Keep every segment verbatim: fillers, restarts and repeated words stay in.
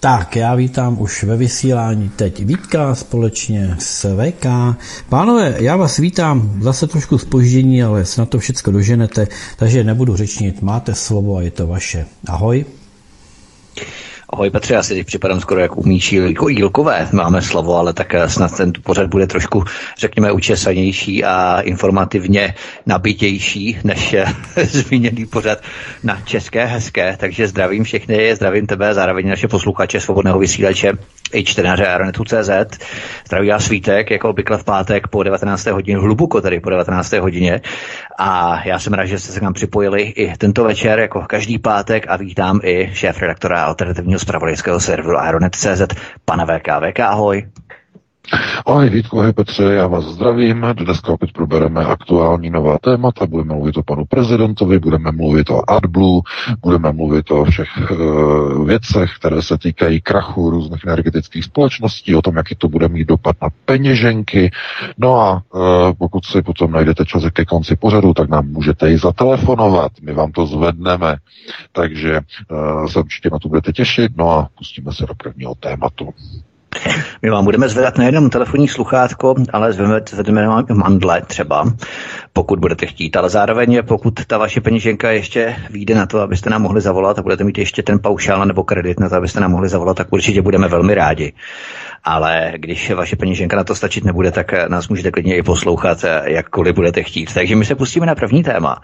Tak, já vítám už ve vysílání teď Vítka společně s V K. Pánové, já vás vítám, zase trošku zpoždění, ale snad to všechno doženete, takže nebudu řečnit, máte slovo a je to vaše. Ahoj. Ahoj Petře, já si teď připadám skoro jak umíčí Jílkové, máme slovo, ale tak snad ten pořad bude trošku, řekněme, učesanější a informativně nabitější než zmíněný pořad na České hezké, takže zdravím všechny, zdravím tebe, zároveň naše posluchače Svobodného vysílače i čtenáře Aeronetu tečka cé zet. Zdraví vás Vítek, jako obvykle v pátek po devatenácté hodině, hluboko tady po devatenácté hodině, a já jsem rád, že jste se k nám připojili i tento večer, jako každý pátek, a vítám i šéfredaktora alternativního zpravodajského serveru Aeronet tečka cé zet, pana V K. V K, ahoj. Ahoj Vítku, ahoj Petře, já vás zdravím. Dneska opět probereme aktuální nová témata, budeme mluvit o panu prezidentovi, budeme mluvit o AdBlue, budeme mluvit o všech uh, věcech, které se týkají krachu různých energetických společností, o tom, jaký to bude mít dopad na peněženky. No a uh, pokud si potom najdete čas ke konci pořadu, tak nám můžete i zatelefonovat, my vám to zvedneme, takže uh, se určitě na to budete těšit, no a pustíme se do prvního tématu. My vám budeme zvedat nejenom telefonní sluchátko, ale zvedeme vám i mandle třeba, pokud budete chtít, ale zároveň pokud ta vaše peněženka ještě vyjde na to, abyste nám mohli zavolat a budete mít ještě ten paušál nebo kredit na to, abyste nám mohli zavolat, tak určitě budeme velmi rádi. Ale když vaše peněženka na to stačit nebude, tak nás můžete klidně i poslouchat, jakkoliv budete chtít. Takže my se pustíme na první téma.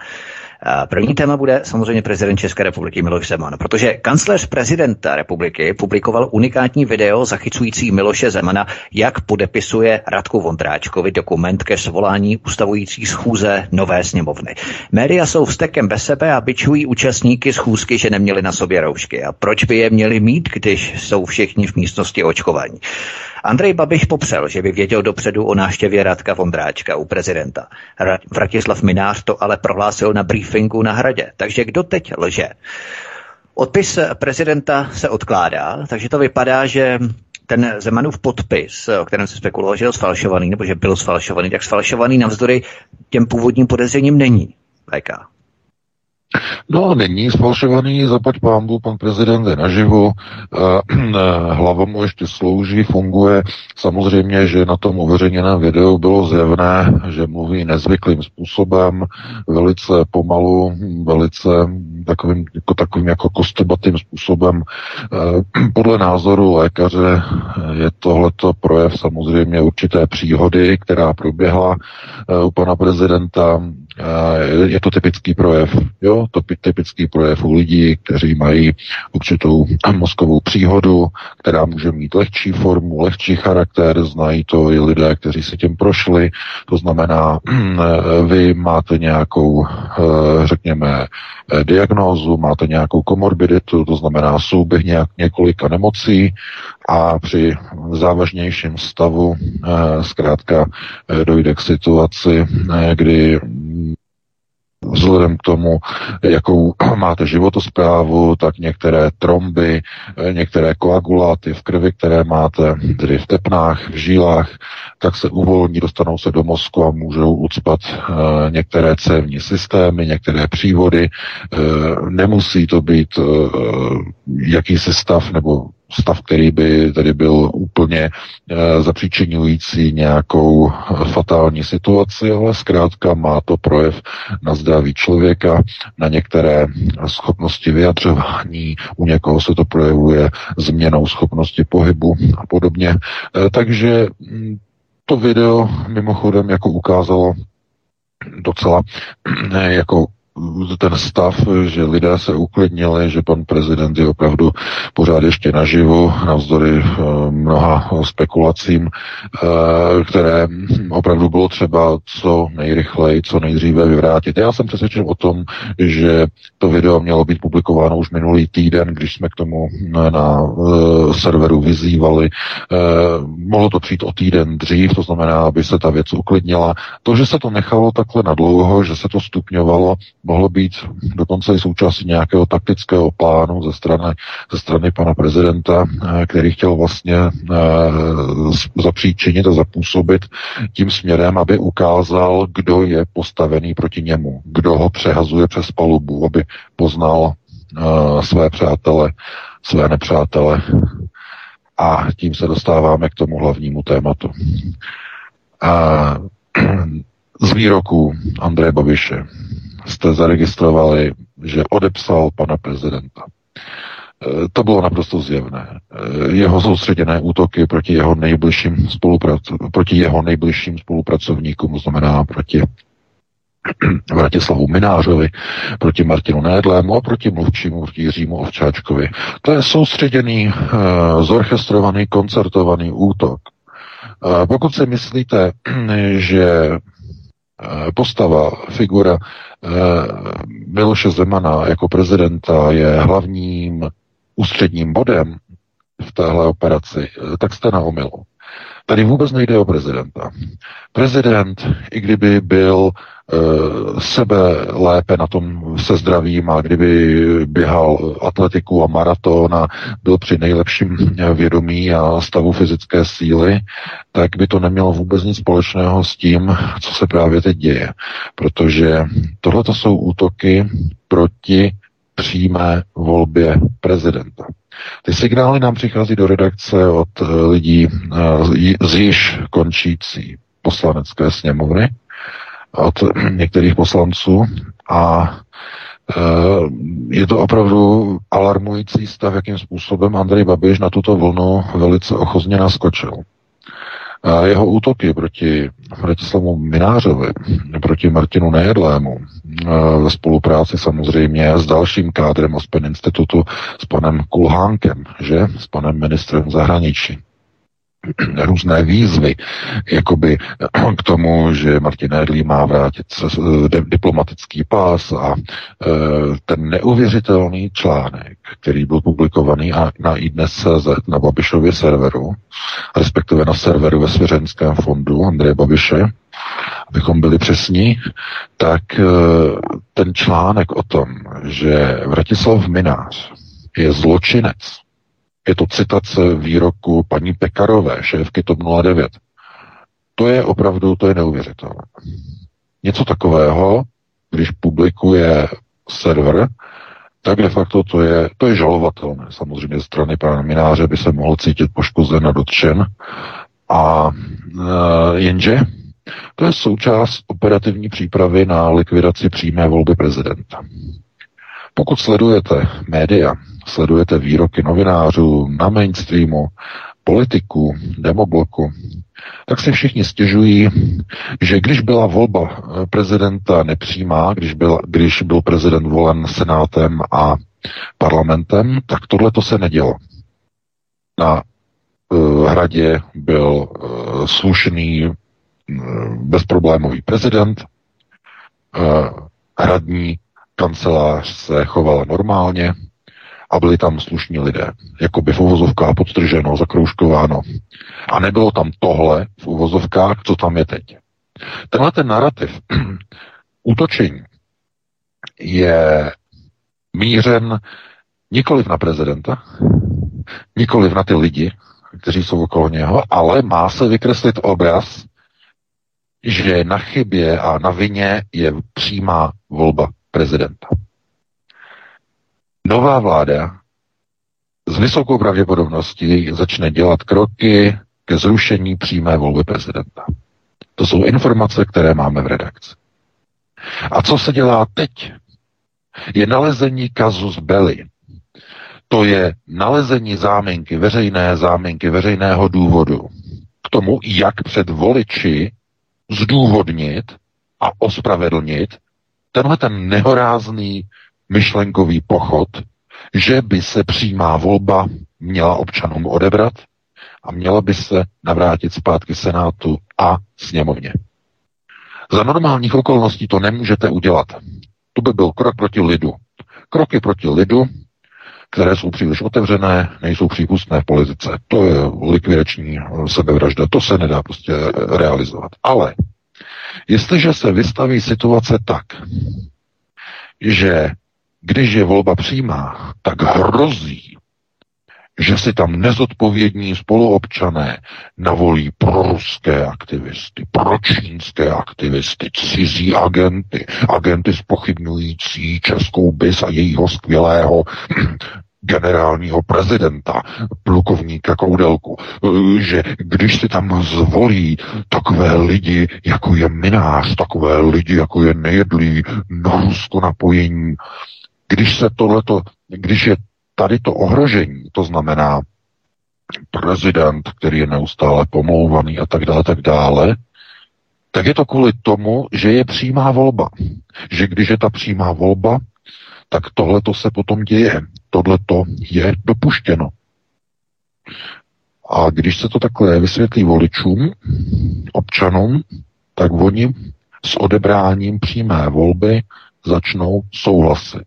První téma bude samozřejmě prezident České republiky Miloš Zeman, protože kancléř prezidenta republiky publikoval unikátní video zachycující Miloše Zemana, jak podepisuje Radku Vondráčkovi dokument ke svolání ustavující schůze nové sněmovny. Média jsou vztekem bez sebe a bičují účastníky schůzky, že neměli na sobě roušky. A proč by je měli mít, když jsou všichni v místnosti očkovaní? Andrej Babiš popřel, že by věděl dopředu o návštěvě Radka Vondráčka u prezidenta. Vratislav Mynář to ale prohlásil na briefingu na Hradě. Takže kdo teď lže? Odpis prezidenta se odkládá, takže to vypadá, že ten Zemanův podpis, o kterém se spekulovalo, že je sfalšovaný, nebo že byl sfalšovaný, tak sfalšovaný navzdory těm původním podezřením není. Léka. No, není sfalšovaný, zaplať pánbu, pan prezident je naživu, hlava mu ještě slouží, funguje. Samozřejmě, že na tom uveřejněném videu bylo zjevné, že mluví nezvyklým způsobem, velice pomalu, velice takovým jako, takovým jako kostrbatým způsobem. Podle názoru lékaře je tohleto projev samozřejmě určité příhody, která proběhla u pana prezidenta. Je to typický projev, jo, to typický projev u lidí, kteří mají určitou mozkovou příhodu, která může mít lehčí formu, lehčí charakter, znají to i lidé, kteří se tím prošli, to znamená, vy máte nějakou, řekněme, diagnózu, máte nějakou komorbiditu, to znamená souběh nějak několika nemocí a při závažnějším stavu zkrátka dojde k situaci, kdy vzhledem k tomu, jakou máte životosprávu, tak některé tromby, některé koaguláty v krvi, které máte, tedy v tepnách, v žílách, tak se uvolní, dostanou se do mozku a můžou ucpat e, některé cévní systémy, některé přívody. E, nemusí to být e, jakýsi stav nebo stav, který by tady byl úplně e, zapříčinující nějakou fatální situaci, ale zkrátka má to projev na zdraví člověka, na některé schopnosti vyjadřování, u někoho se to projevuje změnou schopnosti pohybu a podobně. E, takže to video mimochodem jako ukázalo docela jako ten stav, že lidé se uklidnili, že pan prezident je opravdu pořád ještě naživu, navzdory mnoha spekulacím, které opravdu bylo třeba co nejrychleji, co nejdříve vyvrátit. Já jsem přesvědčen o tom, že to video mělo být publikováno už minulý týden, když jsme k tomu na serveru vyzývali. Mohlo to přijít o týden dřív, to znamená, aby se ta věc uklidnila. To, že se to nechalo takhle nadlouho, že se to stupňovalo, mohlo být dokonce i součástí nějakého taktického plánu ze strany, ze strany pana prezidenta, který chtěl vlastně zapříčinit a zapůsobit tím směrem, aby ukázal, kdo je postavený proti němu, kdo ho přehazuje přes palubu, aby poznal své přátele, své nepřátele. A tím se dostáváme k tomu hlavnímu tématu. A z výroku Andreje Babiše jste zaregistrovali, že odepsal pana prezidenta. To bylo naprosto zjevné. Jeho soustředěné útoky proti jeho nejbližším, spolupraco- proti jeho nejbližším spolupracovníkům, znamená proti Vratislavu Mynářovi, proti Martinu Nédlému a proti mluvčímu proti Jiřímu Ovčáčkovi. To je soustředěný, zorchestrovaný, koncertovaný útok. Pokud si myslíte, že postava, figura Miloše Zemana jako prezidenta je hlavním ústředním bodem v téhle operaci, tak jste na omylu. Tady vůbec nejde o prezidenta. Prezident, i kdyby byl e, sebe lépe na tom se zdravím a kdyby běhal atletiku a maraton a byl při nejlepším vědomí a stavu fyzické síly, tak by to nemělo vůbec nic společného s tím, co se právě teď děje. Protože tohleto jsou útoky proti přímé volbě prezidenta. Ty signály nám přichází do redakce od lidí z již končící poslanecké sněmovny, od některých poslanců a je to opravdu alarmující stav, jakým způsobem Andrej Babiš na tuto vlnu velice ochotně naskočil. Jeho útoky proti Vratislavu Mynářovi, proti Martinu Nejedlému, ve spolupráci samozřejmě s dalším kádrem Aspen institutu, s panem Kulhánkem, že? S panem ministrem zahraničí. Různé výzvy, jakoby k tomu, že Martin Nédlý má vrátit diplomatický pás a ten neuvěřitelný článek, který byl publikovaný na i dnes tečka cé zet, na Babišově serveru, respektive na serveru ve svěřenském fondu Andreje Babiše, abychom byli přesní, tak ten článek o tom, že Vratislav Mynář je zločinec, je to citace výroku paní Pekarové, šéfky TOP nula devět. To je opravdu, to je neuvěřitelné. Něco takového, když publikuje server, tak de facto to je, to je žalovatelné. Samozřejmě ze strany pana Mynáře by se mohl cítit poškozen a dotčen. A e, jenže to je součást operativní přípravy na likvidaci přímé volby prezidenta. Pokud sledujete média, sledujete výroky novinářů na mainstreamu, politiků, demobloku, tak si všichni stěžují, že když byla volba prezidenta nepřímá, když byl, když byl prezident volen senátem a parlamentem, tak tohle to se nedělo. Na uh, hradě byl uh, slušný, uh, bezproblémový prezident, uh, hradní kancelář se chovala normálně a byli tam slušní lidé, jako by v uvozovkách podtrženo, zakroužkováno. A nebylo tam tohle v uvozovkách, co tam je teď. Tenhle ten narrativ útočení je mířen nikoliv na prezidenta, nikoliv na ty lidi, kteří jsou okolo něho, ale má se vykreslit obraz, že na chybě a na vině je přímá volba prezidenta. Nová vláda s vysokou pravděpodobností začne dělat kroky ke zrušení přímé volby prezidenta. To jsou informace, které máme v redakci. A co se dělá teď? Je nalezení casus belli. To je nalezení záminky, veřejné záminky, veřejného důvodu k tomu, jak před voliči zdůvodnit a ospravedlnit tenhle ten nehorázný myšlenkový pochod, že by se přímá volba měla občanům odebrat a měla by se navrátit zpátky senátu a sněmovně. Za normálních okolností to nemůžete udělat. To by byl krok proti lidu. Kroky proti lidu, které jsou příliš otevřené, nejsou přípustné v politice. To je likvidační sebevražda, to se nedá prostě realizovat. Ale jestliže se vystaví situace tak, že když je volba přímá, tak hrozí, že si tam nezodpovědní spoluobčané navolí proruské aktivisty, pročínské aktivisty, cizí agenty, agenty zpochybňující českou BIS a jejího skvělého generálního prezidenta, plukovníka Koudelku, že když si tam zvolí takové lidi, jako je Mynář, takové lidi, jako je Nédlý, na Rusko napojení, když se tohleto, když je tady to ohrožení, to znamená prezident, který je neustále pomlouvaný a tak dále, tak dále, tak je to kvůli tomu, že je přímá volba. Že když je ta přímá volba, tak tohleto se potom děje. Tohleto je dopuštěno. A když se to takhle vysvětlí voličům, občanům, tak oni s odebráním přímé volby začnou souhlasit.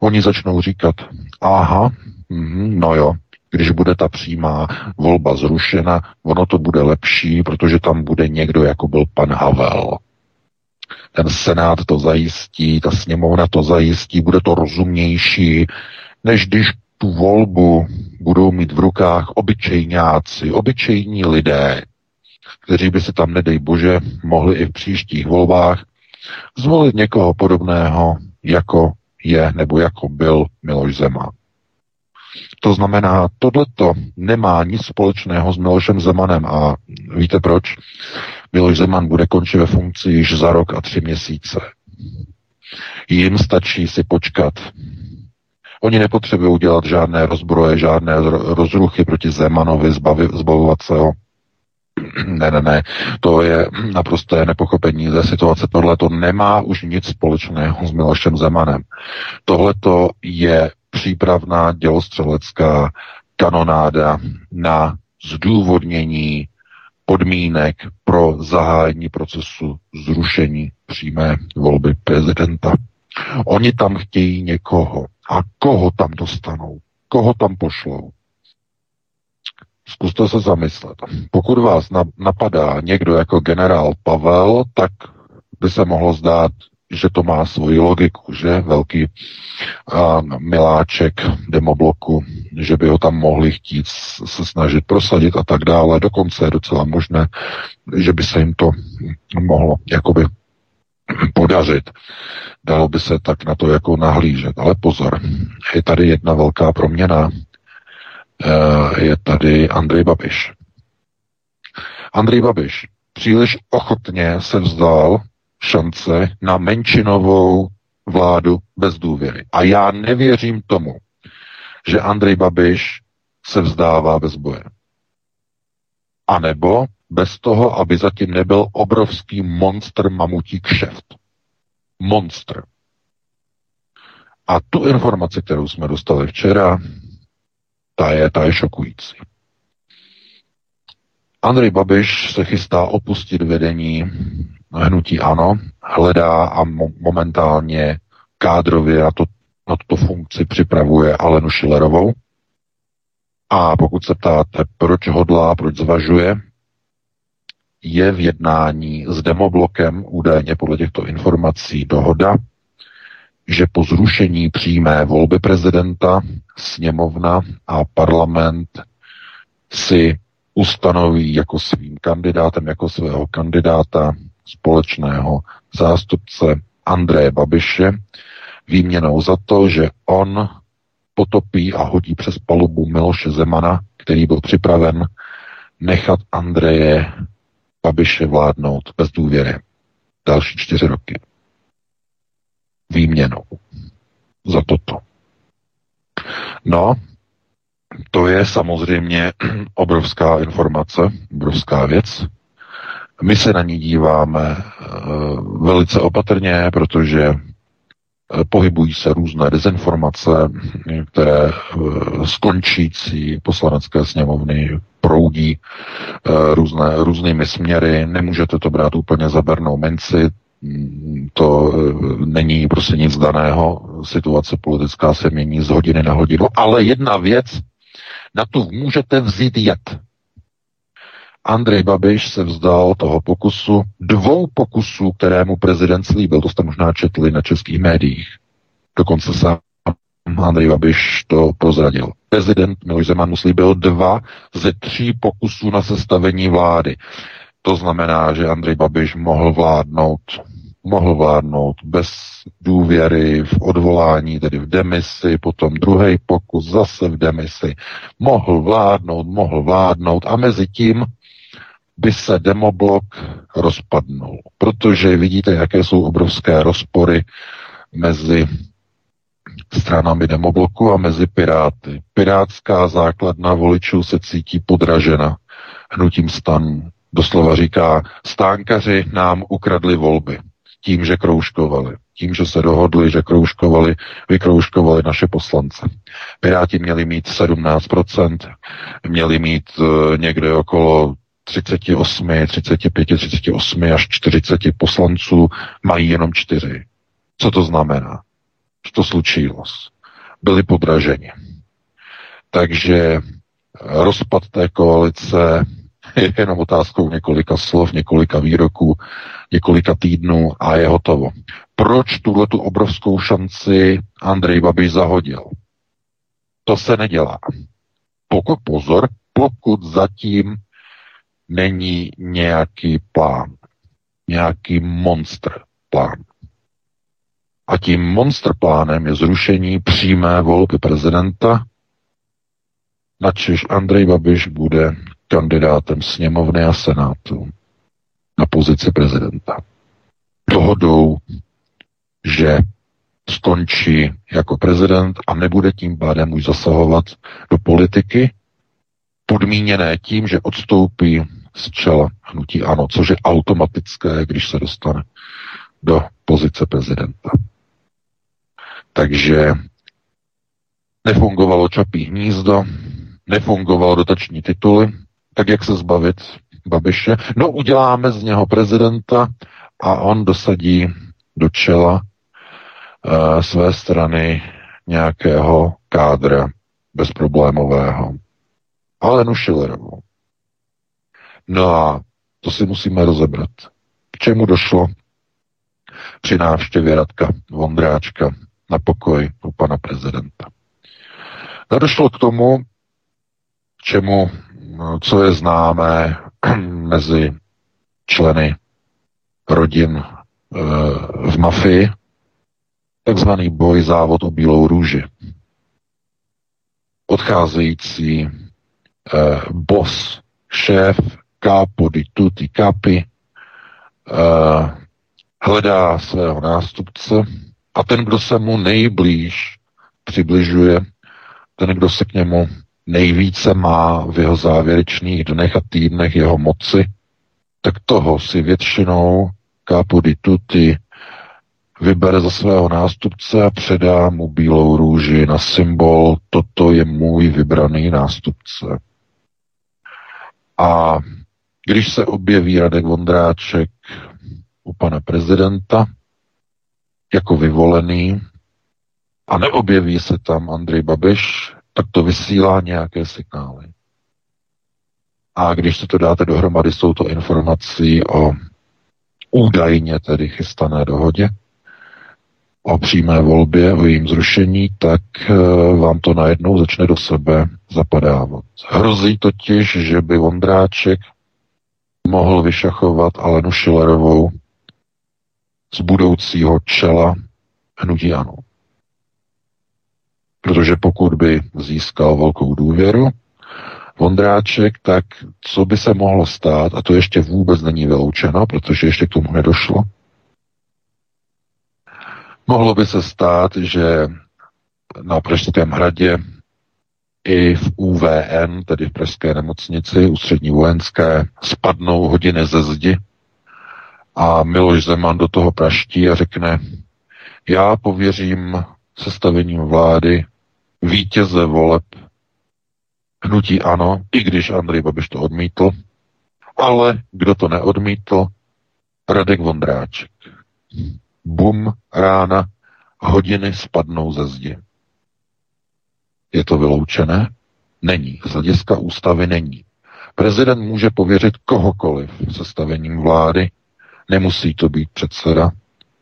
Oni začnou říkat, aha, mm, no jo, když bude ta přímá volba zrušena, ono to bude lepší, protože tam bude někdo, jako byl pan Havel. Ten senát to zajistí, ta sněmovna to zajistí, bude to rozumnější, než když tu volbu budou mít v rukách obyčejňáci, obyčejní lidé, kteří by se tam, nedej bože, mohli i v příštích volbách zvolit někoho podobného, jako je nebo jako byl Miloš Zeman. To znamená, tohleto nemá nic společného s Milošem Zemanem a víte proč? Miloš Zeman bude končit ve funkci již za rok a tři měsíce. Jim stačí si počkat. Oni nepotřebují dělat žádné rozbroje, žádné rozruchy proti Zemanovi, zbavi, zbavovat se ho. Ne, ne, ne, to je naprosté nepochopení ze situace. Tohle to nemá už nic společného s Milošem Zemanem. Tohle to je přípravná dělostřelecká kanonáda na zdůvodnění podmínek pro zahájení procesu zrušení přímé volby prezidenta. Oni tam chtějí někoho. A koho tam dostanou? Koho tam pošlou? Zkuste se zamyslet. Pokud vás napadá někdo jako generál Pavel, tak by se mohlo zdát, že to má svoji logiku, že velký uh, miláček demobloku, že by ho tam mohli chtít se snažit prosadit a tak dále. Dokonce je docela možné, že by se jim to mohlo jakoby podařit. Dalo by se tak na to jako nahlížet. Ale pozor, je tady jedna velká proměna. Je tady Andrej Babiš. Andrej Babiš příliš ochotně se vzdal šance na menšinovou vládu bez důvěry. A já nevěřím tomu, že Andrej Babiš se vzdává bez boje. A nebo bez toho, aby zatím nebyl obrovský monster mamutí kšeft. Monster. A tu informaci, kterou jsme dostali včera, Ta je, ta je šokující. Andrej Babiš se chystá opustit vedení hnutí ANO, hledá a mo- momentálně kádrově na, to, na tuto funkci připravuje Alenu Schillerovou. A pokud se ptáte, proč hodlá, proč zvažuje, je v jednání s demoblokem údajně podle těchto informací dohoda, že po zrušení přímé volby prezidenta sněmovna a parlament si ustanoví jako svým kandidátem, jako svého kandidáta společného zástupce Andreje Babiše výměnou za to, že on potopí a hodí přes palubu Miloše Zemana, který byl připraven nechat Andreje Babiše vládnout bez důvěry další čtyři roky. Výměnou za toto. No, to je samozřejmě obrovská informace, obrovská věc. My se na ní díváme velice opatrně, protože pohybují se různé dezinformace, které z končící poslanecké sněmovny proudí různé, různými směry. Nemůžete to brát úplně za bernou minci, to není prostě nic daného, situace politická se mění z hodiny na hodinu, ale jedna věc, na tu můžete vzít jet. Andrej Babiš se vzdal toho pokusu, dvou pokusů, kterému prezident slíbil. To jste možná četli na českých médiích. Dokonce sám Andrej Babiš to prozradil. Prezident Miloš Zeman mu slíbil dva ze tří pokusů na sestavení vlády. To znamená, že Andrej Babiš mohl vládnout, mohl vládnout bez důvěry v odvolání, tedy v demisi, potom druhý pokus zase v demisi. Mohl vládnout, mohl vládnout a mezi tím by se demoblok rozpadnul. Protože vidíte, jaké jsou obrovské rozpory mezi stranami demobloku a mezi Piráty. Pirátská základna voličů se cítí podražena hnutím STAN. Doslova říká, stánkaři nám ukradli volby tím, že kroužkovali, tím, že se dohodli, že kroužkovali, vykroužkovali naše poslance. Piráti měli mít sedmnáct procent, měli mít uh, někde okolo třicet osm, třicet pět, třicet osm až čtyřicet poslanců, mají jenom čtyři. Co to znamená? To slučilo. Byli podraženi. Takže rozpad té koalice je jenom otázkou několika slov, několika výroků, několika týdnů a je hotovo. Proč tuhletu obrovskou šanci Andrej Babiš zahodil? To se nedělá. Pokud pozor, pokud zatím není nějaký plán, nějaký monstr plán. A tím monstr plánem je zrušení přímé volby prezidenta, načež Andrej Babiš bude kandidátem sněmovny a senátu na pozici prezidenta. Dohodou, že skončí jako prezident a nebude tím pádem už zasahovat do politiky, podmíněné tím, že odstoupí z čela hnutí ANO, což je automatické, když se dostane do pozice prezidenta. Takže nefungovalo Čapí hnízdo, nefungovalo dotační tituly, tak jak se zbavit Babiše? No, uděláme z něho prezidenta a on dosadí do čela e, své strany nějakého kádra bezproblémového. Alenu Schillerovou. No a to si musíme rozebrat. K čemu došlo při návštěvě Radka Vondráčka na pokoj u pana prezidenta? A došlo k tomu, čemu, co je známé mezi členy rodin e, v mafii, takzvaný boj, závod o bílou růži. Odcházející e, boss, šéf, capo di tutti capi, e, hledá svého nástupce a ten, kdo se mu nejblíž přibližuje, ten, kdo se k němu nejvíce má v jeho závěrečných dnech a týdnech jeho moci, tak toho si většinou capo di tutti vybere za svého nástupce a předá mu bílou růži na symbol, toto je můj vybraný nástupce. A když se objeví Radek Vondráček u pana prezidenta jako vyvolený a neobjeví se tam Andrej Babiš, tak to vysílá nějaké signály. A když se to dáte dohromady, jsou to informací o údajně tedy chystané dohodě, o přímé volbě, o jejím zrušení, tak vám to najednou začne do sebe zapadávat. Hrozí totiž, že by Vondráček mohl vyšachovat Alenu Schillerovou z budoucího čela hnutí ANO. Protože pokud by získal velkou důvěru Vondráček, tak co by se mohlo stát, a to ještě vůbec není vyloučeno, protože ještě k tomu nedošlo, mohlo by se stát, že na Pražském hradě i v U V N, tedy v pražské nemocnici, ústřední vojenské, spadnou hodiny ze zdi a Miloš Zeman do toho praští a řekne, já pověřím sestavením vlády vítěze voleb hnutí ANO, i když Andrej Babiš to odmítl, ale kdo to neodmítl? Radek Vondráček. Bum, rána, hodiny spadnou ze zdi. Je to vyloučené? Není. Z hlediska ústavy není. Prezident může pověřit kohokoliv sestavením vlády. Nemusí to být předseda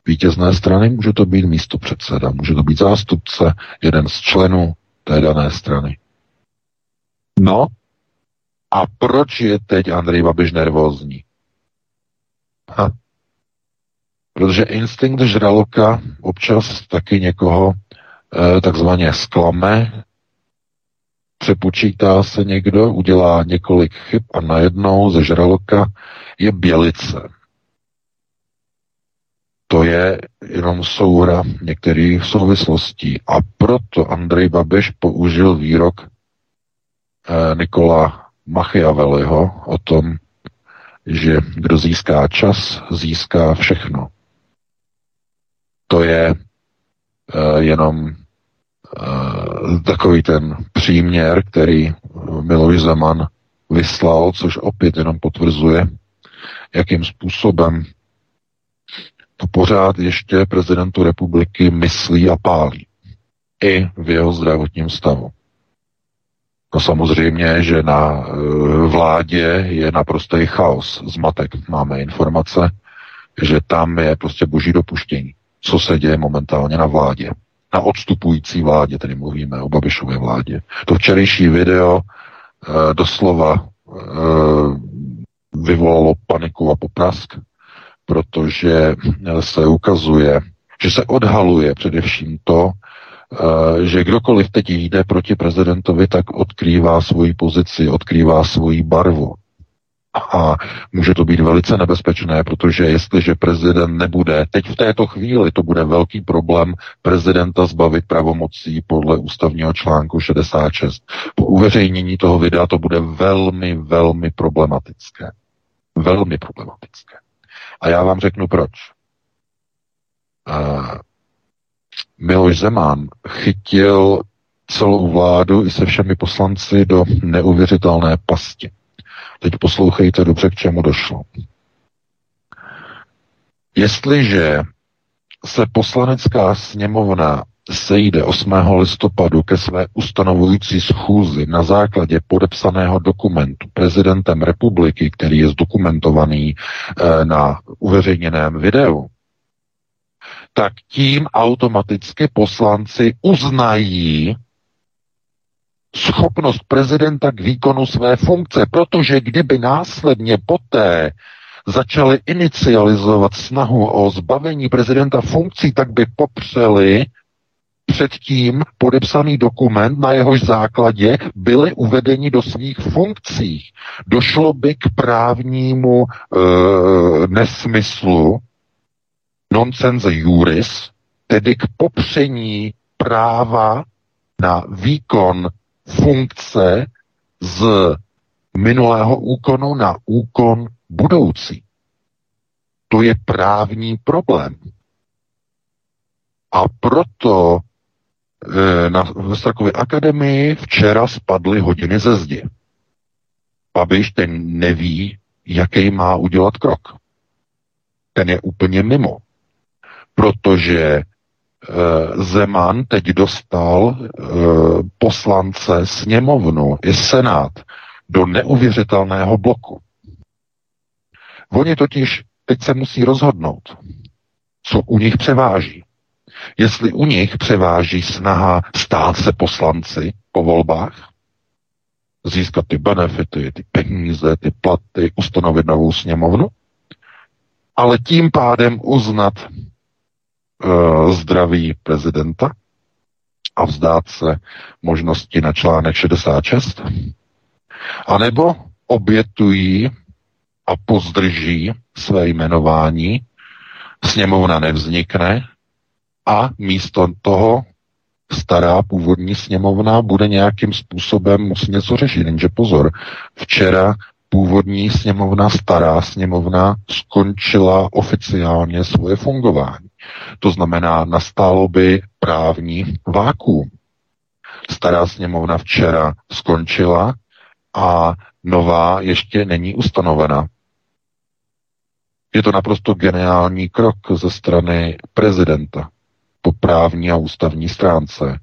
vítězné strany, může to být místopředseda, může to být zástupce, jeden z členů té dané strany. No, a proč je teď Andrej Babiš nervózní? Ha. Protože instinkt žraloka občas taky někoho e, takzvaně sklame, přepočítá se někdo, udělá několik chyb a najednou ze žraloka je bělice. To je jenom souhra některých souvislostí. A proto Andrej Babiš použil výrok eh, Nikola Machiavelliho o tom, že kdo získá čas, získá všechno. To je eh, jenom eh, takový ten příměr, který Miloš Zeman vyslal, což opět jenom potvrzuje, jakým způsobem to pořád ještě prezidentu republiky myslí a pálí. I v jeho zdravotním stavu. No samozřejmě, že na vládě je naprostý chaos, zmatek. Máme informace, že tam je prostě boží dopuštění, co se děje momentálně na vládě. Na odstupující vládě, tedy mluvíme o Babišově vládě. To včerejší video e, doslova e, vyvolalo paniku a poprask, protože se ukazuje, že se odhaluje především to, že kdokoliv teď jde proti prezidentovi, tak odkrývá svoji pozici, odkrývá svoji barvu. A může to být velice nebezpečné, protože jestliže prezident nebude, teď v této chvíli to bude velký problém prezidenta zbavit pravomocí podle ústavního článku šedesát šest. Po uveřejnění toho videa to bude velmi, velmi problematické. Velmi problematické. A já vám řeknu proč. Uh, Miloš Zeman chytil celou vládu i se všemi poslanci do neuvěřitelné pasti. Teď poslouchejte dobře, k čemu došlo. Jestliže se poslanecká sněmovna sejde osmého listopadu ke své ustanovující schůzi na základě podepsaného dokumentu prezidentem republiky, který je zdokumentovaný na uveřejněném videu, tak tím automaticky poslanci uznají schopnost prezidenta k výkonu své funkce, protože kdyby následně poté začali inicializovat snahu o zbavení prezidenta funkcí, tak by popřeli předtím podepsaný dokument, na jehož základě byli uvedeni do svých funkcí. Došlo by k právnímu e, nesmyslu, nonsense juris, tedy k popření práva na výkon funkce z minulého úkonu na úkon budoucí. To je právní problém. A proto na Strakově akademii včera spadly hodiny ze zdi. Babiš ten neví, jaký má udělat krok. Ten je úplně mimo. Protože e, Zeman teď dostal e, poslance, sněmovnu i senát do neuvěřitelného bloku. Oni totiž teď se musí rozhodnout, co u nich převáží. Jestli u nich převáží snaha stát se poslanci po volbách, získat ty benefity, ty peníze, ty platy, ustanovit novou sněmovnu, ale tím pádem uznat uh, zdraví prezidenta a vzdát se možnosti na článek šedesát šest, anebo obětují a pozdrží své jmenování, sněmovna nevznikne, a místo toho stará původní sněmovna bude nějakým způsobem musí něco řešit. Jenže pozor, včera původní sněmovna, stará sněmovna skončila oficiálně svoje fungování. To znamená, nastálo by právní vákuum. Stará sněmovna včera skončila a nová ještě není ustanovena. Je to naprosto geniální krok ze strany prezidenta po právní a ústavní stránce.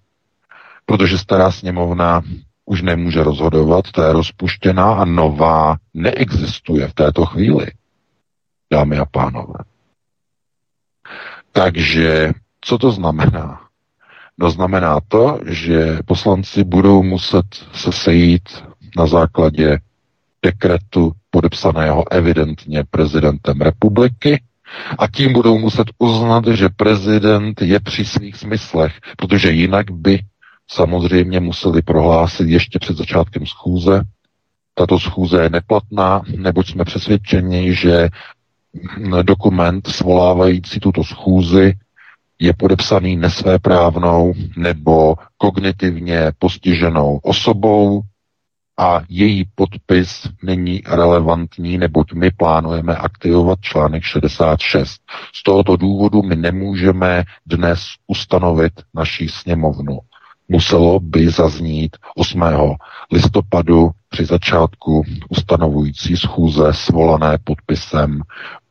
Protože stará sněmovna už nemůže rozhodovat, ta je rozpuštěná a nová neexistuje v této chvíli, dámy a pánové. Takže co to znamená? No znamená to, že poslanci budou muset se sejít na základě dekretu podepsaného evidentně prezidentem republiky a tím budou muset uznat, že prezident je při svých smyslech, protože jinak by samozřejmě museli prohlásit ještě před začátkem schůze. Tato schůze je neplatná, neboť jsme přesvědčeni, že dokument svolávající tuto schůzi je podepsaný nesvéprávnou nebo kognitivně postiženou osobou a její podpis není relevantní, neboť my plánujeme aktivovat článek šedesát šest. Z tohoto důvodu my nemůžeme dnes ustanovit naši sněmovnu. Muselo by zaznít osmého listopadu při začátku ustanovující schůze svolané podpisem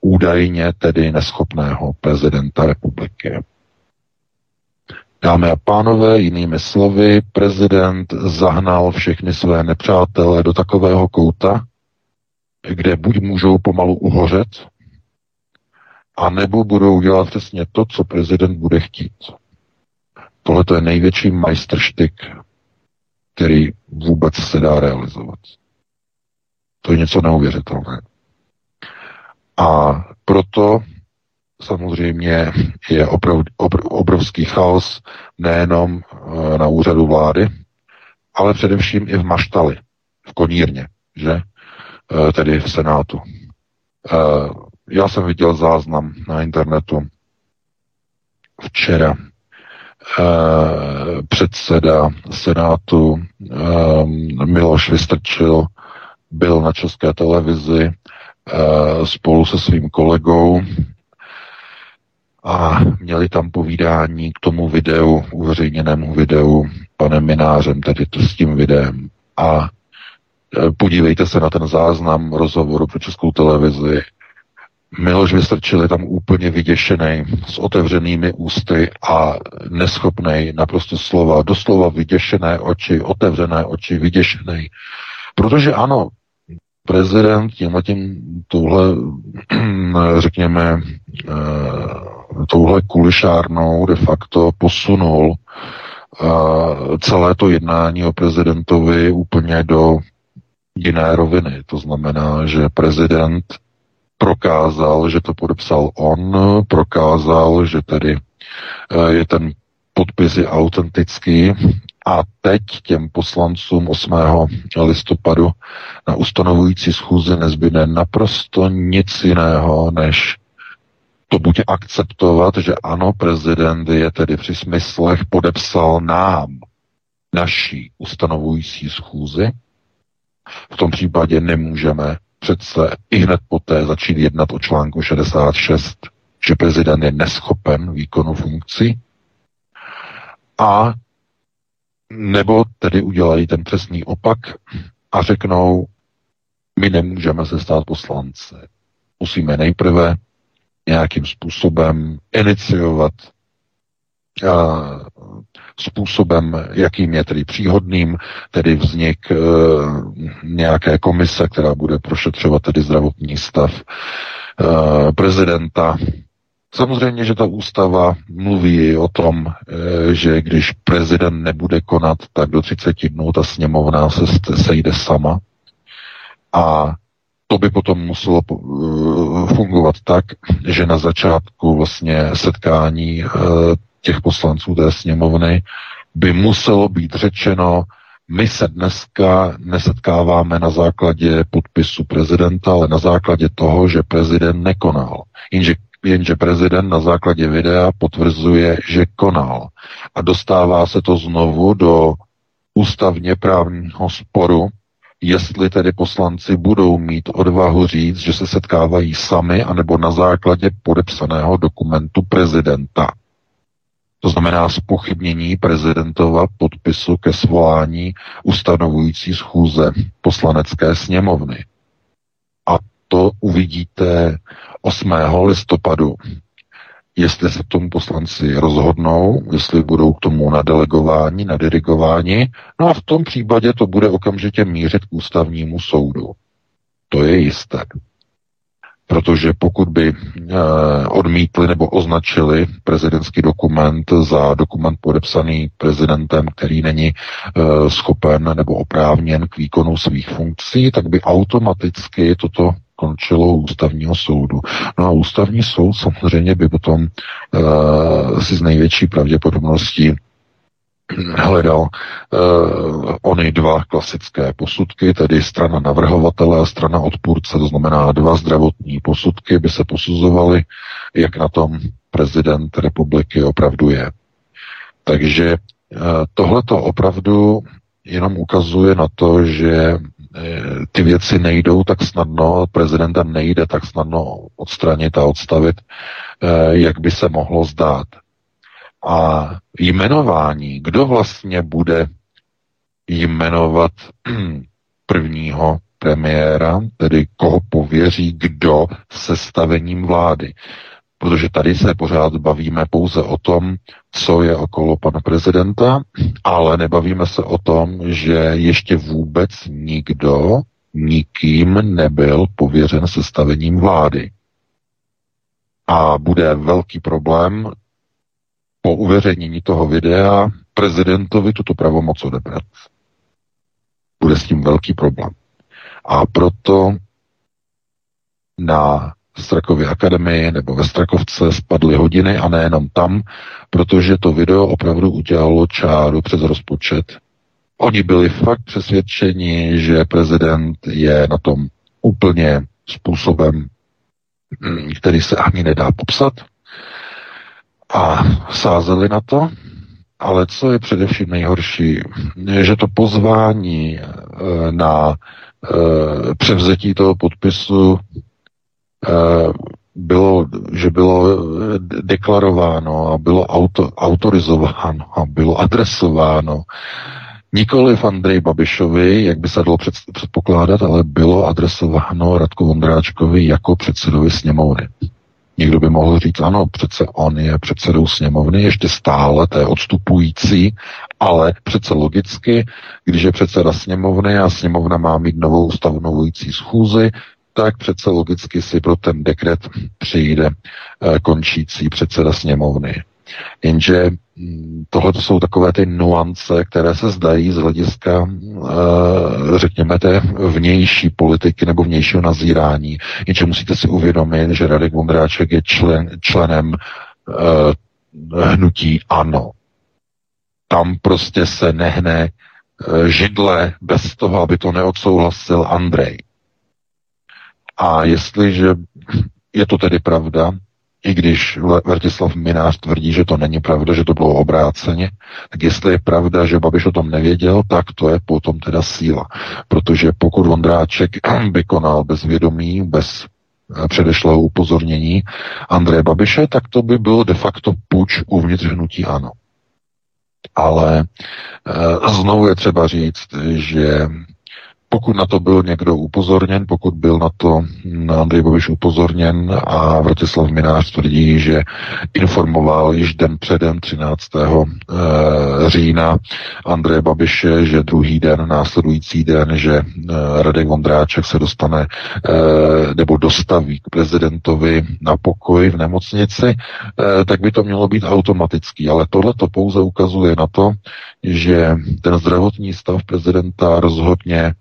údajně tedy neschopného prezidenta republiky. Dámy a pánové, jinými slovy, prezident zahnal všechny své nepřátele do takového kouta, kde buď můžou pomalu uhořet, anebo budou dělat přesně to, co prezident bude chtít. Tohle to je největší majstrštyk, který vůbec se dá realizovat. To je něco neuvěřitelné. A proto samozřejmě je opravdu, obr, obrovský chaos nejenom na úřadu vlády, ale především i v maštali, v konírně, že? E, tedy v Senátu. E, já jsem viděl záznam na internetu včera. Uh, předseda Senátu uh, Miloš Vystrčil byl na České televizi uh, spolu se svým kolegou a měli tam povídání k tomu videu, uveřejněnému videu panem Mynářem, tedy to s tím videem. A uh, podívejte se na ten záznam rozhovoru pro Českou televizi. Miloš Vystrčil je tam úplně vyděšený, s otevřenými ústy a neschopnej naprosto slova, doslova vyděšené oči, otevřené oči, vyděšený. Protože ano, prezident tímhletím touhle, řekněme, touhle kulišárnou de facto posunul celé to jednání o prezidentovi úplně do jiné roviny. To znamená, že prezident prokázal, že to podepsal on, prokázal, že tedy je ten podpis je autentický a teď těm poslancům osmého listopadu na ustanovující schůzi nezbyde naprosto nic jiného, než to buď akceptovat, že ano, prezident je tedy při smyslech podepsal nám naší ustanovující schůzi. V tom případě nemůžeme přece i hned poté začít jednat o článku šedesát šest, že prezident je neschopen výkonu funkcí, a nebo tedy udělají ten přesný opak a řeknou, my nemůžeme se stát poslanci. Musíme nejprve nějakým způsobem iniciovat uh, způsobem, jakým je tedy příhodným, tedy vznik e, nějaké komise, která bude prošetřovat tedy zdravotní stav e, prezidenta. Samozřejmě, že ta ústava mluví o tom, e, že když prezident nebude konat, tak do třicet dnů ta sněmovna se sejde sama. A to by potom muselo fungovat tak, že na začátku vlastně setkání e, těch poslanců té sněmovny by muselo být řečeno, my se dneska nesetkáváme na základě podpisu prezidenta, ale na základě toho, že prezident nekonal. Jenže, jenže prezident na základě videa potvrzuje, že konal. A dostává se to znovu do ústavně právního sporu, jestli tedy poslanci budou mít odvahu říct, že se setkávají sami, anebo na základě podepsaného dokumentu prezidenta. To znamená zpochybnění prezidentova podpisu ke svolání ustanovující schůze poslanecké sněmovny. A to uvidíte osmého listopadu. jestli se tomu poslanci rozhodnou, jestli budou k tomu nadelegováni, nadirigováni, no a v tom případě to bude okamžitě mířit k ústavnímu soudu. To je jisté. Protože pokud by odmítli nebo označili prezidentský dokument za dokument podepsaný prezidentem, který není schopen nebo oprávněn k výkonu svých funkcí, tak by automaticky toto končilo ústavního soudu. No a ústavní soud samozřejmě by potom si z největší pravděpodobností hledal uh, ony dva klasické posudky, tedy strana navrhovatele a strana odpůrce, to znamená dva zdravotní posudky by se posuzovaly, jak na tom prezident republiky opravdu je. Takže uh, tohleto opravdu jenom ukazuje na to, že uh, ty věci nejdou tak snadno, prezidenta nejde tak snadno odstranit a odstavit, uh, jak by se mohlo zdát. A jmenování, kdo vlastně bude jmenovat prvního premiéra, tedy koho pověří kdo sestavením vlády. Protože tady se pořád bavíme pouze o tom, co je okolo pana prezidenta, ale nebavíme se o tom, že ještě vůbec nikdo nikým nebyl pověřen sestavením vlády. A bude velký problém po uveřejnění toho videa prezidentovi tuto pravomoc odebrat. Bude s tím velký problém. A proto na Strakově akademii nebo ve Strakovce spadly hodiny a nejenom tam, protože to video opravdu udělalo čáru přes rozpočet. Oni byli fakt přesvědčeni, že prezident je na tom úplně způsobem, který se ani nedá popsat, a sázeli na to, ale co je především nejhorší, je, že to pozvání na převzetí toho podpisu bylo, že bylo deklarováno a bylo auto, autorizováno a bylo adresováno nikoliv Andreji Babišovi, jak by se dalo před, předpokládat, ale bylo adresováno Radku Vondráčkovi jako předsedovi sněmovny. Někdo by mohl říct, ano, přece on je předsedou sněmovny, ještě stále, to je odstupující, ale přece logicky, když je předseda sněmovny a sněmovna má mít novou ustanovující schůzi, tak přece logicky si pro ten dekret přijde končící předseda sněmovny. Jenže tohle to jsou takové ty nuance, které se zdají z hlediska, řekněme, té vnější politiky nebo vnějšího nazírání. Jenže musíte si uvědomit, že Radek Vondráček je člen, členem uh, hnutí ANO. Tam prostě se nehne židle bez toho, aby to neodsouhlasil Andrej. A jestliže je to tedy pravda, i když Vratislav Mynář tvrdí, že to není pravda, že to bylo obráceně, tak jestli je pravda, že Babiš o tom nevěděl, tak to je potom teda síla. Protože pokud Vondráček by konal bez vědomí, bez předešlého upozornění Andreje Babiše, tak to by byl de facto puč uvnitř hnutí ANO. Ale znovu je třeba říct, že pokud na to byl někdo upozorněn, pokud byl na to Andrej Babiš upozorněn a Vratislav Mynář tvrdí, že informoval již den předem třináctého října Andreje Babiše, že druhý den, následující den, že Radek Vondráček se dostane nebo dostaví k prezidentovi na pokoj v nemocnici, tak by to mělo být automatický. Ale tohle to pouze ukazuje na to, že ten zdravotní stav prezidenta rozhodně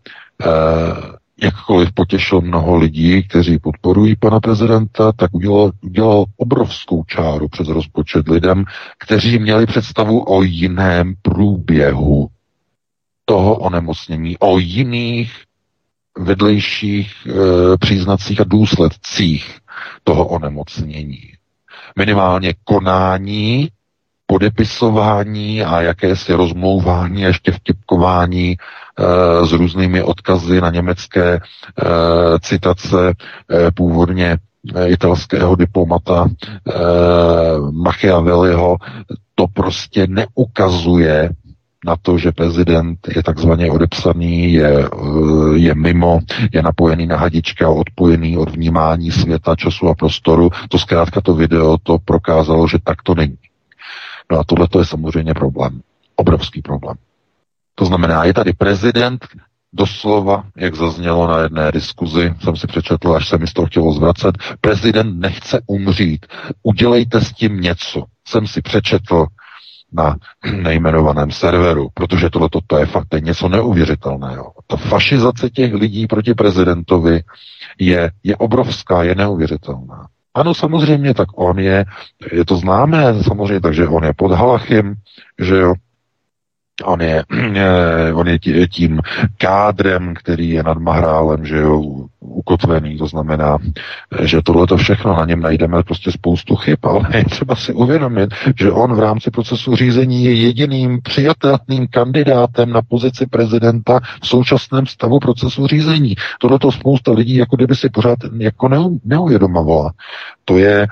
Uh, jakkoliv potěšil mnoho lidí, kteří podporují pana prezidenta, tak udělal, udělal obrovskou čáru přes rozpočet lidem, kteří měli představu o jiném průběhu toho onemocnění, o jiných vedlejších uh, příznacích a důsledcích toho onemocnění. Minimálně konání, podepisování a jakési rozmlouvání a ještě vtipkování e, s různými odkazy na německé e, citace e, původně italského diplomata e, Machiavelliho, to prostě neukazuje na to, že prezident je takzvaně odepsaný, je, je mimo, je napojený na hadička, odpojený od vnímání světa, času a prostoru. To zkrátka to video to prokázalo, že tak to není. No a tohle to je samozřejmě problém. Obrovský problém. To znamená, je tady prezident, doslova, jak zaznělo na jedné diskuzi, jsem si přečetl, až se mi z toho chtělo zvracet, prezident nechce umřít, udělejte s tím něco. Jsem si přečetl na nejmenovaném serveru, protože tohleto to je fakt je něco neuvěřitelného. Ta fašizace těch lidí proti prezidentovi je, je obrovská, je neuvěřitelná. Ano, samozřejmě, tak on je, je to známé, samozřejmě, takže on je pod halachim, že jo, On je, on je tím kádrem, který je nad Mahrálem, že jo, ukotvený, to znamená, že tohleto všechno, na něm najdeme prostě spoustu chyb, ale je třeba si uvědomit, že on v rámci procesu řízení je jediným přijatelným kandidátem na pozici prezidenta v současném stavu procesu řízení. Tohleto spousta lidí, jako kdyby si pořád jako neuvědomovala. To je,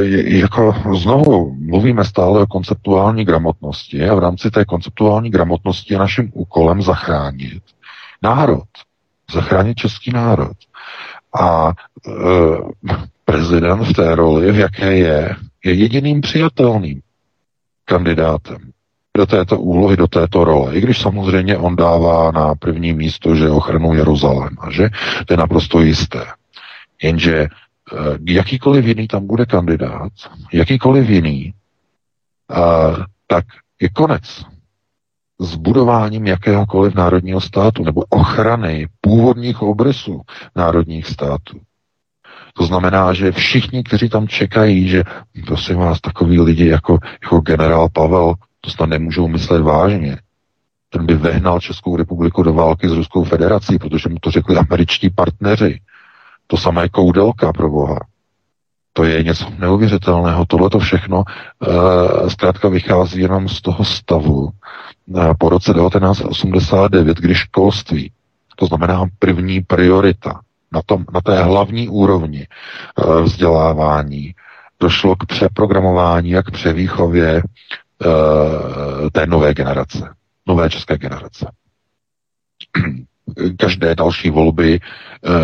je, jako znovu, mluvíme stále o konceptuální gramotnosti a v rámci té konceptuální gramotnosti je naším úkolem zachránit národ. Zachránit český národ. A e, prezident v té roli, v jaké je, je jediným přijatelným kandidátem do této úlohy, do této role. I když samozřejmě on dává na první místo, že ochranu Jeruzaléma, že? To je naprosto jisté. Jenže e, jakýkoliv jiný tam bude kandidát, jakýkoliv jiný, e, tak je konec s budováním jakéhokoliv národního státu nebo ochrany původních obrysů národních států. To znamená, že všichni, kteří tam čekají, že prosím vás, takoví lidi jako, jako generál Pavel, to snad nemůžou myslet vážně. Ten by vehnal Českou republiku do války s Ruskou federací, protože mu to řekli američtí partneři. To samé Koudelka, pro boha. To je něco neuvěřitelného. Tohle to všechno e, zkrátka vychází jenom z toho stavu e, po roce devatenáct osmdesát devět, kdy školství, to znamená první priorita, na, tom, na té hlavní úrovni e, vzdělávání, došlo k přeprogramování a k převýchově e, té nové generace, nové české generace. Každé další volby,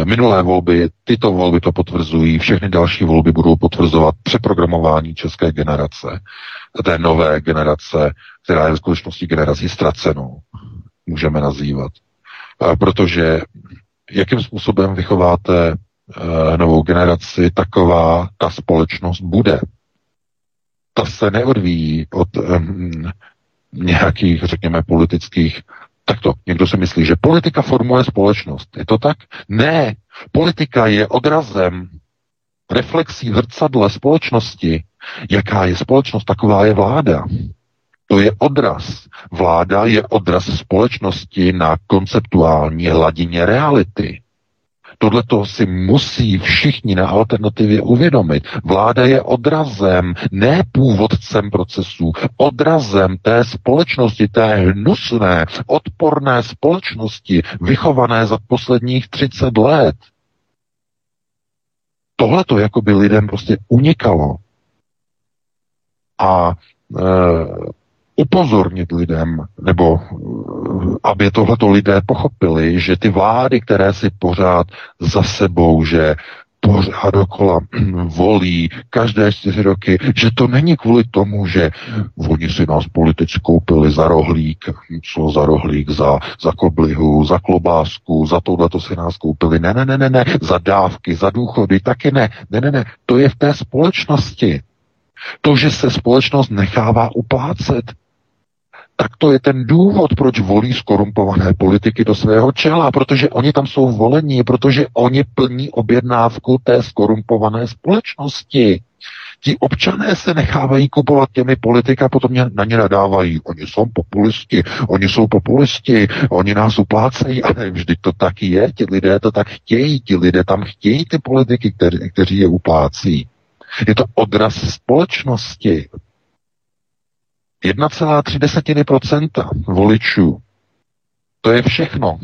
minulé volby, tyto volby to potvrzují, všechny další volby budou potvrzovat přeprogramování české generace, té nové generace, která je v skutečnosti generací ztracenou, můžeme nazývat. Protože jakým způsobem vychováte novou generaci, taková ta společnost bude. Ta se neodvíjí od um, nějakých, řekněme, politických. Tak to, někdo si myslí, že politika formuje společnost. Je to tak? Ne. Politika je odrazem, reflexí v zrcadle společnosti. Jaká je společnost, taková je vláda. To je odraz. Vláda je odraz společnosti na konceptuální hladině reality. Tohle to si musí všichni na alternativě uvědomit. Vláda je odrazem, ne původcem procesů, odrazem té společnosti, té hnusné, odporné společnosti, vychované za posledních třicet let. Tohle to jako by lidem prostě unikalo. A e, upozornit lidem, nebo aby tohleto lidé pochopili, že ty vlády, které si pořád za sebou, že pořád dokola volí každé čtyři roky, že to není kvůli tomu, že oni si nás politici koupili za rohlík, co za rohlík, za, za koblihu, za klobásku, za tohleto si nás koupili, ne, ne, ne, ne, ne, za dávky, za důchody, taky ne, ne, ne, ne, to je v té společnosti. To, že se společnost nechává uplácet, tak to je ten důvod, proč volí skorumpované politiky do svého čela, protože oni tam jsou volení, protože oni plní objednávku té skorumpované společnosti. Ti občané se nechávají kupovat těmi politiky a potom na ně nadávají. Oni jsou populisti, oni jsou populisti, oni nás uplácejí, ale vždyť to tak je, ti lidé to tak chtějí, ti lidé tam chtějí ty politiky, kteří, kteří je uplácí. Je to odraz společnosti. jedna celá tři procenta voličů. To je všechno,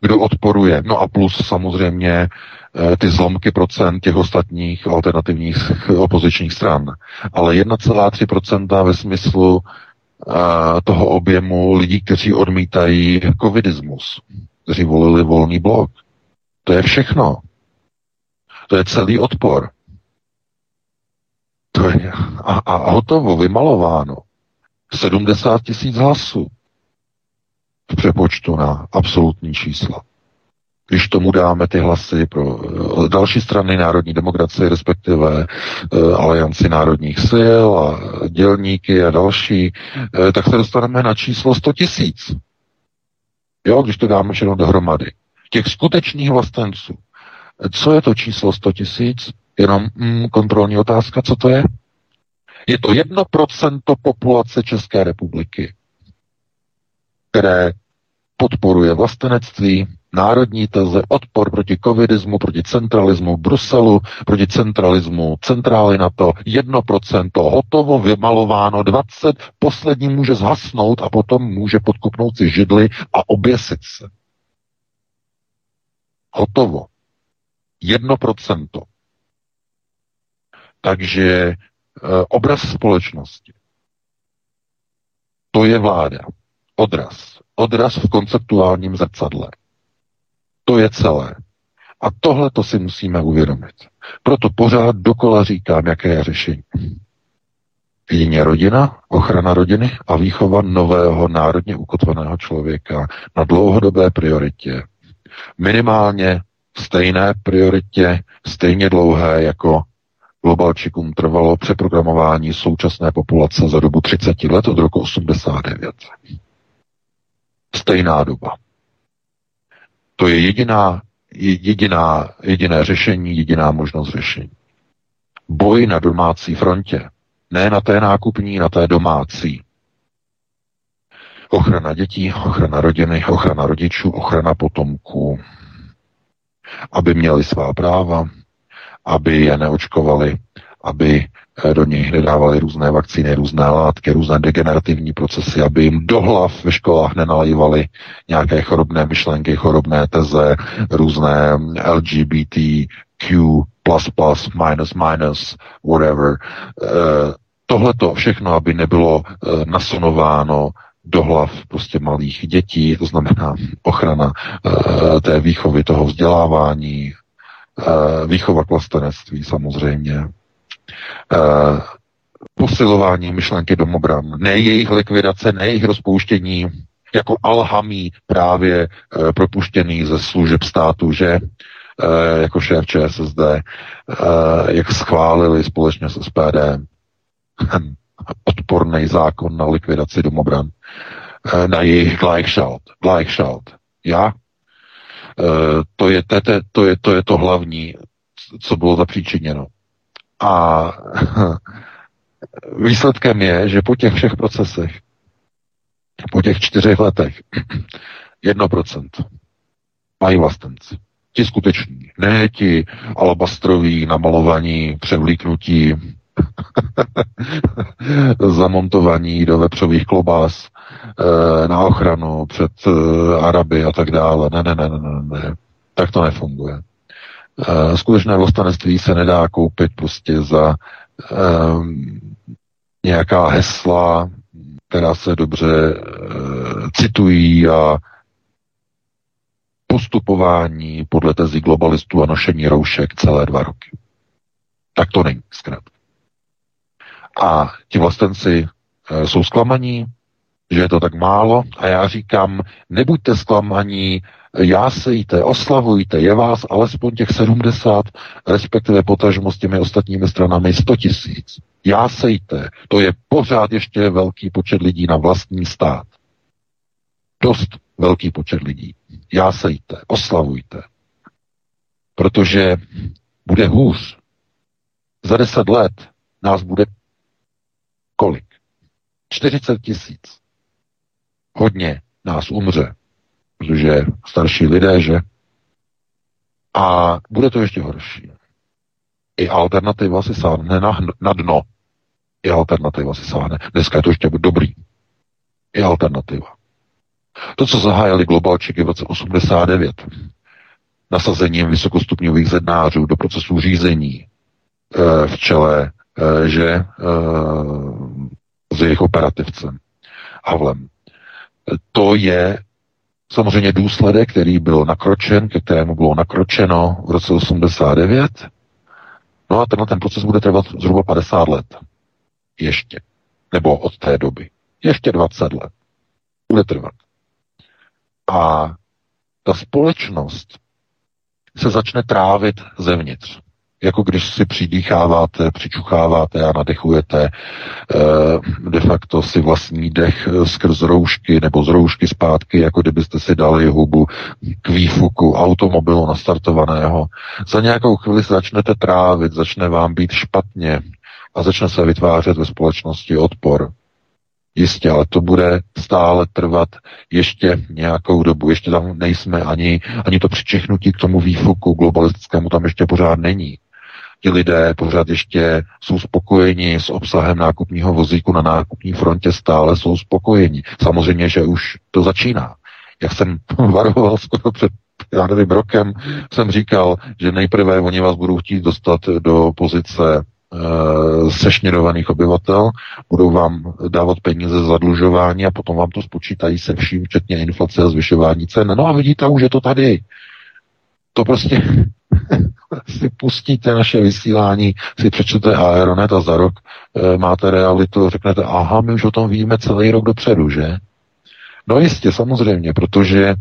kdo odporuje. No a plus samozřejmě ty zlomky procent těch ostatních alternativních opozičních stran. Ale jedna celá tři procenta ve smyslu toho objemu lidí, kteří odmítají covidismus, kteří volili volný blok. To je všechno. To je celý odpor. To je a, a hotovo, vymalováno. sedmdesát tisíc hlasů v přepočtu na absolutní čísla. Když tomu dáme ty hlasy pro další strany národní demokracie, respektive uh, alianci národních sil a dělníky a další, uh, tak se dostaneme na číslo sto tisíc. Jo, když to dáme všechno dohromady. Těch skutečných vlastenců. Co je to číslo sto tisíc? Jenom mm, kontrolní otázka, co to je? Je to jedno procento populace České republiky, které podporuje vlastenectví, národní teze, odpor proti covidismu, proti centralismu Bruselu, proti centralismu centrály NATO, jedno procento hotovo, vymalováno, dvacet, poslední může zhasnout a potom může podkopnout si židli a oběsit se. Hotovo. jedno procento. Takže e, obraz společnosti. To je vláda. Odraz. Odraz v konceptuálním zrcadle. To je celé. A tohle to si musíme uvědomit. Proto pořád dokola říkám, jaké je řešení. Jedině rodina, ochrana rodiny a výchova nového národně ukotveného člověka na dlouhodobé prioritě. Minimálně stejné prioritě, stejně dlouhé jako globalčikům trvalo přeprogramování současné populace za dobu třicet let od roku osmdesát devět. Stejná doba. To je jediná, jediná, jediné řešení, jediná možnost řešení. Boj na domácí frontě. Ne na té nákupní, na té domácí. Ochrana dětí, ochrana rodiny, ochrana rodičů, ochrana potomků. Aby měli svá práva, aby je neočkovali, aby do nich nedávali různé vakcíny, různé látky, různé degenerativní procesy, aby jim do hlav ve školách nenalívali nějaké chorobné myšlenky, chorobné teze, různé L G B T Q plus plus, minus minus, whatever. Tohleto všechno, aby nebylo nasunováno do hlav prostě malých dětí, to znamená ochrana té výchovy, toho vzdělávání, výchova k vlastenectví samozřejmě, Uh, posilování myšlenky domobran, ne jejich likvidace, ne jejich rozpouštění, jako alhamí právě uh, propuštěný ze služeb státu, že uh, jako šéf Č S S D, uh, jak schválili společně s S P D odporný zákon na likvidaci domobran, uh, na jejich gleichschalt, gleichschalt. Já? Uh, to, je tete, to, je, to je to hlavní, co bylo zapříčiněno. A výsledkem je, že po těch všech procesech, po těch čtyřech letech, jedno procento mají vlastenci. Ti skuteční, ne ti alabastroví, namalovaní, převlíknutí, zamontovaní do vepřových klobás na ochranu před Araby a tak dále. Ne, ne, ne, ne, ne. Tak to nefunguje. Uh, skutečné vlastenectví se nedá koupit prostě za uh, nějaká hesla, která se dobře uh, citují a postupování podle tezí globalistů a nošení roušek celé dva roky. Tak to není zkrátka. A ti vlastenci uh, jsou zklamaní, že je to tak málo a já říkám, nebuďte zklamaní, jásejte, oslavujte, je vás alespoň těch sedmdesát, respektive potažmo s těmi ostatními stranami sto tisíc. Jásejte, to je pořád ještě velký počet lidí na vlastní stát. Dost velký počet lidí. Jásejte, oslavujte. Protože bude hůř. Za deset let nás bude kolik? čtyřicet tisíc. Hodně nás umře. Protože starší lidé, že? A bude to ještě horší. I alternativa si sáhne na, na dno. I alternativa si sáhne. Dneska je to ještě dobrý. I alternativa. To, co zahájili globalčiky v roce osmdesát devět, nasazením vysokostupňových zednářů do procesu řízení e, v čele, e, že e, s jejich operativcem, Havlem. To je samozřejmě důsledek, který byl nakročen, ke kterému bylo nakročeno v roce osmdesát devět. No a tenhle ten proces bude trvat zhruba padesát let. Ještě. Nebo od té doby. Ještě dvacet let. Bude trvat. A ta společnost se začne trávit zevnitř. Jako když si přidýcháváte, přičucháváte a nadechujete eh, de facto si vlastní dech skrz roušky nebo z roušky zpátky, jako kdybyste si dali hubu k výfuku automobilu nastartovaného. Za nějakou chvíli se začnete trávit, začne vám být špatně a začne se vytvářet ve společnosti odpor. Jistě, ale to bude stále trvat ještě nějakou dobu. Ještě tam nejsme ani, ani to přičichnutí k tomu výfuku globalistickému tam ještě pořád není. Ti lidé pořád ještě jsou spokojeni s obsahem nákupního vozíku na nákupní frontě, stále jsou spokojeni. Samozřejmě, že už to začíná. Jak jsem varoval skoro před já nevím, rokem, jsem říkal, že nejprve oni vás budou chtít dostat do pozice sešněrovaných obyvatel, budou vám dávat peníze za zadlužování a potom vám to spočítají se vším, včetně inflace a zvyšování cen. No a vidíte, už je to tady. To prostě si pustíte naše vysílání, si přečtete Aeronet a za rok e, máte realitu, řeknete, aha, my už o tom víme celý rok dopředu, že? No jistě, samozřejmě, protože e,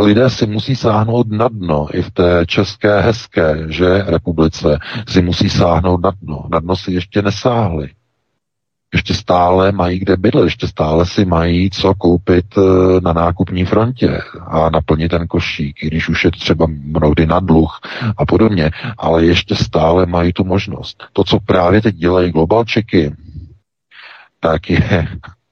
lidé si musí sáhnout na dno i v té české hezké, že, republice si musí sáhnout na dno. Na dno si ještě nesáhli. Ještě stále mají kde bydlet, ještě stále si mají co koupit na nákupní frontě a naplnit ten košík, i když už je třeba mnohdy na dluh a podobně, ale ještě stále mají tu možnost. To, co právě teď dělají globalčeky, tak je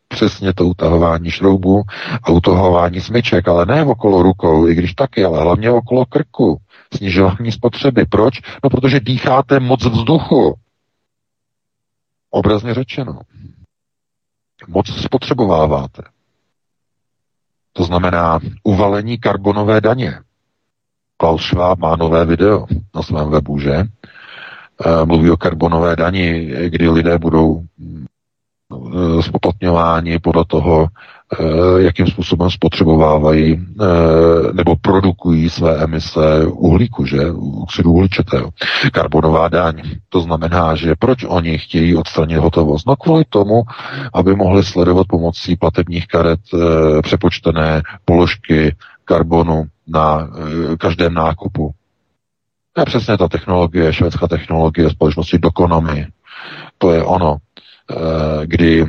přesně to utahování šroubů a utahování smyček, ale ne okolo rukou, i když taky, ale hlavně okolo krku. Snižování spotřeby. Proč? No, protože dýcháte moc vzduchu. Obrazně řečeno. Moc spotřebováváte. To znamená uvalení karbonové daně. Klaus Schwab má nové video na svém webu, že? Mluví o karbonové dani, kdy lidé budou spoplatňováni podle toho, jakým způsobem spotřebovávají nebo produkují své emise uhlíku, že? Oxidu uhličitého. Karbonová daň. To znamená, že proč oni chtějí odstranit hotovost? No kvůli tomu, aby mohli sledovat pomocí platebních karet přepočtené položky karbonu na každém nákupu. To je přesně ta technologie, švédská technologie společnosti Doconomy. To je ono, kdy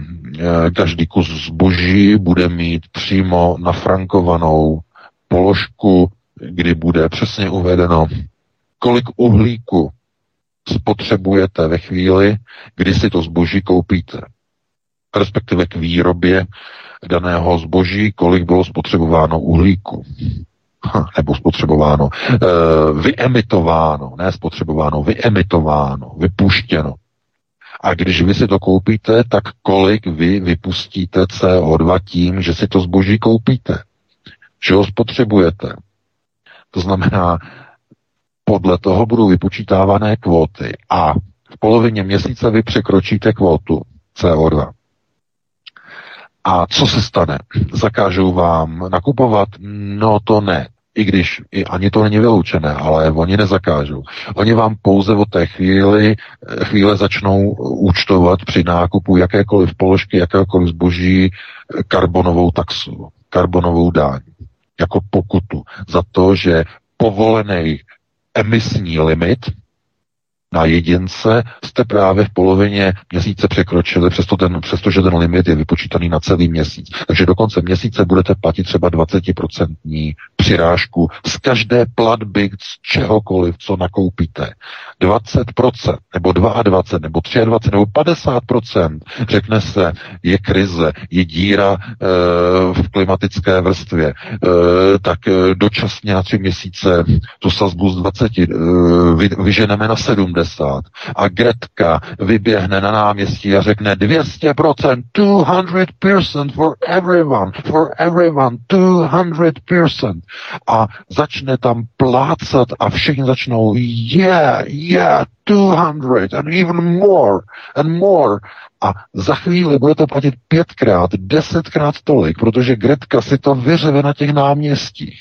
každý kus zboží bude mít přímo nafrankovanou položku, kdy bude přesně uvedeno, kolik uhlíku spotřebujete ve chvíli, kdy si to zboží koupíte. Respektive k výrobě daného zboží, kolik bylo spotřebováno uhlíku. Nebo spotřebováno, vyemitováno, ne spotřebováno, vyemitováno, vypuštěno. A když vy si to koupíte, tak kolik vy vypustíte C O dva tím, že si to zboží koupíte, že ho spotřebujete. To znamená, podle toho budou vypočítávané kvóty a v polovině měsíce vy překročíte kvótu C O dva. A co se stane? Zakážou vám nakupovat? No to ne. I když i ani to není vyloučené, ale oni nezakážou. Oni vám pouze od té chvíli, chvíle začnou účtovat při nákupu jakékoliv položky, jakékoliv zboží karbonovou taxu, karbonovou daň, jako pokutu za to, že povolený emisní limit na jedince jste právě v polovině měsíce překročili, přesto ten, přestože ten limit je vypočítaný na celý měsíc. Takže do konce měsíce budete platit třeba dvacet procent přirážku z každé platby, z čehokoliv, co nakoupíte. dvacet procent, nebo dvacet dva, nebo dvacet tři, nebo padesát procent. Řekne se, je krize, je díra e, v klimatické vrstvě. E, tak dočasně na tři měsíce tu sazbu z dvacet e, vy, vyženeme na sedmdesát. A Gretka vyběhne na náměstí a řekne dvě stě procent, dvě stě procent for everyone, for everyone, dvě stě procent. A začne tam plácat a všichni začnou, je, yeah, je, yeah, two hundred and even more and more. A za chvíli bude to platit pětkrát, desetkrát tolik, protože Gretka si to vyřeve na těch náměstích.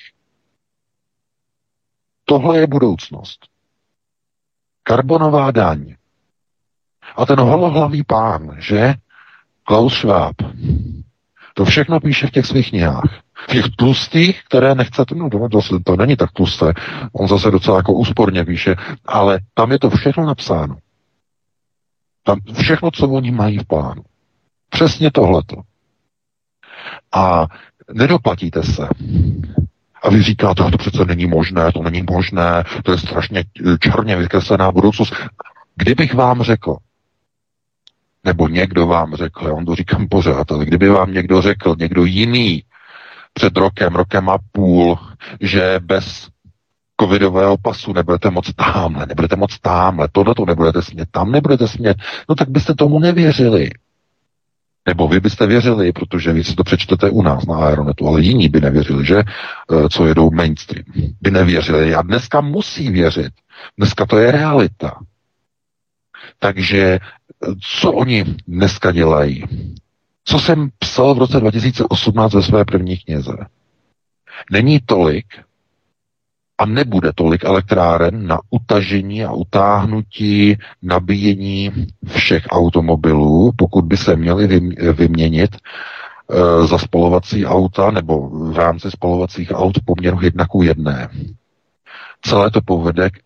Tohle je budoucnost. Karbonová daň. A ten holohlavý pán, že? Klaus Schwab. To všechno píše v těch svých knihách. V těch tlustých, které nechce, no to, to není tak tlusté, on zase docela jako úsporně píše, ale tam je to všechno napsáno. Tam všechno, co oni mají v plánu. Přesně tohleto. A nedoplatíte se. A vy říkáte, to přece není možné, to není možné, to je strašně černě vykreslená budoucnost. Kdybych vám řekl, nebo někdo vám řekl, já vám to říkám pořád, ale kdyby vám někdo řekl, někdo jiný před rokem, rokem a půl, že bez covidového pasu nebudete moc támhle, nebudete moc támhle, tohle to nebudete smět, tam nebudete smět, no tak byste tomu nevěřili. Nebo vy byste věřili, protože vy si to přečtete u nás na Aeronetu, ale jiní by nevěřili, že, co jedou mainstream. By nevěřili a dneska musí věřit. Dneska to je realita. Takže co oni dneska dělají? Co jsem psal v roce dva tisíce osmnáct ve své první knize? Není tolik a nebude tolik elektráren na utažení a utáhnutí nabíjení všech automobilů, pokud by se měli vyměnit e, za spalovací auta nebo v rámci spalovacích aut poměru jedna ku jedné. Celé to povede k,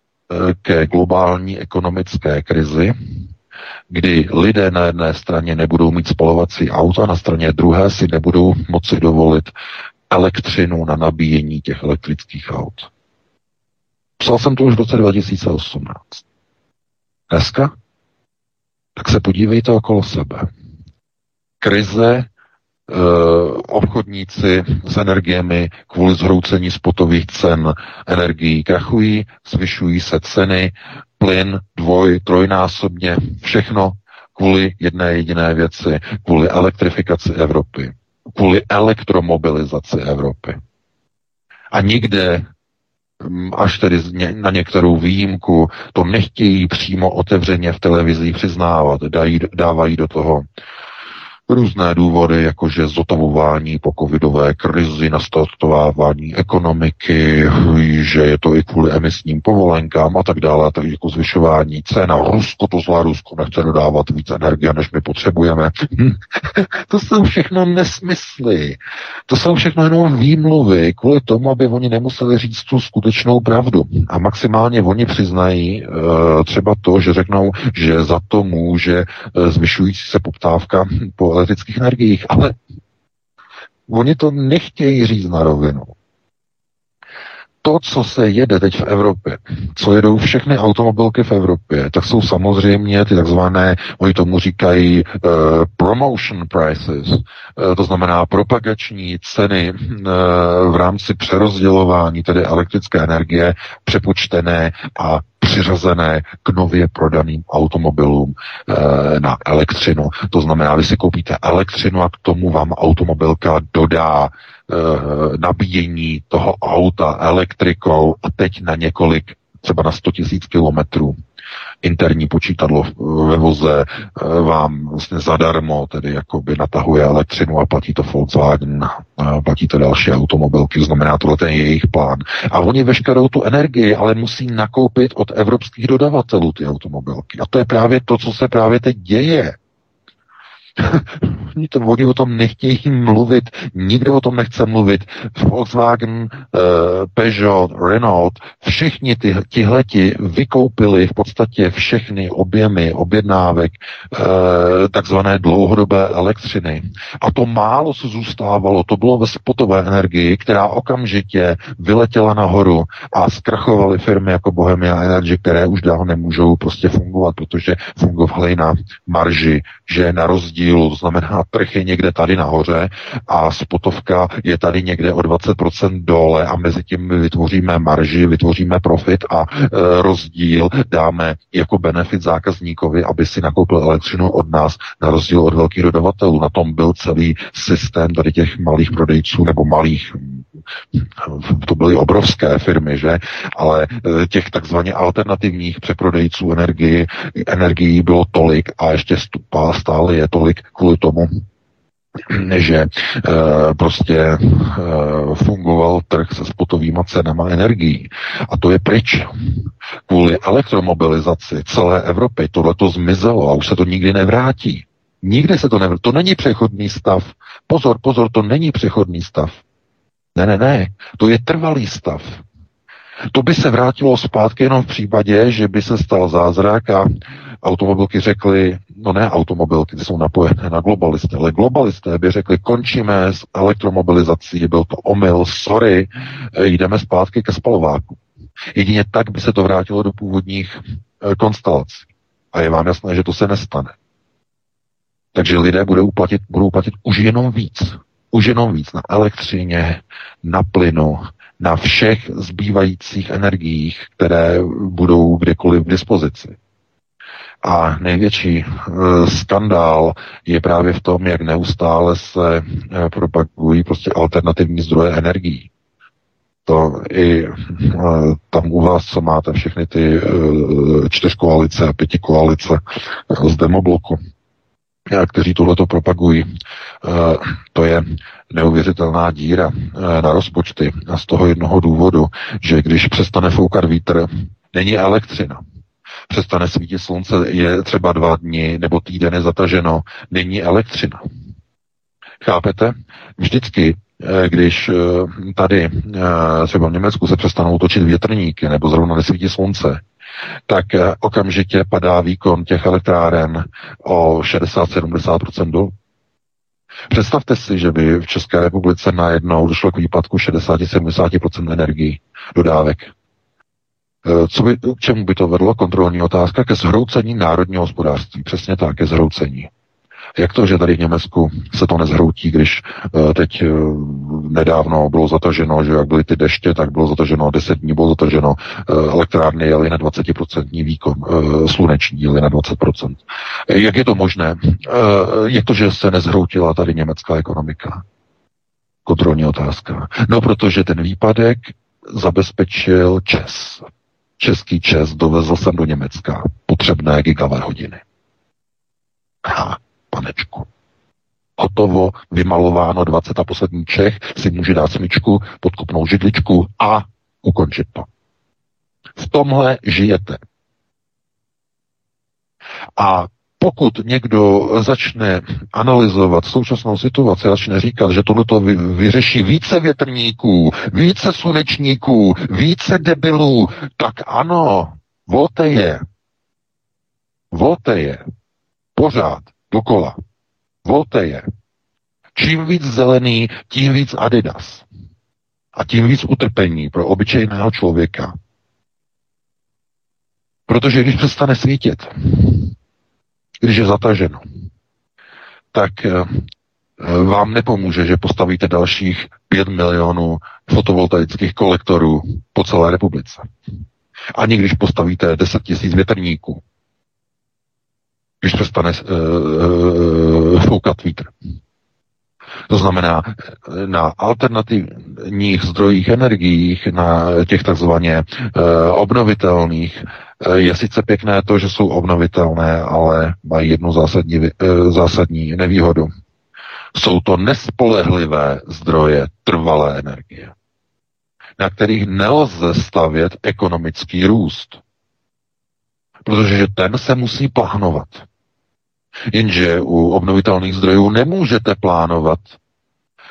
ke globální ekonomické krizi, kdy lidé na jedné straně nebudou mít spalovací auta, na straně druhé si nebudou moci dovolit elektřinu na nabíjení těch elektrických aut. Psal jsem to už v roce dva tisíce osmnáct. Dneska? Tak se podívejte okolo sebe. Krize, eh, obchodníci s energiemi kvůli zhroucení spotových cen energií krachují, zvyšují se ceny, plyn dvoj, trojnásobně, všechno kvůli jedné jediné věci, kvůli elektrifikaci Evropy, kvůli elektromobilizaci Evropy. A nikde, až tedy na některou výjimku, to nechtějí přímo otevřeně v televizích přiznávat. Dají, dávají do toho různé důvody, jakože zotavování po covidové krizi, nastartovávání ekonomiky, že je to i kvůli emisním povolenkám a tak dále, takže jako zvyšování cen. Rusko to zlá, Rusko nechce dodávat víc energie, než my potřebujeme. To jsou všechno nesmysly. To jsou všechno jenom výmluvy kvůli tomu, aby oni nemuseli říct tu skutečnou pravdu. A maximálně oni přiznají uh, třeba to, že řeknou, že za to může uh, zvyšující se poptávka po elektrických energiích, ale oni to nechtějí říct na rovinu. To, co se jede teď v Evropě, co jedou všechny automobilky v Evropě, tak jsou samozřejmě ty takzvané, oni tomu říkají uh, promotion prices, uh, to znamená propagační ceny uh, v rámci přerozdělování, tedy elektrické energie, přepočtené a přiřazené k nově prodaným automobilům e, na elektřinu. To znamená, vy si koupíte elektřinu a k tomu vám automobilka dodá e, nabíjení toho auta elektrikou a teď na několik, třeba na sto tisíc kilometrů interní počítadlo ve voze e, vám vlastně zadarmo tedy jakoby natahuje elektřinu a platí to Volkswagen, e, platí to další automobilky, znamená tohle ten jejich plán. A oni veškerou tu energii ale musí nakoupit od evropských dodavatelů ty automobilky. A to je právě to, co se právě teď děje. Oni o tom nechtějí mluvit, nikdo o tom nechce mluvit. Volkswagen, Peugeot, Renault, všichni ty, tihleti vykoupili v podstatě všechny objemy objednávek takzvané dlouhodobé elektřiny. A to málo se zůstávalo, to bylo ve spotové energii, která okamžitě vyletěla nahoru a zkrachovaly firmy jako Bohemia Energy, které už dál nemůžou prostě fungovat, protože fungovaly na marži, že na rozdíl, to znamená, trh je někde tady nahoře a spotovka je tady někde o dvacet procent dole a mezi tím vytvoříme marži, vytvoříme profit a e, rozdíl dáme jako benefit zákazníkovi, aby si nakoupil elektřinu od nás na rozdíl od velkých dodavatelů. Na tom byl celý systém tady těch malých prodejců nebo malých to byly obrovské firmy, že? Ale těch takzvaně alternativních přeprodejců energii, energií bylo tolik a ještě stupá stále je tolik kvůli tomu, že e, prostě e, fungoval trh se spotovýma cenama energií. A to je pryč. Kvůli elektromobilizaci celé Evropy tohle to zmizelo a už se to nikdy nevrátí. Nikdy se to nevrátí. To není přechodný stav. Pozor, pozor, to není přechodný stav. Ne, ne, ne. To je trvalý stav. To by se vrátilo zpátky jenom v případě, že by se stal zázrak a automobilky řekly, no ne automobilky, ty jsou napojené na globalisty, ale globalisté by řekli, končíme s elektromobilizací, byl to omyl, sorry, jdeme zpátky ke spalováku. Jedině tak by se to vrátilo do původních konstelací. A je vám jasné, že to se nestane. Takže lidé budou platit, budou platit už jenom víc. Už jenom víc na elektřině, na plynu, na všech zbývajících energiích, které budou kdekoliv k dispozici. A největší skandál je právě v tom, jak neustále se propagují prostě alternativní zdroje energií. To i tam u vás, co máte všechny ty čtyřkoalice a pětikoalice z demobloku, kteří tohleto propagují. To je neuvěřitelná díra na rozpočty a z toho jednoho důvodu, že když přestane foukat vítr, není elektřina. Přestane svítit slunce, je třeba dva dny nebo týden je zataženo, není elektřina. Chápete? Vždycky, když tady třeba v Německu se přestanou točit větrníky nebo zrovna nesvítí slunce, tak okamžitě padá výkon těch elektráren o šedesát až sedmdesát procent dolů. Představte si, že by v České republice najednou došlo k výpadku šedesát až sedmdesát procent energií dodávek. Co by, k čemu by to vedlo? Kontrolní otázka ke zhroucení národního hospodářství. Přesně tak, ke zhroucení. Jak to, že tady v Německu se to nezhroutí, když teď nedávno bylo zataženo, že jak byly ty deště, tak bylo zataženo deset dní, bylo zataženo, elektrárny jeli na dvacet procent výkon, sluneční jeli na dvacet procent. Jak je to možné? Jak to, že se nezhroutila tady německá ekonomika? Kontrolní otázka. No, protože ten výpadek zabezpečil ČES. Český ČES dovezl sem do Německa potřebné gigawatt hodiny. Ha, panečku. Hotovo, vymalováno dvacet a poslední Čech si může dát smyčku, podkopnout židličku a ukončit to. V tomhle žijete. A pokud někdo začne analyzovat současnou situaci, začne říkat, že tohleto vy, vyřeší více větrníků, více slunečníků, více debilů, tak ano, volte je. Volte je. Pořád, dokola. Volte je. Čím víc zelený, tím víc Adidas. A tím víc utrpení pro obyčejného člověka. Protože když přestane svítit, když je zataženo, tak vám nepomůže, že postavíte dalších pět milionů fotovoltaických kolektorů po celé republice. Ani když postavíte deset tisíc větrníků, když přestane uh, foukat vítr. To znamená, na alternativních zdrojích energiích, na těch takzvaně obnovitelných, je sice pěkné to, že jsou obnovitelné, ale mají jednu zásadní, zásadní nevýhodu. Jsou to nespolehlivé zdroje trvalé energie, na kterých nelze stavět ekonomický růst, protože ten se musí plánovat. Jenže u obnovitelných zdrojů nemůžete plánovat.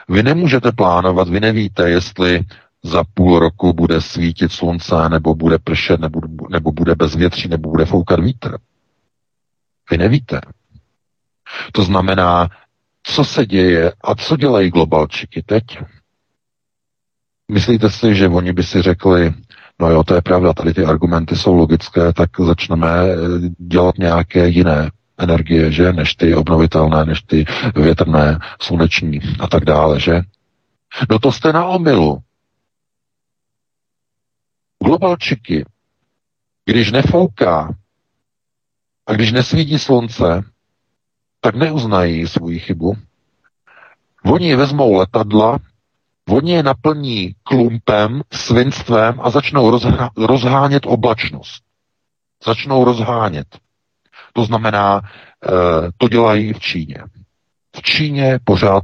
Vy nemůžete plánovat, vy nevíte, jestli za půl roku bude svítit slunce, nebo bude pršet, nebo, nebo bude bezvětří, nebo bude foukat vítr. Vy nevíte. To znamená, co se děje a co dělají globalčiky teď? Myslíte si, že oni by si řekli, no jo, to je pravda, tady ty argumenty jsou logické, tak začneme dělat nějaké jiné energie, že, než ty obnovitelné, než ty větrné, sluneční a tak dále, že? No to jste na omylu. Globalčiky, když nefouká a když nesvítí slunce, tak neuznají svou chybu. Oni vezmou letadla Oni je naplní klumpem, svinstvem a začnou rozha- rozhánět oblačnost. Začnou rozhánět. To znamená, eh, to dělají v Číně. V Číně pořád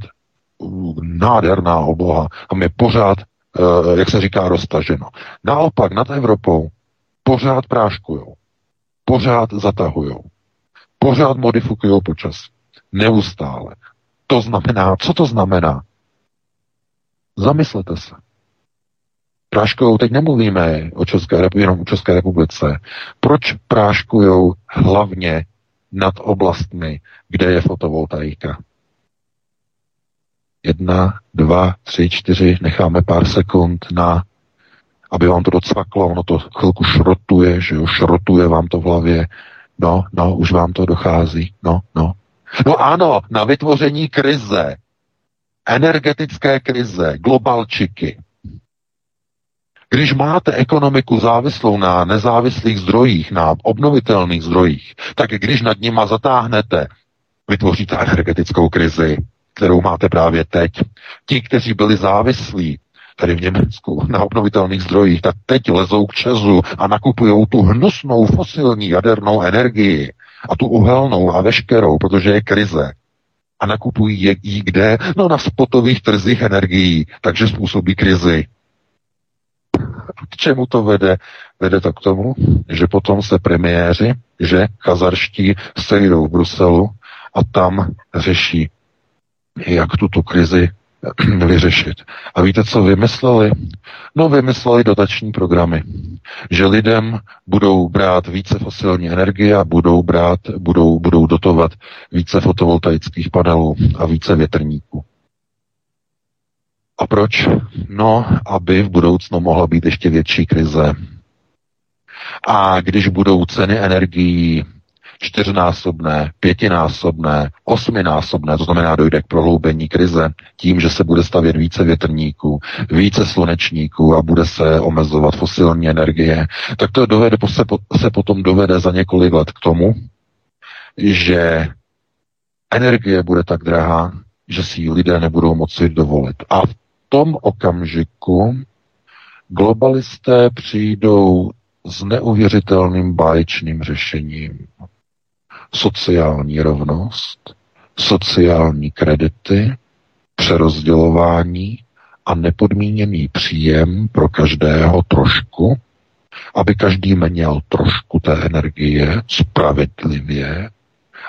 uh, nádherná obloha. Tam je pořád, eh, jak se říká, roztaženo. Naopak nad Evropou pořád práškujou. Pořád zatahujou. Pořád modifikují počasí. Neustále. To znamená, co to znamená? Zamyslete se. Práškujou, teď nemluvíme o České, jenom o České republice. Proč práškujou hlavně nad oblastmi, kde je fotovoltaika? Jedna, dva, tři, čtyři, necháme pár sekund na, aby vám to docvaklo, ono to chvilku šrotuje, že jo, šrotuje vám to v hlavě. No, no, už vám to dochází, no, no. No ano, na vytvoření krize, energetické krize, globalčiky. Když máte ekonomiku závislou na nezávislých zdrojích, na obnovitelných zdrojích, tak když nad nima zatáhnete, vytvoříte energetickou krizi, kterou máte právě teď. Ti, kteří byli závislí tady v Německu na obnovitelných zdrojích, tak teď lezou k ČESu a nakupují tu hnusnou fosilní jadernou energii a tu uhelnou a veškerou, protože je krize. A nakupují ji kde? No na spotových trzích energií, takže způsobí krizi. K čemu to vede? Vede to k tomu, že potom se premiéři, že chazarští sejdou v Bruselu a tam řeší, jak tuto krizi vyřešit. A víte, co vymysleli? No vymysleli dotační programy, že lidem budou brát více fosilní energie a budou brát, budou, budou dotovat více fotovoltaických panelů a více větrníků. A proč? No, aby v budoucnu mohla být ještě větší krize. A když budou ceny energií čtyřnásobné, pětinásobné, osminásobné, to znamená dojde k prohloubení krize tím, že se bude stavět více větrníků, více slunečníků a bude se omezovat fosilní energie, tak to dovede, se, se potom dovede za několik let k tomu, že energie bude tak drahá, že si ji lidé nebudou moci dovolit. A v tom okamžiku globalisté přijdou s neuvěřitelným báječným řešením. Sociální rovnost, sociální kredity, přerozdělování a nepodmíněný příjem pro každého trošku, aby každý měl trošku té energie spravedlivě,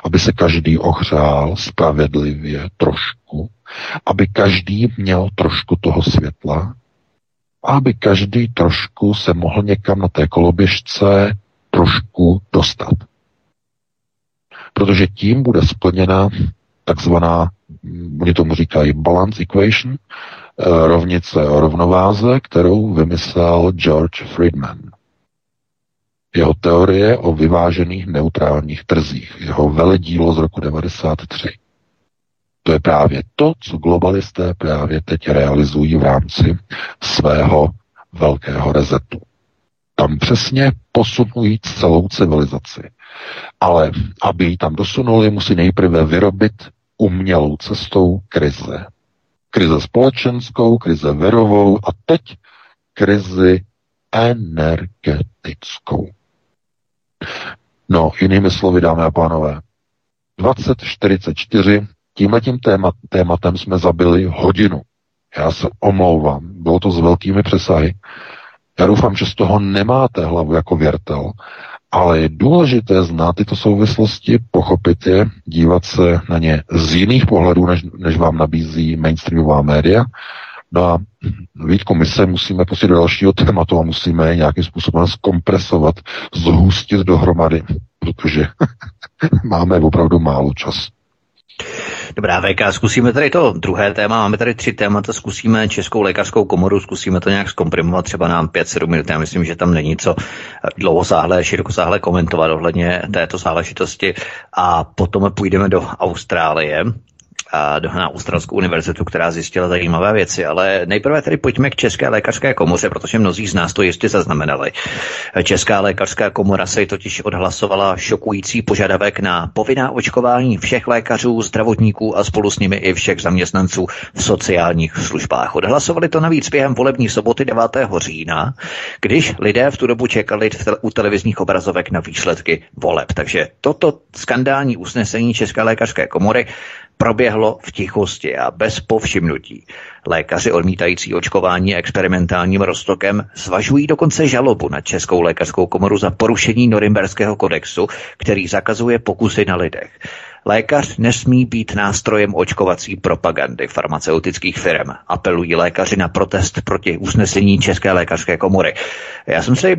aby se každý ohřál spravedlivě trošku, aby každý měl trošku toho světla, aby každý trošku se mohl někam na té koloběžce trošku dostat. Protože tím bude splněna takzvaná, oni tomu říkají balance equation, rovnice o rovnováze, kterou vymyslel George Friedman. Jeho teorie o vyvážených neutrálních trzích, jeho veledílo z roku devadesát tři. To je právě to, co globalisté právě teď realizují v rámci svého velkého resetu. Tam přesně posunují celou civilizaci. Ale aby ji tam dosunuli, musí nejprve vyrobit umělou cestou krize. Krize společenskou, krize virovou a teď krizi energetickou. No, jinými slovy, dámy a pánové, dvacet čtyřicet čtyři, tímhletím témat, tématem jsme zabili hodinu. Já se omlouvám, bylo to s velkými přesahy. Já doufám, že z toho nemáte hlavu jako věrtel, ale je důležité znát tyto souvislosti, pochopit je, dívat se na ně z jiných pohledů, než, než vám nabízí mainstreamová média. No a Vítku, my se musíme pustit do dalšího tématu a musíme je nějakým způsobem zkompresovat, zhustit dohromady, protože máme opravdu málo času. Dobrá, V K, zkusíme tady to druhé téma, máme tady tři témata, zkusíme Českou lékařskou komoru, zkusíme to nějak zkomprimovat, třeba nám pět sedm minut, já myslím, že tam není co dlouhosáhle, širokosáhle komentovat ohledně této záležitosti a potom půjdeme do Austrálie, a dohnal Australskou univerzitu, která zjistila zajímavé věci. Ale nejprve tedy pojďme k České lékařské komoře, protože mnozí z nás to ještě zaznamenali. Česká lékařská komora se totiž odhlasovala šokující požadavek na povinná očkování všech lékařů, zdravotníků a spolu s nimi i všech zaměstnanců v sociálních službách. Odhlasovali to navíc během volební soboty devátého října, když lidé v tu dobu čekali u televizních obrazovek na výsledky voleb. Takže toto skandální usnesení České lékařské komory proběhlo v tichosti a bez povšimnutí. Lékaři odmítající očkování experimentálním roztokem zvažují dokonce žalobu na Českou lékařskou komoru za porušení Norimberského kodexu, který zakazuje pokusy na lidech. Lékař nesmí být nástrojem očkovací propagandy farmaceutických firm. Apelují lékaři na protest proti usnesení České lékařské komory. Já jsem si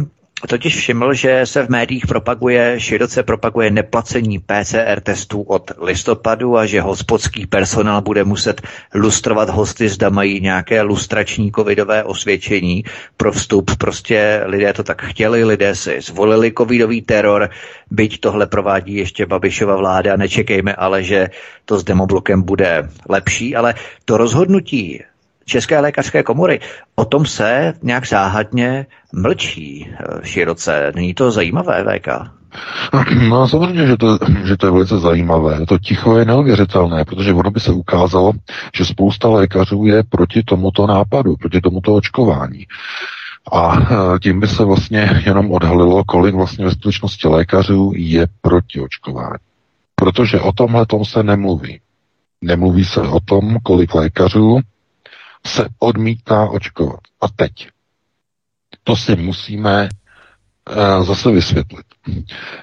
totiž všiml, že se v médiích propaguje, široce propaguje neplacení P C R testů od listopadu a že hospodský personál bude muset lustrovat hosty, zda mají nějaké lustrační covidové osvědčení pro vstup. Prostě lidé to tak chtěli, lidé si zvolili covidový teror, byť tohle provádí ještě Babišova vláda, nečekejme ale, že to s demoblokem bude lepší, ale to rozhodnutí České lékařské komory, o tom se nějak záhadně mlčí široce. Není to zajímavé, V K? No samozřejmě, že to, že to je velice zajímavé. To ticho je neuvěřitelné, protože ono by se ukázalo, že spousta lékařů je proti tomuto nápadu, proti tomuto očkování. A tím by se vlastně jenom odhalilo, kolik vlastně ve skutečnosti lékařů je proti očkování. Protože o tomhletom se nemluví. Nemluví se o tom, kolik lékařů se odmítá očkovat. A teď. To si musíme uh, zase vysvětlit.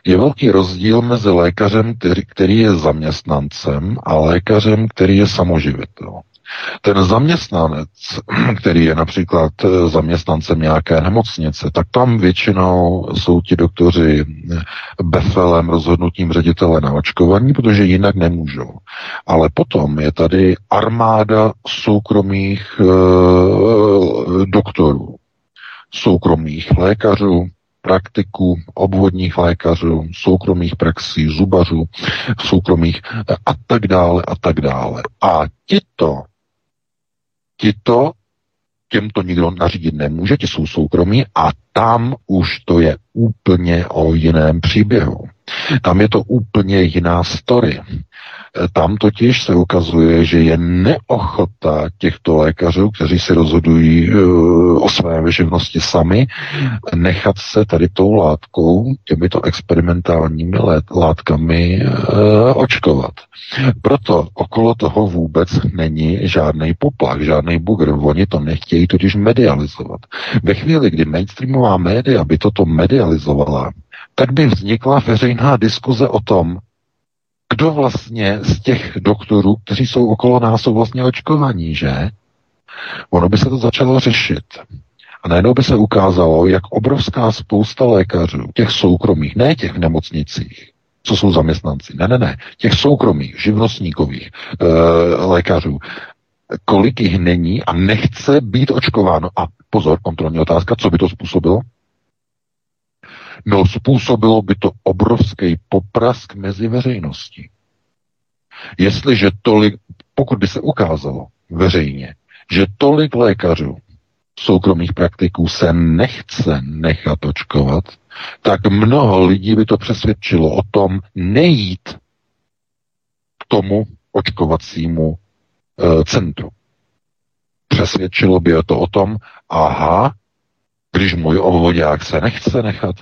Je velký rozdíl mezi lékařem, který, který je zaměstnancem, a lékařem, který je samoživitel. Ten zaměstnanec, který je například zaměstnancem nějaké nemocnice, tak tam většinou jsou ti doktoři befelem, rozhodnutím ředitele na očkování, protože jinak nemůžou. Ale potom je tady armáda soukromých e, doktorů, soukromých lékařů, praktiků, obvodních lékařů, soukromých praxí, zubařů, soukromých a tak dále a tak dále. A tito Tito, těmto nikdo nařídit nemůže, ti jsou soukromí a tam už to je úplně o jiném příběhu. Tam je to úplně jiná story. Tam totiž se ukazuje, že je neochota těchto lékařů, kteří si rozhodují o své vyživnosti sami, nechat se tady tou látkou, těmito experimentálními látkami očkovat. Proto okolo toho vůbec není žádný poplach, žádný bugr. Oni to nechtějí totiž medializovat. Ve chvíli, kdy mainstreamová média by toto medializovala, tak by vznikla veřejná diskuze o tom, kdo vlastně z těch doktorů, kteří jsou okolo nás, jsou vlastně očkovaní, že? Ono by se to začalo řešit. A najednou by se ukázalo, jak obrovská spousta lékařů, těch soukromých, ne těch v nemocnicích, co jsou zaměstnanci, ne, ne, ne, těch soukromých, živnostníkových e, lékařů, kolik jich není a nechce být očkováno. A pozor, kontrolní otázka, co by to způsobilo? No, způsobilo by to obrovský poprask mezi veřejností. Jestliže tolik, pokud by se ukázalo veřejně, že tolik lékařů, soukromých praktiků se nechce nechat očkovat, tak mnoho lidí by to přesvědčilo o tom nejít k tomu očkovacímu e, centru. Přesvědčilo by to o tom, aha, když můj obvoďák se nechce nechat,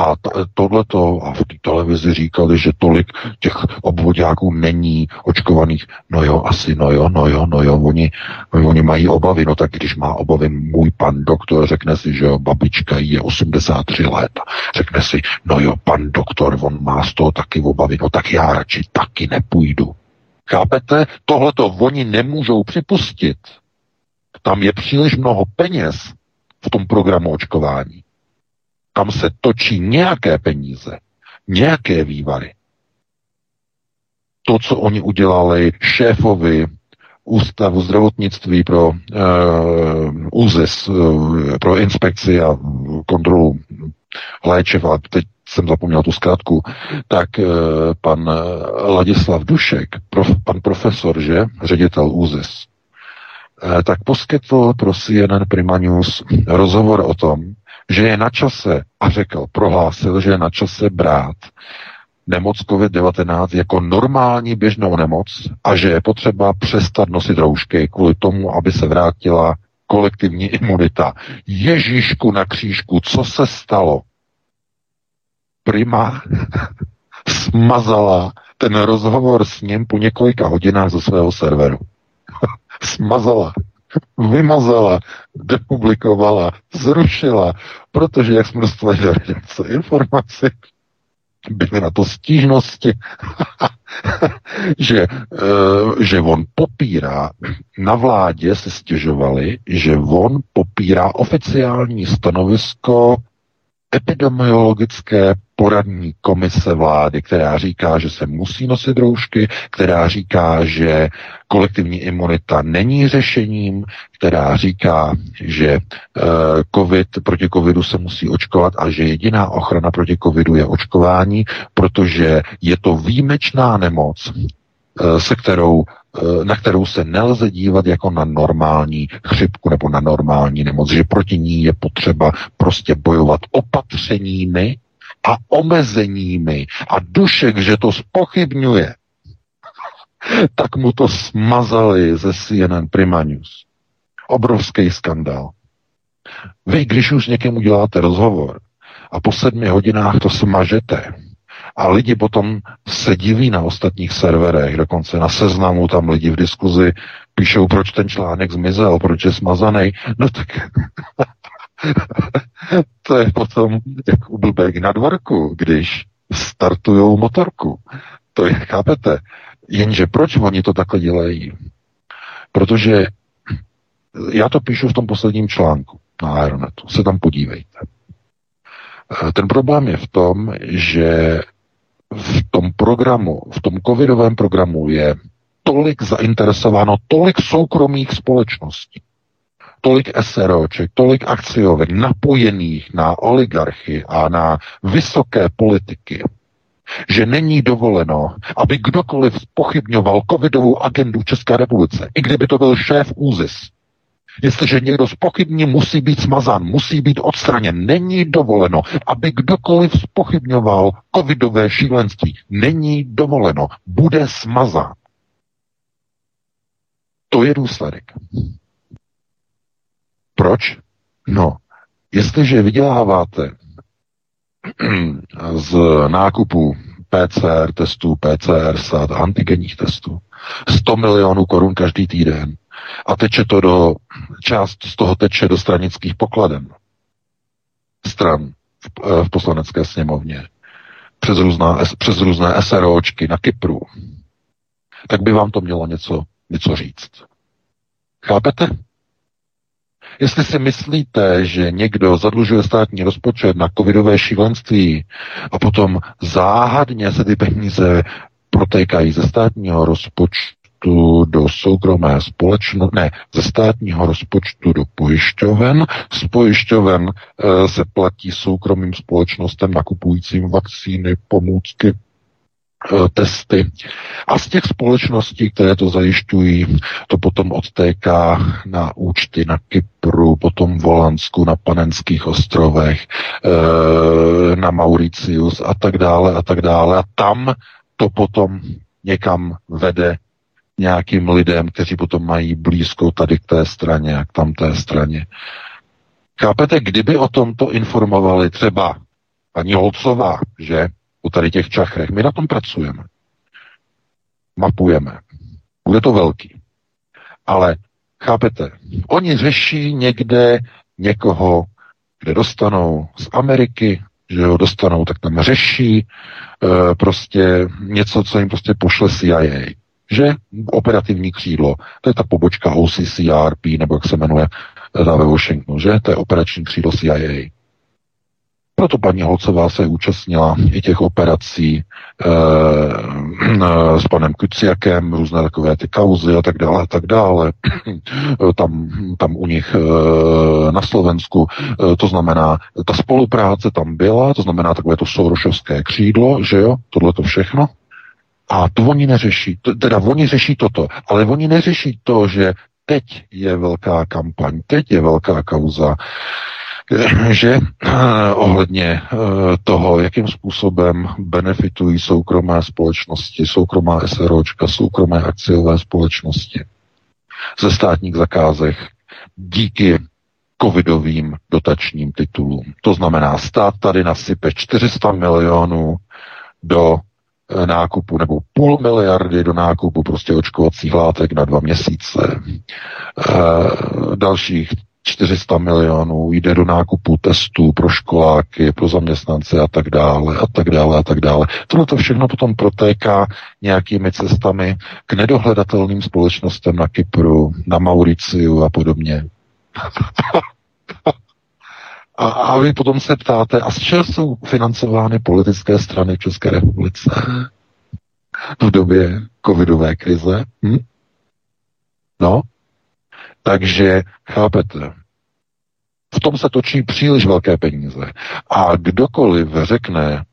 a t- tohleto, a v té televizi říkali, že tolik těch obvoďáků není očkovaných. No jo, asi, no jo, no jo, no jo, oni, oni mají obavy. No tak když má obavy můj pan doktor, řekne si, že jo, babička je osmdesát tři let. Řekne si, no jo, pan doktor, on má z toho taky obavy. No tak já radši taky nepůjdu. Chápete? Tohleto oni nemůžou připustit. Tam je příliš mnoho peněz v tom programu očkování. Tam se točí nějaké peníze, nějaké vývary. To, co oni udělali šéfovi Ústavu zdravotnictví pro ÚZIS, uh, pro inspekci a kontrolu léčiv, a teď jsem zapomněl tu zkrátku, tak pan Ladislav Dušek, prof, pan profesor, že, ředitel ÚZIS, tak poskytl pro C N N Prima News rozhovor o tom, že je na čase, a řekl, prohlásil, že je na čase brát nemoc covid devatenáct jako normální běžnou nemoc a že je potřeba přestat nosit roušky kvůli tomu, aby se vrátila kolektivní imunita. Ježíšku na křížku, co se stalo? Prima smazala ten rozhovor s ním po několika hodinách ze svého serveru. Smazala, vymazala, depublikovala, zrušila, protože jak jsme dostali do redakce informaci, byly na to stížnosti, že, uh, že on popírá, na vládě se stěžovali, že on popírá oficiální stanovisko epidemiologické poradní komise vlády, která říká, že se musí nosit roušky, která říká, že kolektivní imunita není řešením, která říká, že COVID, proti covidu se musí očkovat a že jediná ochrana proti covidu je očkování, protože je to výjimečná nemoc, se kterou, na kterou se nelze dívat jako na normální chřipku nebo na normální nemoc, že proti ní je potřeba prostě bojovat opatřeními a omezeními. A Dušek, že to zpochybňuje, tak mu to smazali ze C N N Prima News. Obrovský skandál. Vy, když už někému děláte rozhovor a po sedmi hodinách to smažete, a lidi potom se diví na ostatních serverech, dokonce na Seznamu, tam lidi v diskuzi píšou, proč ten článek zmizel, proč je smazaný. No tak to je potom jak u blbek na dvorku, když startujou motorku. To je, chápete? Jenže proč oni to takhle dělají? Protože já to píšu v tom posledním článku na Aeronetu. Se tam podívejte. Ten problém je v tom, že v tom programu, v tom covidovém programu je tolik zainteresováno, tolik soukromých společností, tolik SROček, tolik akciovek napojených na oligarchy a na vysoké politiky, že není dovoleno, aby kdokoliv zpochybňoval covidovou agendu České republice, i kdyby to byl šéf ÚZIS. Jestliže někdo zpochybní, musí být smazán, musí být odstraněn. Není dovoleno, aby kdokoliv zpochybňoval covidové šílenství. Není dovoleno. Bude smazán. To je důsledek. Proč? No, jestliže vyděláváte z nákupu P C R testů, P C R sad, antigenních testů, sto milionů korun každý týden, a teče to do, část z toho teče do stranických pokladen stran v, v poslanecké sněmovně přes, různá, přes různé SROčky na Kypru, tak by vám to mělo něco, něco říct. Chápete? Jestli si myslíte, že někdo zadlužuje státní rozpočet na covidové šílenství a potom záhadně se ty peníze protékají ze státního rozpočtu do soukromé společnosti, ne, ze státního rozpočtu do pojišťoven, z pojišťoven e, se platí soukromým společnostem nakupujícím vakcíny, pomůcky, e, testy. A z těch společností, které to zajišťují, to potom odtéká na účty na Kypru, potom v Holandsku, na Panenských ostrovech, e, na Mauricius a tak dále a tak dále. A tam to potom někam vede nějakým lidem, kteří potom mají blízko tady k té straně a k tam té straně. Chápete, kdyby o tomto informovali třeba paní Holcová, že o tady těch čachrech, my na tom pracujeme, mapujeme, bude to velký. Ale chápete, oni řeší někde někoho, kde dostanou z Ameriky, že ho dostanou, tak tam řeší e, prostě něco, co jim prostě pošle C I A. Že operativní křídlo, to je ta pobočka O C C R P, nebo jak se jmenuje, ta ve Washingtonu, že to je operační křídlo C I A. Proto paní Holcová se účastnila i těch operací eh, s panem Kuciakem, různé takové ty kauzy a tak dále a tak dále. Tam, tam u nich eh, na Slovensku, eh, to znamená, ta spolupráce tam byla, to znamená takové to sorošovské křídlo, že jo, tohle to všechno. A to oni neřeší, teda oni řeší toto, ale oni neřeší to, že teď je velká kampaň, teď je velká kauza, že ohledně toho, jakým způsobem benefitují soukromé společnosti, soukromá SROčka, soukromé akciové společnosti ze státních zakázek díky covidovým dotačním titulům. To znamená, stát tady nasype čtyři sta milionů do nákupu, nebo půl miliardy do nákupu prostě očkovacích látek na dva měsíce. E, dalších čtyři sta milionů jde do nákupu testů pro školáky, pro zaměstnance a tak dále, a tak dále, a tak dále. Tohle to všechno potom protéká nějakými cestami k nedohledatelným společnostem na Kypru, na Mauriciu a podobně. A, a vy potom se ptáte, a z čeho jsou financovány politické strany v České republice v době covidové krize? Hm? No, takže chápete, v tom se točí příliš velké peníze. A kdokoliv řekne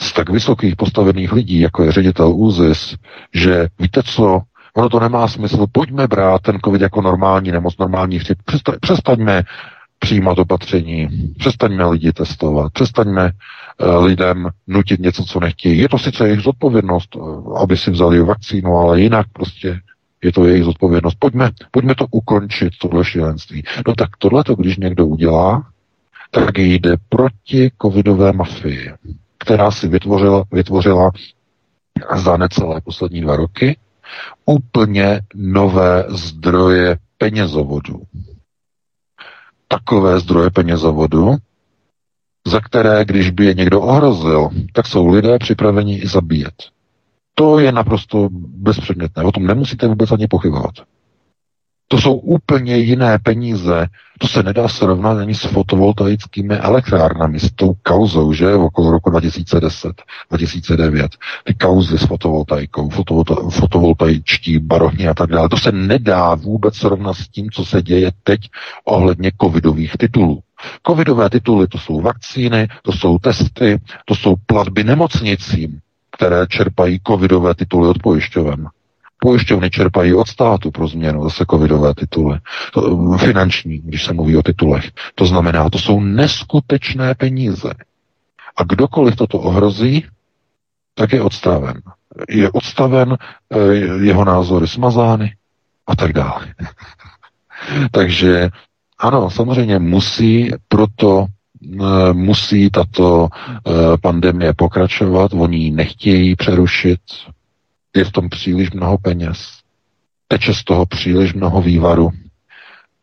z tak vysokých postavených lidí, jako je ředitel ÚZIS, že víte co, ono to nemá smysl, pojďme brát ten covid jako normální nemoc, normální chřip, přestaňme přijímat opatření, přestaňme lidi testovat, přestaňme uh, lidem nutit něco, co nechtějí. Je to sice jejich zodpovědnost, uh, aby si vzali vakcínu, ale jinak prostě je to jejich zodpovědnost. Pojďme, pojďme to ukončit, tohle šílenství. No tak tohleto, když někdo udělá, tak jde proti covidové mafii, která si vytvořila, vytvořila za necelé poslední dva roky úplně nové zdroje penězovodů. Takové zdroje penězovodu, za které, když by je někdo ohrozil, tak jsou lidé připraveni i zabíjet. To je naprosto bezpředmětné. O tom nemusíte vůbec ani pochybovat. To jsou úplně jiné peníze. To se nedá srovnat ani s fotovoltaickými elektrárnami, s tou kauzou, že okolo roku dva tisíce deset, dva tisíce devět. Ty kauzy s fotovoltaikou, fotovolta, fotovoltaičtí barohni a tak dále. To se nedá vůbec srovnat s tím, co se děje teď ohledně covidových titulů. Covidové tituly, to jsou vakcíny, to jsou testy, to jsou platby nemocnicím, které čerpají covidové tituly od pojišťoven. Pojišťovny čerpají od státu pro změnu zase covidové tituly. To, finanční, když se mluví o titulech. To znamená, to jsou neskutečné peníze. A kdokoliv toto ohrozí, tak je odstaven. Je odstaven, jeho názory smazány a tak dále. Takže ano, samozřejmě musí proto musí tato pandemie pokračovat, oni ji nechtějí přerušit. Je v tom příliš mnoho peněz, teče z toho příliš mnoho vývaru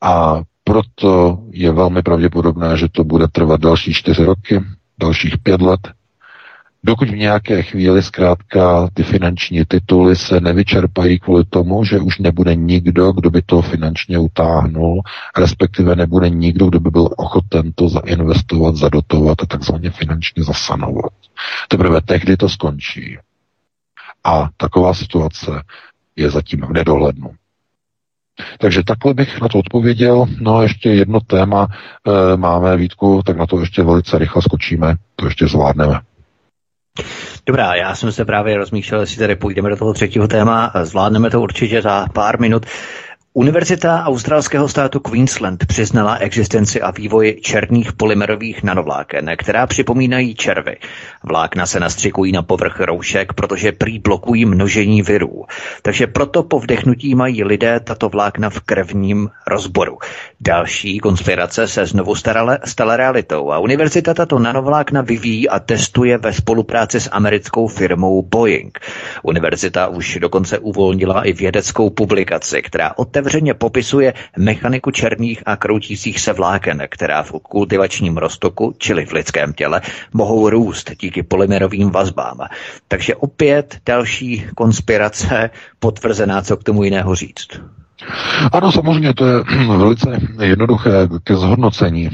a proto je velmi pravděpodobné, že to bude trvat další čtyři roky, dalších pět let, dokud v nějaké chvíli zkrátka ty finanční tituly se nevyčerpají kvůli tomu, že už nebude nikdo, kdo by to finančně utáhnul, respektive nebude nikdo, kdo by byl ochoten to zainvestovat, zadotovat a takzvaně finančně zasanovat. Teprve tehdy to skončí. A taková situace je zatím v nedohlednu. Takže takhle bych na to odpověděl. No a ještě jedno téma e, máme, Vítku, tak na to ještě velice rychle skočíme, to ještě zvládneme. Dobrá, já jsem se právě rozmýšlel, jestli tady půjdeme do toho třetího téma, zvládneme to určitě za pár minut. Univerzita australského státu Queensland přiznala existenci a vývoj černých polymerových nanovláken, která připomínají červy. Vlákna se nastřikují na povrch roušek, protože prý blokují množení virů. Takže proto po vdechnutí mají lidé tato vlákna v krevním rozboru. Další konspirace se znovu starala, stala realitou a univerzita tato nanovlákna vyvíjí a testuje ve spolupráci s americkou firmou Boeing. Univerzita už dokonce uvolnila i vědeckou publikaci, která otevřela Otevřeně popisuje mechaniku černých a kroutících se vláken, která v kultivačním roztoku, čili v lidském těle, mohou růst díky polymerovým vazbám. Takže opět další konspirace potvrzená, co k tomu jiného říct. Ano, samozřejmě, to je velice jednoduché ke zhodnocení.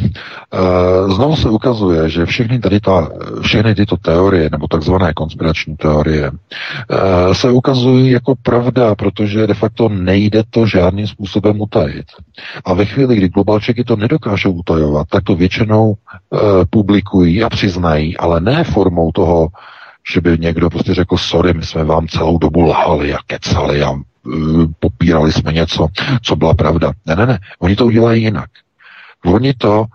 Znovu se ukazuje, že všechny, tady ta, všechny tyto teorie, nebo takzvané konspirační teorie, se ukazují jako pravda, protože de facto nejde to žádným způsobem utajit. A ve chvíli, kdy globalčeky to nedokážou utajovat, tak to většinou publikují a přiznají, ale ne formou toho, že by někdo prostě řekl, sorry, my jsme vám celou dobu lhali a kecali a popírali jsme něco, co byla pravda. Ne, ne, ne, oni to udělají jinak. Oni to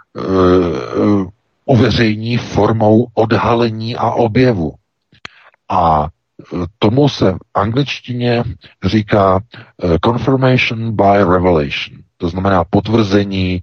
uh, uveřejní formou odhalení a objevu. A tomu se v angličtině říká confirmation by revelation. To znamená potvrzení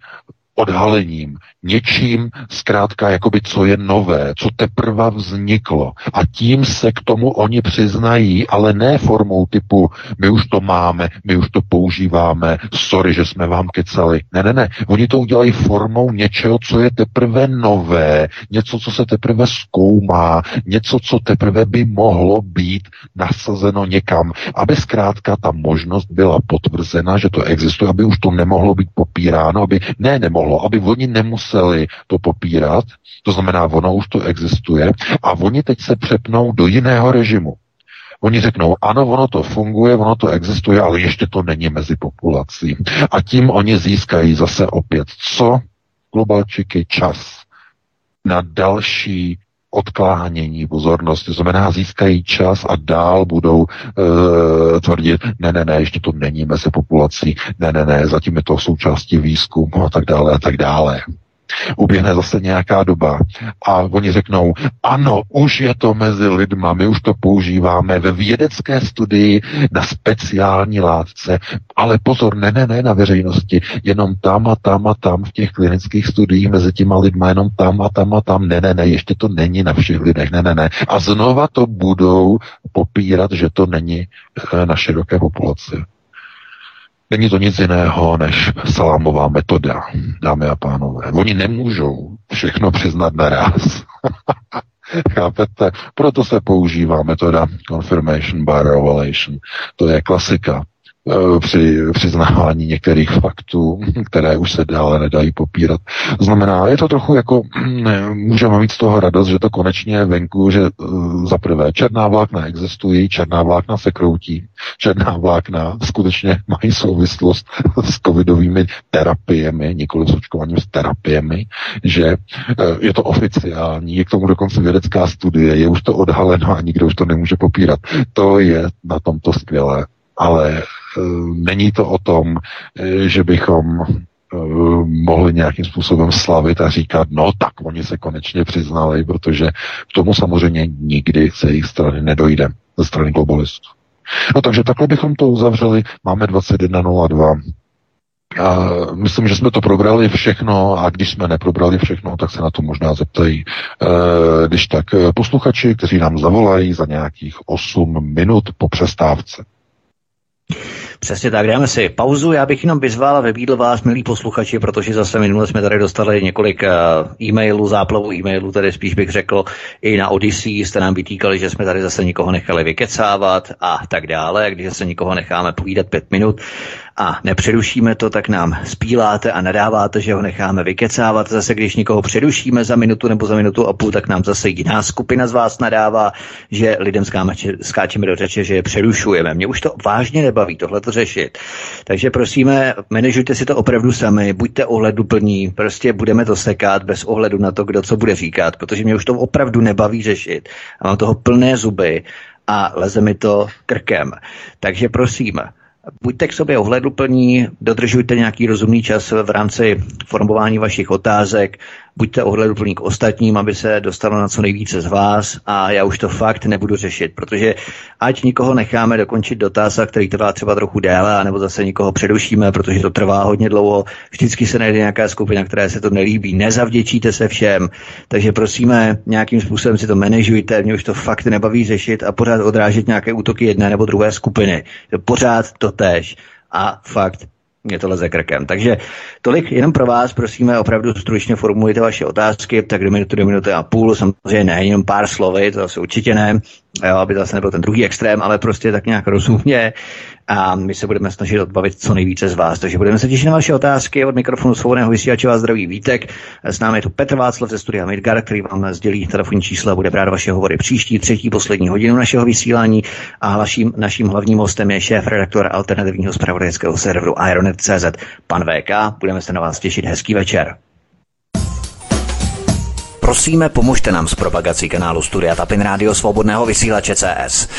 odhalením, něčím zkrátka jakoby co je nové, co teprve vzniklo. A tím se k tomu oni přiznají, ale ne formou typu my už to máme, my už to používáme, sorry, že jsme vám kecali. Ne, ne, ne. Oni to udělají formou něčeho, co je teprve nové, něco, co se teprve zkoumá, něco, co teprve by mohlo být nasazeno někam, aby zkrátka ta možnost byla potvrzena, že to existuje, aby už to nemohlo být popíráno, aby ne, nemohlo aby oni nemuseli to popírat, to znamená, ono už to existuje a oni teď se přepnou do jiného režimu. Oni řeknou, ano, ono to funguje, ono to existuje, ale ještě to není mezi populací. A tím oni získají zase opět co? Globalčiky čas na další odklánění pozornosti. To znamená, získají čas a dál budou e, tvrdit, ne, ne, ne, ještě to není mezi populací, ne, ne, ne, zatím je to součástí výzkumu a tak dále a tak dále. Uběhne zase nějaká doba a oni řeknou, ano, už je to mezi lidma, my už to používáme ve vědecké studii na speciální látce, ale pozor, ne, ne, ne na veřejnosti, jenom tam a tam a tam v těch klinických studiích mezi těma lidma, jenom tam a tam a tam, ne, ne, ne, ještě to není na všech lidech, ne, ne, ne. A znova to budou popírat, že to není na široké populaci. Není to nic jiného než salámová metoda, dámy a pánové. Oni nemůžou všechno přiznat naraz. Chápete? Proto se používá metoda confirmation by revelation. To je klasika při přiznávání některých faktů, které už se dále nedají popírat. Znamená, je to trochu jako, můžeme mít z toho radost, že to konečně je venku, že za prvé černá vlákna existují, černá vlákna se kroutí, černá vlákna skutečně mají souvislost s covidovými terapiemi, nikoli s očkováním, s terapiemi, že je to oficiální, je k tomu dokonce vědecká studie, je už to odhaleno a nikdo už to nemůže popírat. To je na tomto skvělé. Ale e, není to o tom, e, že bychom e, mohli nějakým způsobem slavit a říkat, no tak oni se konečně přiznali, protože k tomu samozřejmě nikdy z jejich strany nedojde, ze strany globalistů. No takže takhle bychom to uzavřeli, máme dvacet jedna nula dva. A myslím, že jsme to probrali všechno a když jsme neprobrali všechno, tak se na to možná zeptají, e, když tak posluchači, kteří nám zavolají za nějakých osm minut po přestávce. Přesně tak, dáme si pauzu. Já bych jenom vyzval a vybídl vás, milí posluchači, protože zase minule jsme tady dostali několik e-mailů, záplavu e-mailů, tady spíš bych řekl, i na Odyssey jste nám vytýkali, že jsme tady zase nikoho nechali vykecávat a tak dále. Když se nikoho necháme povídat pět minut a nepřerušíme to, tak nám spíláte a nadáváte, že ho necháme vykecávat. Zase, když někoho přerušíme za minutu nebo za minutu a půl, tak nám zase jiná skupina z vás nadává, že lidem skáčeme do řeče, že je přerušujeme. Mě už to vážně nebaví tohle to řešit. Takže prosíme, manažujte si to opravdu sami, buďte ohleduplní, prostě budeme to sekat bez ohledu na to, kdo co bude říkat, protože mě už to opravdu nebaví řešit. A mám toho plné zuby a leze mi to krkem. Takže prosím, buďte k sobě ohleduplní, dodržujte nějaký rozumný čas v rámci formování vašich otázek, buďte ohleduplní k ostatním, aby se dostalo na co nejvíce z vás a já už to fakt nebudu řešit, protože ať nikoho necháme dokončit dotaz, který trvá třeba trochu déle, nebo zase nikoho přerušíme, protože to trvá hodně dlouho, vždycky se najde nějaká skupina, která se to nelíbí, nezavděčíte se všem, takže prosíme, nějakým způsobem si to manažujte, mě už to fakt nebaví řešit a pořád odrážet nějaké útoky jedné nebo druhé skupiny. Pořád to též a fakt mě to leze krkem. Takže tolik jenom pro vás, prosíme, opravdu stručně formulujte vaše otázky, tak do minuty, do minuty a půl, samozřejmě ne, jenom pár slovy, to asi určitě ne, jo, aby zase nebyl ten druhý extrém, ale prostě tak nějak rozumně, a my se budeme snažit odbavit co nejvíce z vás. Takže budeme se těšit na vaše otázky. Od mikrofonu Svobodného vysílače vás zdraví Vítek. S námi je tu Petr Václav ze studia Midgar, který vám sdělí telefonní čísla a bude brát vaše hovory příští, třetí, poslední hodinu našeho vysílání. A naším, naším hlavním hostem je šéf redaktor alternativního zpravodajského serveru Aeronet tečka cé zet, pan vé ká. Budeme se na vás těšit. Hezký večer. Prosíme, pomožte nám s propagací kanálu Studia Tapin Rádio Svobodného vysílače C S.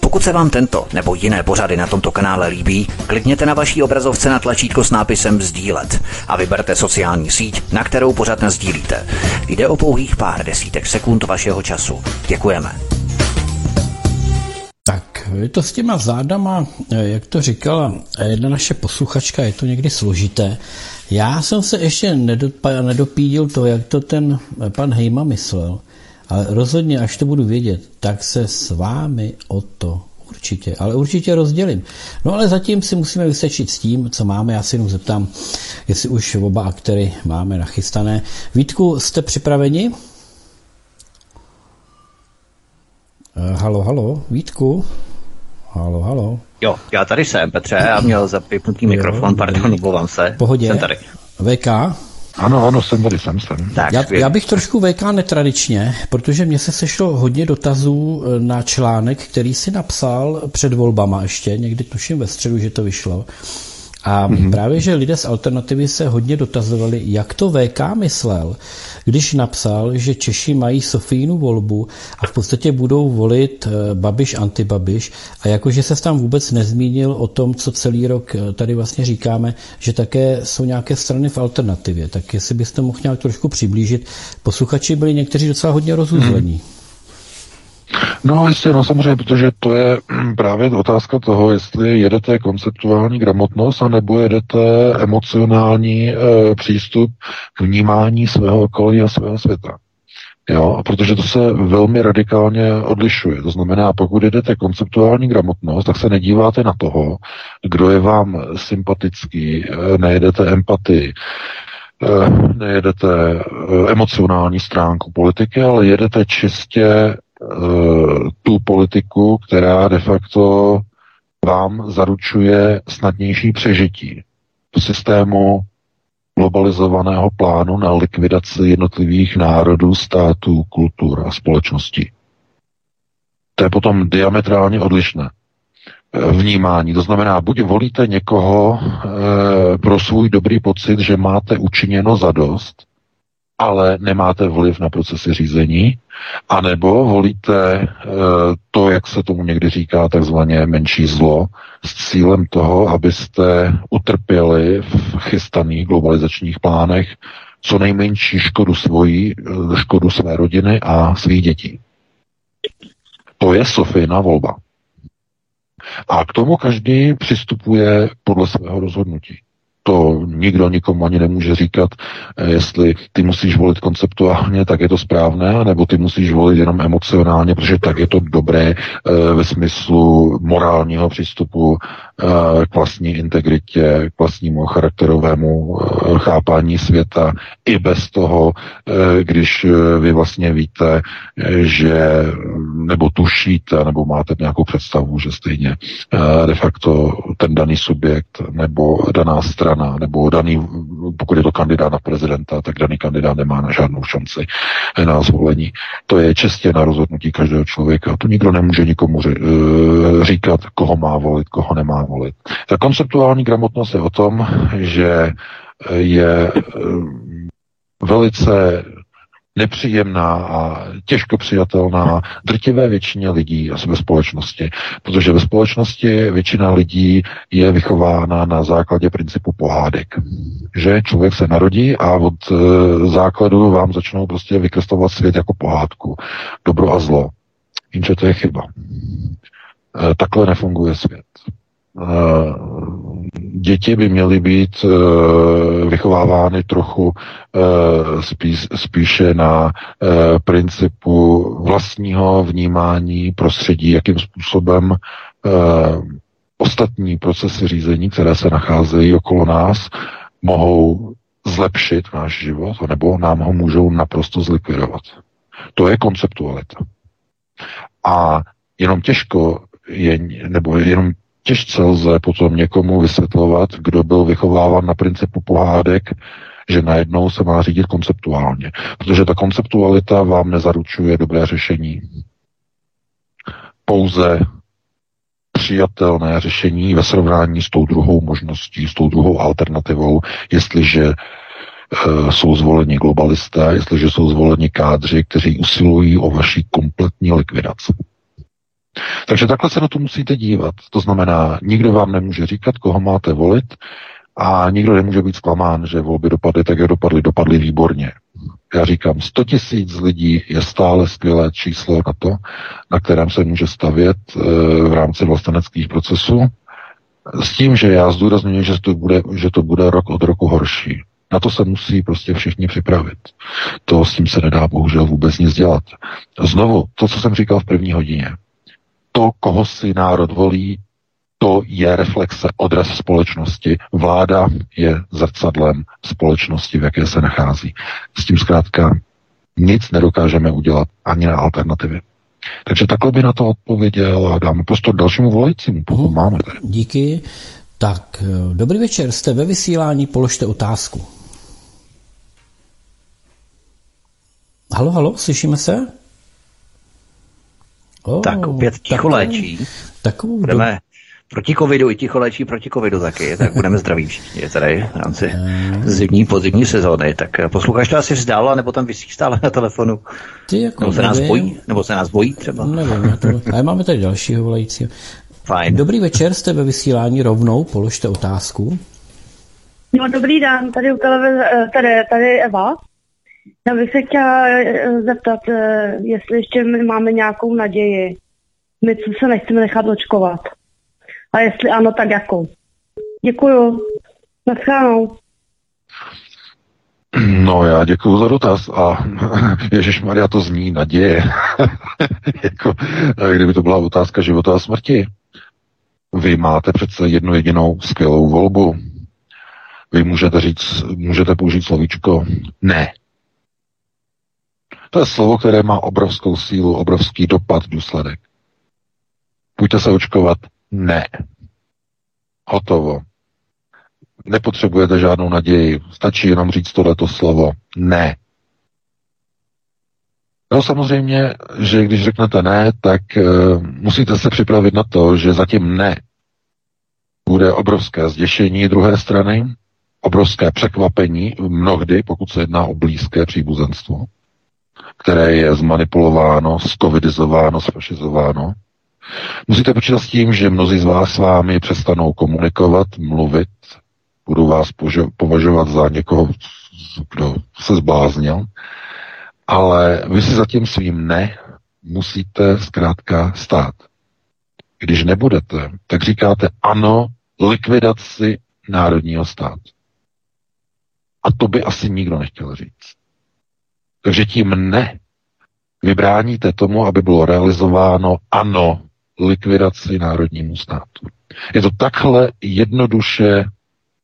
Pokud se vám tento nebo jiné pořady na tomto kanále líbí, klikněte na vaší obrazovce na tlačítko s nápisem sdílet a vyberte sociální síť, na kterou pořad nasdílíte. Jde o pouhých pár desítek sekund vašeho času. Děkujeme. Tak, je to s těma zádama, jak to říkala jedna naše posluchačka, je to někdy složité. Já jsem se ještě nedopídil to, jak to ten pan Hejma myslel, ale rozhodně, až to budu vědět, tak se s vámi o to určitě, ale určitě rozdělím. No ale zatím si musíme vysečit s tím, co máme. Já si jenom zeptám, jestli už oba aktéry máme nachystané. Vítku, jste připraveni? Halo, halo, Vítku? Halo, halo. Jo, já tady jsem, Petře, já měl zapnutý mikrofon, pardon, omlouvám se. Pohodě. Jsem tady. vé ká? Ano, ano, jsem tady, jsem, jsem. Tak, já, já bych trošku vé ká netradičně, protože mně se sešlo hodně dotazů na článek, který si napsal před volbama ještě, někdy tuším ve středu, že to vyšlo. A mm-hmm. právě, že lidé z alternativy se hodně dotazovali, jak to vé ká myslel, když napsal, že Češi mají Sofínu volbu a v podstatě budou volit Babiš, antibabiš, a jakože se tam vůbec nezmínil o tom, co celý rok tady vlastně říkáme, že také jsou nějaké strany v alternativě. Tak jestli byste mohl nějak trošku přiblížit, posluchači byli někteří docela hodně rozuzlení. Mm-hmm. No, jistě, no samozřejmě, protože to je právě otázka toho, jestli jedete konceptuální gramotnost, anebo jedete emocionální e, přístup k vnímání svého okolí a svého světa. Jo, protože to se velmi radikálně odlišuje. To znamená, pokud jedete konceptuální gramotnost, tak se nedíváte na toho, kdo je vám sympatický, nejedete empatii, nejedete emocionální stránku politiky, ale jedete čistě tu politiku, která de facto vám zaručuje snadnější přežití v systému globalizovaného plánu na likvidaci jednotlivých národů, států, kultur a společností. To je potom diametrálně odlišné vnímání. To znamená, buď volíte někoho pro svůj dobrý pocit, že máte učiněno zadost, ale nemáte vliv na procesy řízení, anebo volíte e, to, jak se tomu někdy říká, takzvané menší zlo, s cílem toho, abyste utrpěli v chystaných globalizačních plánech co nejmenší škodu svojí, škodu své rodiny a svých dětí. To je Sofina volba. A k tomu každý přistupuje podle svého rozhodnutí. To nikdo nikomu ani nemůže říkat, jestli ty musíš volit konceptuálně, tak je to správné, nebo ty musíš volit jenom emocionálně, protože tak je to dobré ve smyslu morálního přístupu k vlastní integritě, k vlastnímu charakterovému chápání světa, i bez toho, když vy vlastně víte, že nebo tušíte, nebo máte nějakou představu, že stejně de facto ten daný subjekt nebo daná strana nebo daný, pokud je to kandidát na prezidenta, tak daný kandidát nemá na žádnou šanci na zvolení. To je čistě na rozhodnutí každého člověka. To nikdo nemůže nikomu říkat, koho má volit, koho nemá volit. Ta konceptuální gramotnost je o tom, že je velice nepříjemná a těžko přijatelná drtivé většině lidí a ve společnosti. Protože ve společnosti většina lidí je vychována na základě principu pohádek. Že člověk se narodí a od základu vám začnou prostě vykreslovat svět jako pohádku. Dobro a zlo. Jenže to je chyba. Takhle nefunguje svět. Děti by měly být vychovávány trochu spíš, spíše na principu vlastního vnímání prostředí, jakým způsobem ostatní procesy řízení, které se nacházejí okolo nás, mohou zlepšit náš život, nebo nám ho můžou naprosto zlikvidovat. To je konceptualita. A jenom těžko je, nebo jenom Těžce lze potom někomu vysvětlovat, kdo byl vychováván na principu pohádek, že najednou se má řídit konceptuálně. Protože ta konceptualita vám nezaručuje dobré řešení. Pouze přijatelné řešení ve srovnání s tou druhou možností, s tou druhou alternativou, jestliže jsou zvoleni globalisté, jestliže jsou zvoleni kádři, kteří usilují o vaši kompletní likvidaci. Takže takhle se na to musíte dívat. To znamená, nikdo vám nemůže říkat, koho máte volit, a nikdo nemůže být zklamán, že volby dopadly tak, jak dopadly, dopadly výborně. Já říkám, sto tisíc lidí je stále skvělé číslo na to, na kterém se může stavět v rámci vlasteneckých procesů, s tím, že já zdůrazňuji, že to bude, že to bude rok od roku horší. Na to se musí prostě všichni připravit. To s tím se nedá bohužel vůbec nic dělat. Znovu, to, co jsem říkal v první hodině. To, koho si národ volí, to je reflexe, odraz společnosti. Vláda je zrcadlem společnosti, v jaké se nachází. S tím zkrátka nic nedokážeme udělat ani na alternativě. Takže takhle by na to odpověděl a dáme prostor dalšímu volajícímu. Potom máme tady. Díky. Tak, dobrý večer, jste ve vysílání, položte otázku. Halo, halo, slyšíme se? Oh, tak opět ticholéčí. Takovou budeme do... proti covidu i ticholéčí proti covidu taky, tak budeme zdraví všichni tady v rámci zimní, podzimní sezóny. Tak posluchač to asi vzdála, nebo tam vysí stále na telefonu. Ty jako nebo se nevím. Nás bojí, nebo se nás bojí třeba. Nevím, já to... ale máme tady dalšího volajícího. Fajn. Dobrý večer, jste ve vysílání rovnou, položte otázku. No dobrý den, tady u televize, tady, tady Eva. Já bych se chtěla zeptat, jestli ještě my máme nějakou naději. My co se nechceme nechat očkovat. A jestli ano, tak jakou. Děkuju. Na shledanou. No já děkuju za dotaz a ježišmarja, to zní naděje. Jako, kdyby to byla otázka života a smrti. Vy máte přece jednu jedinou skvělou volbu. Vy můžete říct, můžete použít slovíčko ne. To je slovo, které má obrovskou sílu, obrovský dopad, důsledek. Půjďte se očkovat ne. Hotovo. Nepotřebujete žádnou naději. Stačí jenom říct tohleto slovo ne. No samozřejmě, že když řeknete ne, tak e, musíte se připravit na to, že zatím ne bude obrovské zděšení druhé strany, obrovské překvapení, mnohdy, pokud se jedná o blízké příbuzenstvo, které je zmanipulováno, zcovidizováno, zfašizováno. Musíte počítat s tím, že mnozí z vás s vámi přestanou komunikovat, mluvit, budou vás považovat za někoho, kdo se zbláznil, ale vy si zatím svým ne musíte zkrátka stát. Když nebudete, tak říkáte ano likvidaci národního státu. A to by asi nikdo nechtěl říct. Takže tím ne vybráníte tomu, aby bylo realizováno ano likvidaci národnímu státu. Je to takhle jednoduše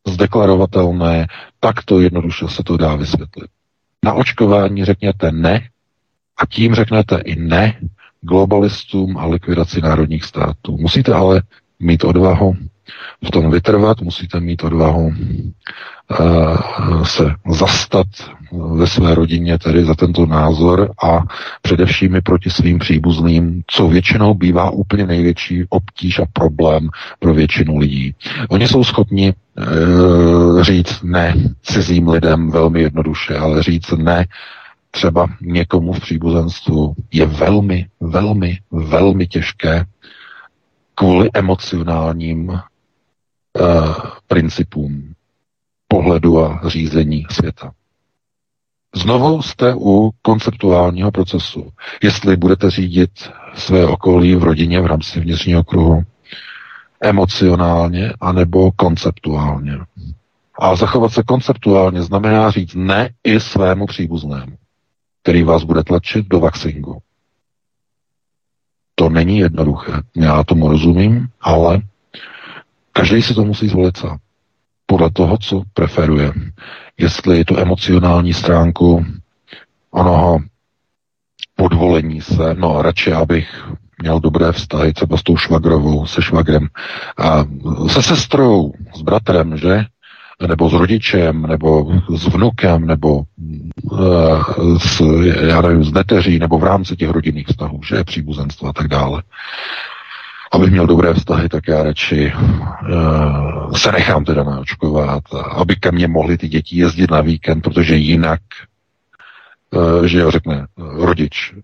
zdeklarovatelné, takto jednoduše se to dá vysvětlit. Na očkování řekněte ne a tím řeknete i ne globalistům a likvidaci národních států. Musíte ale mít odvahu v tom vytrvat, musíte mít odvahu uh, se zastat ve své rodině tedy za tento názor a především i proti svým příbuzným, co většinou bývá úplně největší obtíž a problém pro většinu lidí. Oni jsou schopni uh, říct ne cizím lidem velmi jednoduše, ale říct ne třeba někomu v příbuzenstvu je velmi, velmi, velmi těžké kvůli emocionálním Uh, principům pohledu a řízení světa. Znovu jste u konceptuálního procesu. Jestli budete řídit své okolí v rodině v rámci vnitřního kruhu emocionálně anebo konceptuálně. A zachovat se konceptuálně znamená říct ne i svému příbuznému, který vás bude tlačit do vaxingu. To není jednoduché. Já tomu rozumím, ale každý si to musí zvolit sám. Podle toho, co preferuje. Jestli je tu emocionální stránku onoho podvolení se, no radši abych měl dobré vztahy třeba s tou švagrovou, se švagrem a se sestrou, s bratrem, že? Nebo s rodičem, nebo s vnukem, nebo uh, s, já nevím, s neteří, nebo v rámci těch rodinných vztahů, že? Příbuzenstva a tak dále. Abych měl dobré vztahy, tak já radši uh, se nechám teda naočkovat, aby ke mně mohli ty děti jezdit na víkend, protože jinak, uh, že jo, řekne rodič,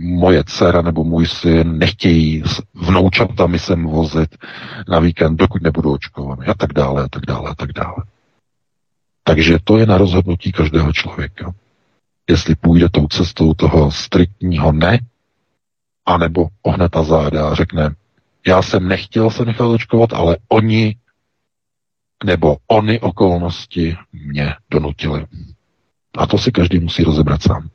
moje dcera nebo můj syn nechtějí vnoučatami sem vozit na víkend, dokud nebudou očkovaný a tak dále, a tak dále, a tak dále. Takže to je na rozhodnutí každého člověka. Jestli půjde tou cestou toho striktního ne, anebo ohne ta záda a řekne, já jsem nechtěl se nechat očkovat, ale oni nebo ony okolnosti mě donutili. A to si každý musí rozebrat sám.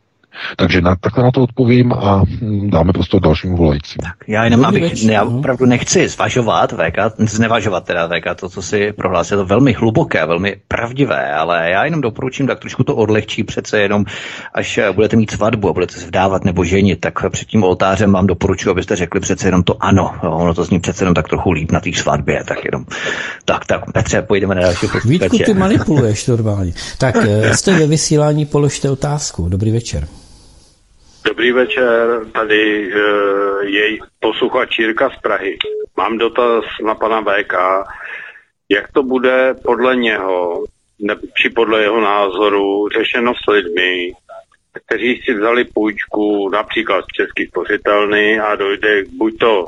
Takže na, takhle na to odpovím a dáme prostor dalšímu volajícím. Já jenom, abych, já opravdu nechci zvažovat, V K, znevažovat teda V K, to, co si prohlásil, to velmi hluboké, velmi pravdivé, ale já jenom doporučím, tak trošku to odlehčí přece jenom, až budete mít svatbu a budete se vdávat nebo ženit, tak před tím oltářem vám doporučuji, abyste řekli přece jenom to ano, ono to zní přece jenom tak trochu líp na té svatbě, tak jenom, tak, tak, Petře, pojdeme na další posluchače. Vítku, ty manipuluješ normálně. Tak jste ve vysílání, položte otázku. Dobrý večer. Dobrý večer, tady je posluchač Jirka z Prahy. Mám dotaz na pana V K. Jak to bude podle něho, ne, či podle jeho názoru, řešeno s lidmi, kteří si vzali půjčku například z českých spořitelny a dojde buď to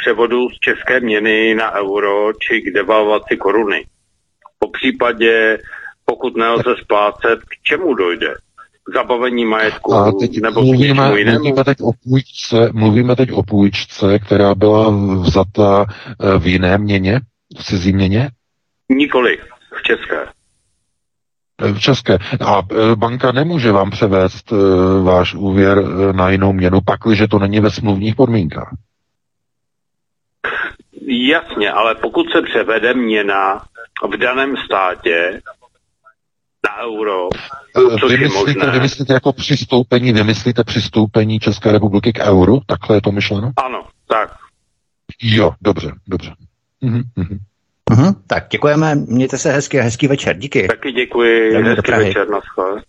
převodu z české měny na euro, či k devalvaci koruny. Po případě, pokud nelze splácet, k čemu dojde? Zabavení majetku a teď nebo mluvíme, mluvíme, teď o půjčce, mluvíme teď o půjčce, která byla vzata v jiné měně, v cizí měně? Nikoli, v české. V české. A banka nemůže vám převést váš úvěr na jinou měnu, pakliže to není ve smluvních podmínkách. Jasně, ale pokud se převede měna v daném státě, na euro. Vymyslíte, vymyslíte jako přistoupení, vymyslíte přistoupení České republiky k euru? Takhle je to myšleno? Ano, tak. Jo, dobře, dobře. Mhm, mhm. Aha, tak děkujeme, mějte se hezky a hezký večer, díky. Taky děkuji, děkuji hezký večer, naschle.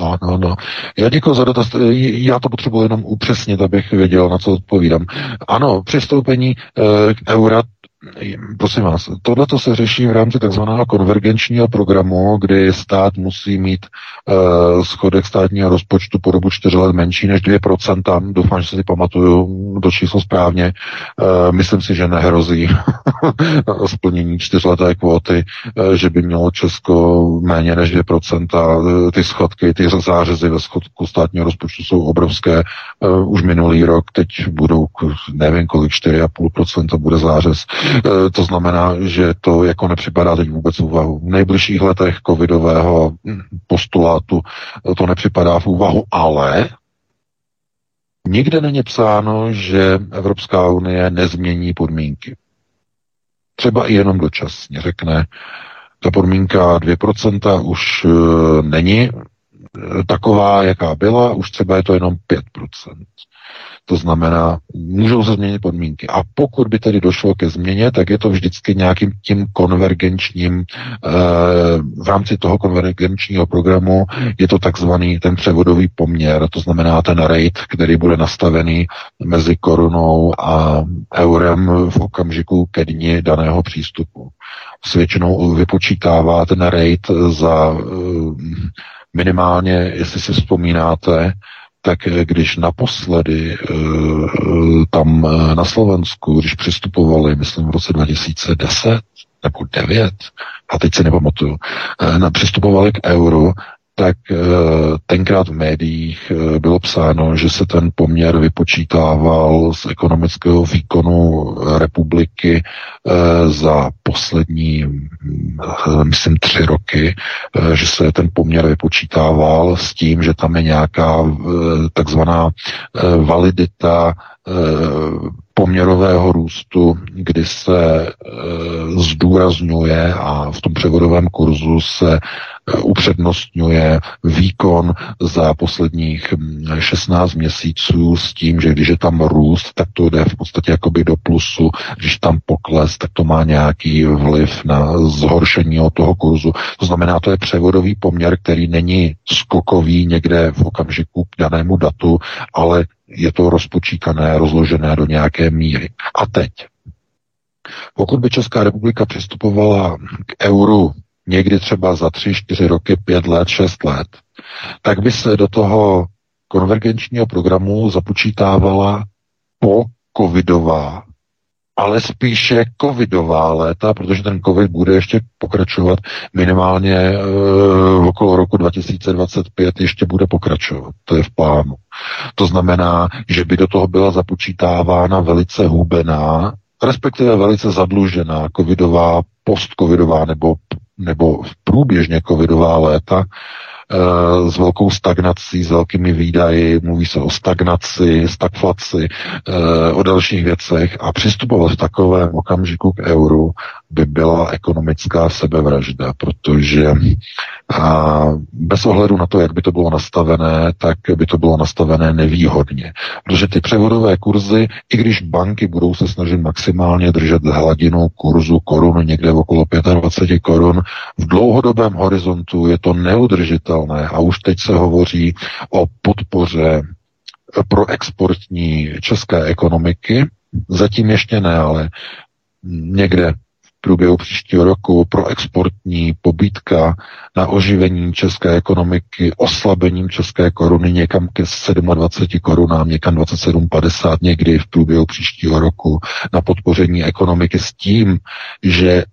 No, no, no. Já děkuji za dotaz. Já to potřebuji jenom upřesnit, abych věděl, na co odpovídám. Ano, přistoupení e, k eura. Prosím vás, tohle to se řeší v rámci takzvaného konvergenčního programu, kdy stát musí mít uh, schodek státního rozpočtu po dobu čtyř let menší než dvě procenta. Doufám, že si pamatuju to číslo správně. Uh, myslím si, že nehrozí splnění čtyřleté kvóty, uh, že by mělo Česko méně než dvě procenta. Ty schodky, ty zářezy ve schodku státního rozpočtu jsou obrovské. Uh, už minulý rok, teď budou, nevím kolik, čtyři a půl procenta bude zářez. To znamená, že to jako nepřipadá teď vůbec v úvahu. V nejbližších letech covidového postulátu to nepřipadá v úvahu, ale nikde není psáno, že Evropská unie nezmění podmínky. Třeba i jenom dočasně řekne, ta podmínka dvě procenta už není taková, jaká byla, už třeba je to jenom pět procent. To znamená, můžou se změnit podmínky. A pokud by tedy došlo ke změně, tak je to vždycky nějakým tím konvergenčním, eh, v rámci toho konvergenčního programu je to takzvaný ten převodový poměr, to znamená ten rate, který bude nastavený mezi korunou a eurem v okamžiku ke dni daného přístupu. S většinou vypočítává ten rate za eh, minimálně, jestli si vzpomínáte, tak když naposledy tam na Slovensku, když přistupovali, myslím v roce dva tisíce deset nebo devět, a teď si nepamatuju, přistupovali k euru, tak tenkrát v médiích bylo psáno, že se ten poměr vypočítával z ekonomického výkonu republiky za poslední, myslím, tři roky, že se ten poměr vypočítával s tím, že tam je nějaká takzvaná validita poměrového růstu, kdy se e, zdůrazňuje a v tom převodovém kurzu se e, upřednostňuje výkon za posledních šestnáct měsíců s tím, že když je tam růst, tak to jde v podstatě jakoby do plusu, když tam pokles, tak to má nějaký vliv na zhoršení toho kurzu. To znamená, to je převodový poměr, který není skokový někde v okamžiku k danému datu, ale je to rozpočítané, rozložené do nějaké míry. A teď, pokud by Česká republika přistupovala k euru někdy třeba za tři, čtyři roky, pět let, šest let, tak by se do toho konvergenčního programu započítávala po covidová, ale spíše covidová léta, protože ten covid bude ještě pokračovat minimálně e, okolo roku dva tisíce dvacet pět, ještě bude pokračovat, to je v plánu. To znamená, že by do toho byla započítávána velice hubená, respektive velice zadlužená covidová, postcovidová nebo, nebo průběžně covidová léta, s velkou stagnací, s velkými výdaji, mluví se o stagnaci, stagflaci, o dalších věcech a přistupovat v takovém okamžiku k euru by byla ekonomická sebevražda, protože bez ohledu na to, jak by to bylo nastavené, tak by to bylo nastavené nevýhodně. Protože ty převodové kurzy, i když banky budou se snažit maximálně držet hladinu kurzu korun někde okolo dvacet pět korun, v dlouhodobém horizontu je to neudržitelné. A už teď se hovoří o podpoře pro exportní české ekonomiky. Zatím ještě ne, ale někde v průběhu příštího roku pro exportní pobídka na oživení české ekonomiky, oslabením české koruny někam ke dvacet sedm korunám, někam dvacet sedm padesát někdy v průběhu příštího roku na podpoření ekonomiky s tím, že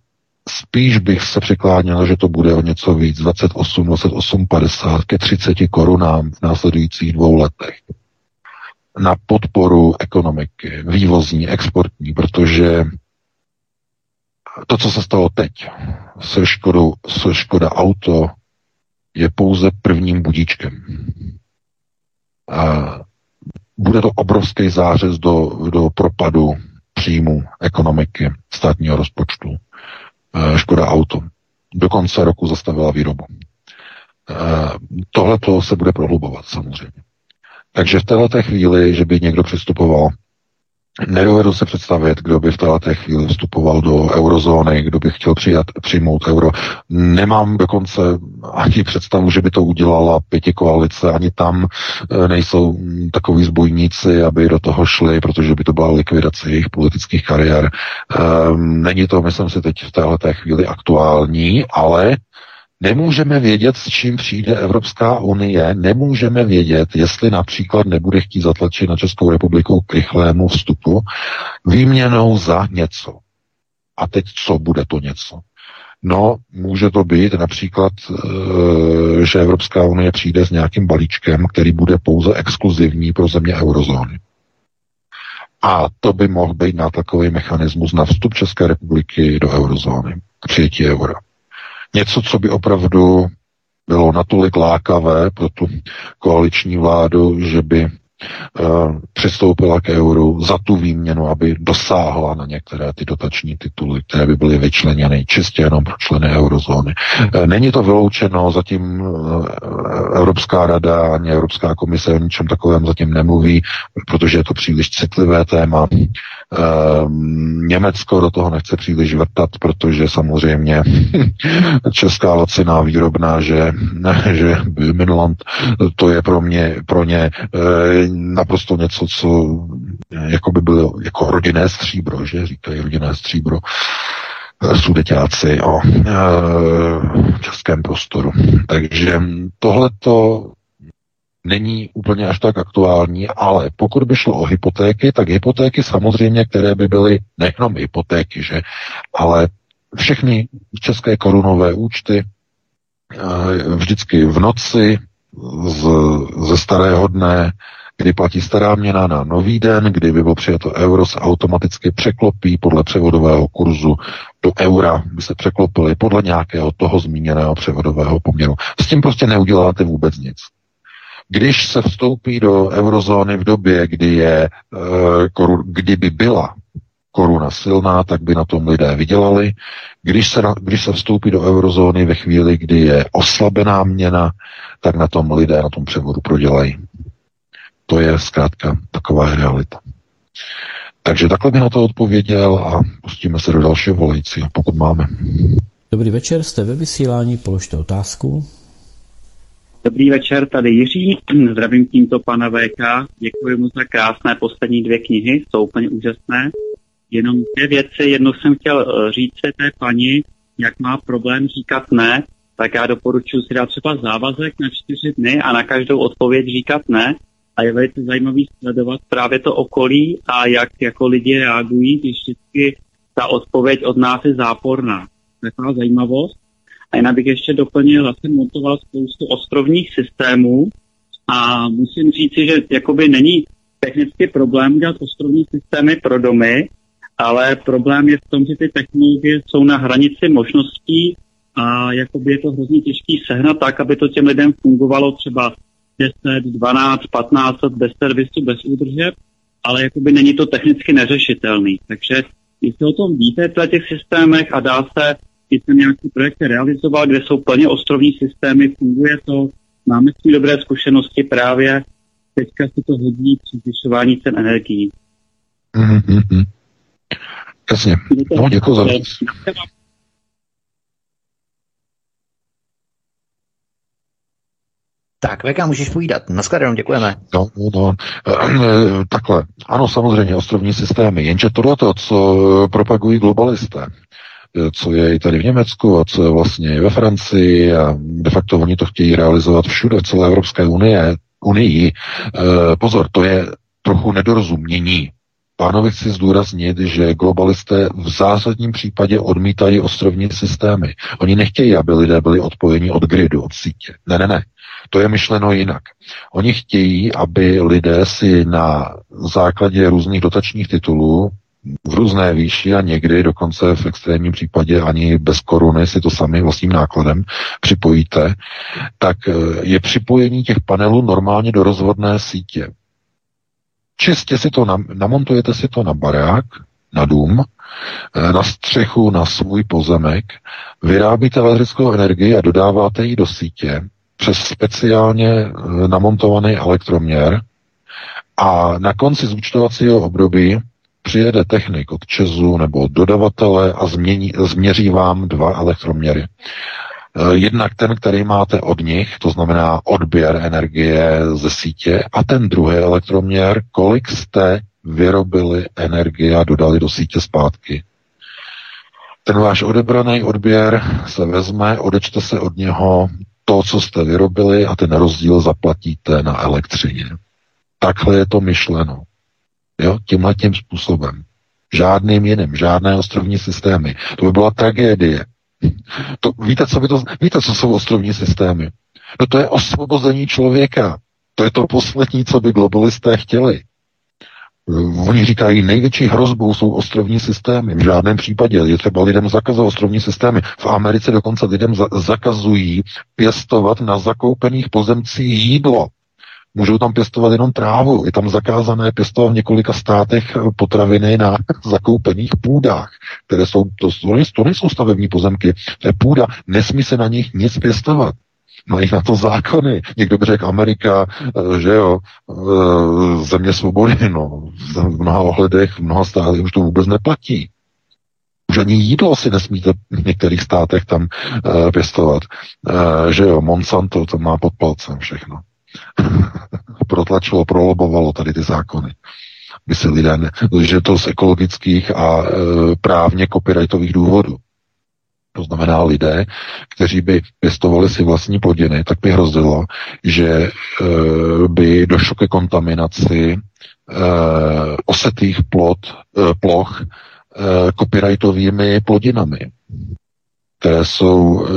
spíš bych se přikláněl, že to bude o něco víc, dvacet osm, dvacet osm padesát ke třicet korunám v následujících dvou letech. Na podporu ekonomiky, vývozní, exportní, protože to, co se stalo teď se Škodou, se Škoda Auto, je pouze prvním budíčkem. A bude to obrovský zářez do, do propadu příjmu ekonomiky státního rozpočtu. Škoda Auto do konce roku zastavila výrobu. Tohle to se bude prohlubovat samozřejmě. Takže v této chvíli, že by někdo přistupoval, nedovedu se představit, kdo by v této chvíli vstupoval do eurozóny, kdo by chtěl přijat, přijmout euro. Nemám dokonce ani představu, že by to udělala pětikoalice, ani tam nejsou takoví zbojníci, aby do toho šli, protože by to byla likvidace jejich politických kariér. Není to, myslím si, teď v této chvíli aktuální, ale nemůžeme vědět, s čím přijde Evropská unie, nemůžeme vědět, jestli například nebude chtít zatlačit na Českou republiku k rychlému vstupu výměnou za něco. A teď co bude to něco? No, může to být například, že Evropská unie přijde s nějakým balíčkem, který bude pouze exkluzivní pro země eurozóny. A to by mohl být nátlakový mechanismus na vstup České republiky do eurozóny, k přijetí eura. Něco, co by opravdu bylo natolik lákavé pro tu koaliční vládu, že by uh, přistoupila k euru za tu výměnu, aby dosáhla na některé ty dotační tituly, které by byly vyčleněny čistě jenom pro členy eurozóny. Uh, není to vyloučeno, zatím uh, Evropská rada ani Evropská komise o ničem takovém zatím nemluví, protože je to příliš citlivé téma. Uh, Německo do toho nechce příliš vrtat, protože samozřejmě česká laciná výrobná, že, že Midland, to je pro mě, pro ně naprosto něco, co jako by bylo jako rodinné stříbro, že říkají rodinné stříbro sudeťáci o českém prostoru. Takže tohleto není úplně až tak aktuální, ale pokud by šlo o hypotéky, tak hypotéky samozřejmě, které by byly nejenom hypotéky, že, ale všechny české korunové účty vždycky v noci z, ze starého dne, kdy platí stará měna na nový den, kdy by bylo přijato euro, se automaticky překlopí podle převodového kurzu do eura, by se překlopili podle nějakého toho zmíněného převodového poměru. S tím prostě neuděláte vůbec nic. Když se vstoupí do eurozóny v době, kdy je, kdyby byla koruna silná, tak by na tom lidé vydělali. Když se, když se vstoupí do eurozóny ve chvíli, kdy je oslabená měna, tak na tom lidé na tom převodu prodělají. To je zkrátka taková realita. Takže takhle bych na to odpověděl a pustíme se do dalšího volajícího, pokud máme. Dobrý večer, jste ve vysílání, položte otázku. Dobrý večer, tady Jiří, zdravím tímto pana V K, děkuji mu za krásné poslední dvě knihy, jsou úplně úžasné. Jenom dvě věci, jednou jsem chtěl říct se té paní, jak má problém říkat ne, tak já doporučuji si dát třeba závazek na čtyři dny a na každou odpověď říkat ne. A je velice zajímavý sledovat právě to okolí a jak jako lidi reagují, když vždycky ta odpověď od nás je záporná. Taková zajímavost. A jinak bych ještě doplnil, já jsem montoval spoustu ostrovních systémů a musím říci, že jakoby není technicky problém dělat ostrovní systémy pro domy, ale problém je v tom, že ty technologie jsou na hranici možností a jakoby je to hrozně těžký sehnat tak, aby to těm lidem fungovalo třeba deset, dvanáct, patnáct bez servisu, bez údržeb, ale jakoby není to technicky neřešitelný. Takže jestli o tom víte v těch systémech a dá se, jestli jsem nějaký projekty realizoval, kde jsou plně ostrovní systémy, funguje to, máme s tím dobré zkušenosti právě, teďka se to hodí při zvyšování cen energií. Mm-hmm. Jasně, no děkuji za vás. Tak, V K, můžeš povídat. Naschledanou, děkujeme. No, no, no, takhle. Ano, samozřejmě, ostrovní systémy. Jenže tohleto, co propagují globalisté, co je i tady v Německu a co je vlastně i ve Francii a de facto oni to chtějí realizovat všude, v celé Evropské unie, unii. Pozor, to je trochu nedorozumění. Pánovi chci zdůraznit, že globalisté v zásadním případě odmítají ostrovní systémy. Oni nechtějí, aby lidé byli odpojeni od gridu, od sítě. Ne, ne, ne. To je myšleno jinak. Oni chtějí, aby lidé si na základě různých dotačních titulů v různé výši a někdy dokonce v extrémním případě ani bez koruny si to sami vlastním nákladem připojíte, tak je připojení těch panelů normálně do rozvodné sítě. Čistě si to, nam, namontujete si to na barák, na dům, na střechu, na svůj pozemek, vyrábíte elektrickou energii a dodáváte ji do sítě přes speciálně namontovaný elektroměr a na konci zúčtovacího období přijede technik od ČESu nebo od dodavatele a změní, změří vám dva elektroměry. Jednak ten, který máte od nich, to znamená odběr energie ze sítě, a ten druhý elektroměr, kolik jste vyrobili energie a dodali do sítě zpátky. Ten váš odebraný odběr se vezme, odečte se od něho to, co jste vyrobili a ten rozdíl zaplatíte na elektřině. Takhle je to myšleno. Jo? Tímhletím způsobem. Žádným jiným, žádné ostrovní systémy. To by byla tragédie. To, víte, co by to, víte, co jsou ostrovní systémy? No to je osvobození člověka. To je to poslední, co by globalisté chtěli. Oni říkají, největší hrozbou jsou ostrovní systémy. V žádném případě je třeba lidem zakazovat ostrovní systémy. V Americe dokonce lidem za- zakazují pěstovat na zakoupených pozemcích jídlo. Můžou tam pěstovat jenom trávu. Je tam zakázané pěstovat v několika státech potraviny na zakoupených půdách, které jsou, to, to nejsou stavební pozemky, to je půda, nesmí se na nich nic pěstovat. Mají na to zákony. Někdo by řekl Amerika, že jo, země svobody, no, v mnoha ohledech, v mnoha státech už to vůbec neplatí. Už ani jídlo si nesmíte v některých státech tam pěstovat, že jo, Monsanto to má pod palcem všechno. Protlačilo, prolobovalo tady ty zákony. By si lidé, ne, že to z ekologických a e, právně copyrightových důvodů. To znamená lidé, kteří by pěstovali si vlastní plodiny, tak by hrozilo, že e, by došlo ke kontaminaci e, osetých plot, e, ploch e, copyrightovými plodinami, které jsou,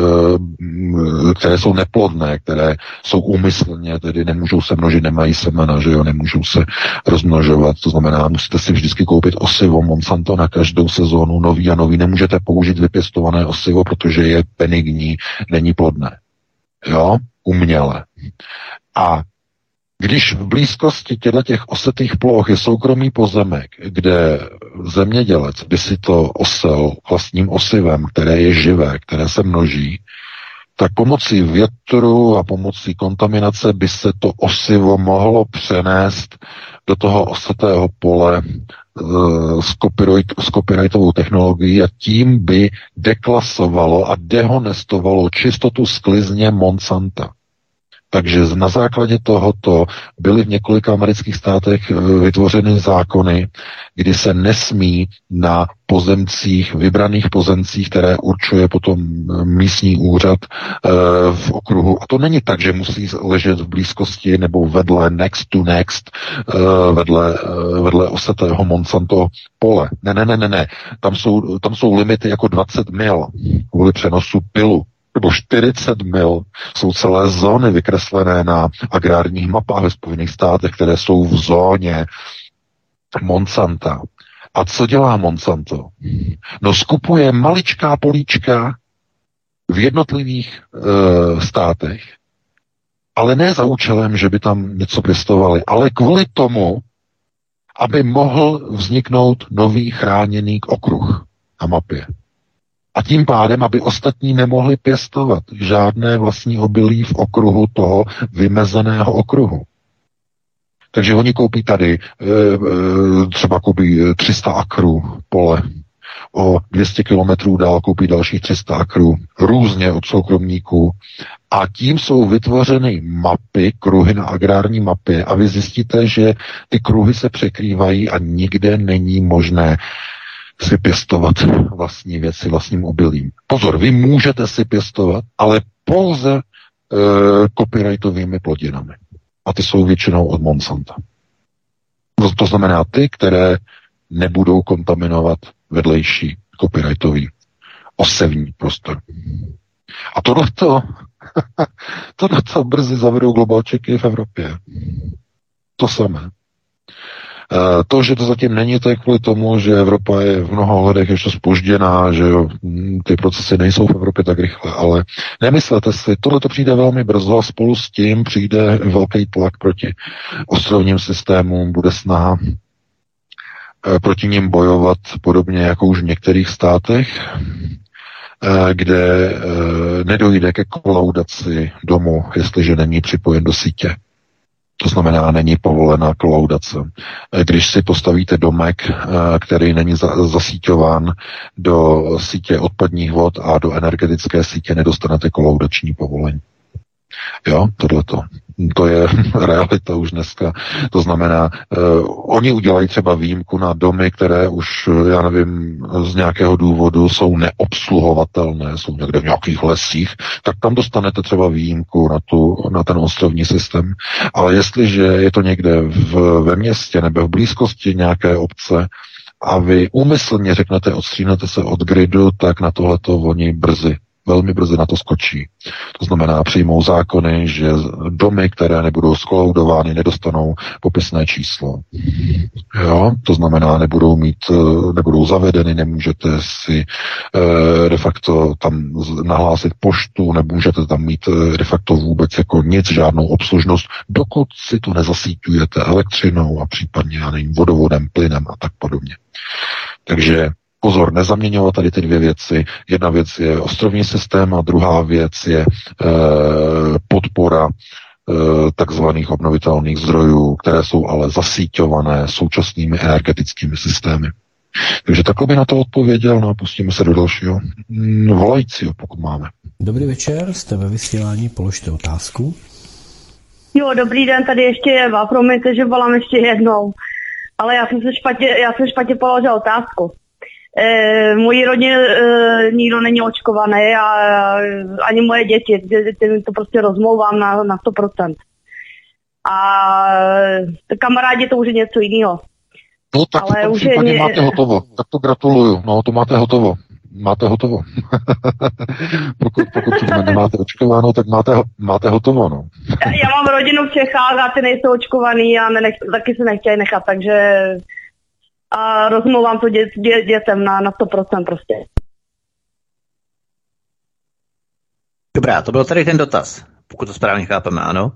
které jsou neplodné, které jsou úmyslně, tedy nemůžou se množit, nemají semena, že jo, nemůžou se rozmnožovat, to znamená, musíte si vždycky koupit osivo Monsanto na každou sezónu, nový a nový, nemůžete použít vypěstované osivo, protože je benigní, není plodné, jo, uměle. A Když v blízkosti těchto osetých ploch je soukromý pozemek, kde zemědělec by si to osel vlastním osivem, které je živé, které se množí, tak pomocí větru a pomocí kontaminace by se to osivo mohlo přenést do toho osetého pole s copyrightovou technologií a tím by deklasovalo a dehonestovalo čistotu sklizně Monsanta. Takže na základě tohoto byly v několika amerických státech vytvořeny zákony, kdy se nesmí na pozemcích, vybraných pozemcích, které určuje potom místní úřad e, v okruhu. A to není tak, že musí ležet v blízkosti nebo vedle next to next, e, vedle, e, vedle osetého Monsanto pole. Ne, ne, ne, ne, ne. Tam jsou, tam jsou limity jako dvacet mil kvůli přenosu pilu. Nebo čtyřicet mil jsou celé zóny vykreslené na agrárních mapách ve Spojených státech, které jsou v zóně Monsanta. A co dělá Monsanto? No skupuje maličká políčka v jednotlivých e, státech, ale ne za účelem, že by tam něco pěstovali, ale kvůli tomu, aby mohl vzniknout nový chráněný okruh na mapě. A tím pádem, aby ostatní nemohli pěstovat žádné vlastní obilí v okruhu toho vymezeného okruhu. Takže oni koupí tady, třeba koupí tři sta akrů pole, o dvě stě kilometrů dál koupí dalších tři sta akrů, různě od soukromníků. A tím jsou vytvořeny mapy, kruhy na agrární mapě a vy zjistíte, že ty kruhy se překrývají a nikde není možné si pěstovat vlastní věci vlastním obilím. Pozor, vy můžete si pěstovat, ale pouze e, copyrightovými plodinami. A ty jsou většinou od Monsanta. To, to znamená ty, které nebudou kontaminovat vedlejší copyrightový osevní prostor. A tohleto, tohleto brzy zavedou globalčeky v Evropě. To samé. To, že to zatím není, to je kvůli tomu, že Evropa je v mnoha ohledech ještě zpožděná, že jo, ty procesy nejsou v Evropě tak rychle, ale nemyslete si, tohle to přijde velmi brzo a spolu s tím přijde velký tlak proti ostrovním systémům, bude snaha proti nim bojovat podobně jako už v některých státech, kde nedojde ke kolaudaci domu, jestliže není připojen do sítě. To znamená, není povolená kolaudace. Když si postavíte domek, který není zasíťován do sítě odpadních vod a do energetické sítě, nedostanete kolaudační povolení. Jo, tohleto. To je realita už dneska. To znamená, eh, oni udělají třeba výjimku na domy, které už, já nevím, z nějakého důvodu jsou neobsluhovatelné, jsou někde v nějakých lesích, tak tam dostanete třeba výjimku na, tu, na ten ostrovní systém. Ale jestliže je to někde v, ve městě nebo v blízkosti nějaké obce a vy úmyslně řeknete, odstřínete se od gridu, tak na tohleto oni brzy Velmi brzy na to skočí. To znamená, přijmou zákony, že domy, které nebudou skolaudovány, nedostanou popisné číslo. Jo? To znamená, nebudou mít, nebudou zavedeny, nemůžete si de facto tam nahlásit poštu, nemůžete tam mít de facto vůbec jako nic, žádnou obslužnost, dokud si to nezasíťujete elektřinou a případně vodovodem, plynem a tak podobně. Takže pozor, nezaměňovat tady ty dvě věci. Jedna věc je ostrovní systém a druhá věc je e, podpora e, takzvaných obnovitelných zdrojů, které jsou ale zasíťované současnými energetickými systémy. Takže takhle by na to odpověděl, no a pustíme se do dalšího volajícího, pokud máme. Dobrý večer, jste ve vysílání, položte otázku. Jo, dobrý den, tady ještě je Eva, promiňte, že volám ještě jednou, ale já jsem se špatně, já jsem špatně položil otázku. E, mojí rodině e, nikdo není očkovaný a ani moje děti, těm to prostě rozmlouvám na, na sto procent. A kamarádi to už je něco jiného. No tak ale to už případně je... máte hotovo, tak to gratuluju, no to máte hotovo, máte hotovo. pokud pokud nemáte očkováno, tak máte, máte hotovo, no. Já mám rodinu v Čechách a ty nejsou očkovaný a nenech, taky se nechtějí nechat, takže... A rozmluvám to dě, dě, dětem na, na sto procent prostě. Dobrá, to byl tady ten dotaz, pokud to správně chápeme, ano?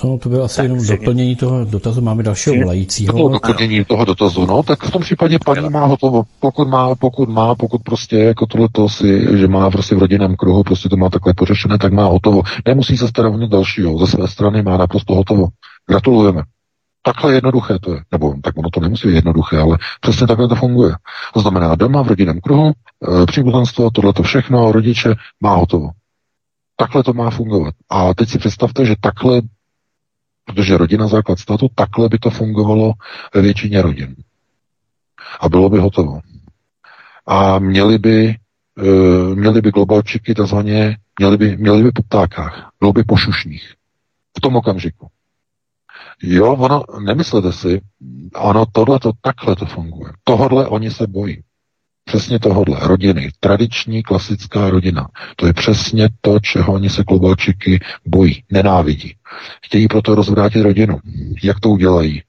To bylo asi tak, jenom předně. Doplnění toho dotazu. Máme dalšího volajícího. To doplnění toho dotazu, no, tak v tom případě paní má hotovo. Pokud má, pokud má, pokud prostě jako tohleto si, že má prostě v rodinném kruhu, prostě to má takhle pořešené, tak má hotovo. Nemusí se starat o dalšího. Ze své strany má naprosto hotovo. Gratulujeme. Takhle jednoduché to je. Nebo tak ono to nemusí být jednoduché, ale přesně takhle to funguje. To znamená doma, v rodinném kruhu, příbuzenstvo, tohleto všechno, rodiče, má hotovo. Takhle to má fungovat. A teď si představte, že takhle, protože rodina základ státu, takhle by to fungovalo ve většině rodin. A bylo by hotovo. A měli by, uh, měli by globalčiky takzvaně, měli by, měli by po ptákách, bylo by po šušních. V tom okamžiku. Jo, ono, nemyslete si, ano, tohleto, takhle to funguje. Tohle oni se bojí. Přesně tohodle. Rodiny. Tradiční, klasická rodina. To je přesně to, čeho oni se globalčiky bojí. Nenávidí. Chtějí proto rozvrátit rodinu. Jak to udělají?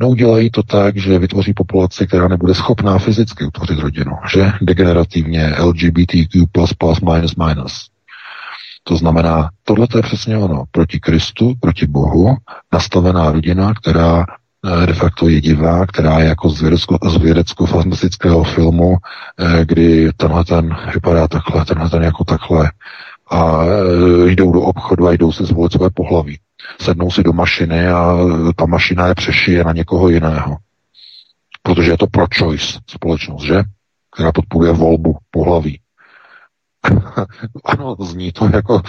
No udělají to tak, že vytvoří populaci, která nebude schopná fyzicky utvořit rodinu. Že? Degenerativně. L G B T Q plus plus plus minus minus. To znamená, tohle je přesně ono. Proti Kristu, proti Bohu, nastavená rodina, která de facto je divá, která je jako z vědecko-fantastického filmu, kdy tenhle ten vypadá takhle, tenhle ten jako takhle a jdou do obchodu a jdou si zvolit své pohlaví. Sednou si do mašiny a ta mašina je přešije na někoho jiného. Protože je to pro-choice společnost, že? Která podporuje volbu pohlaví. Ano, zní to jako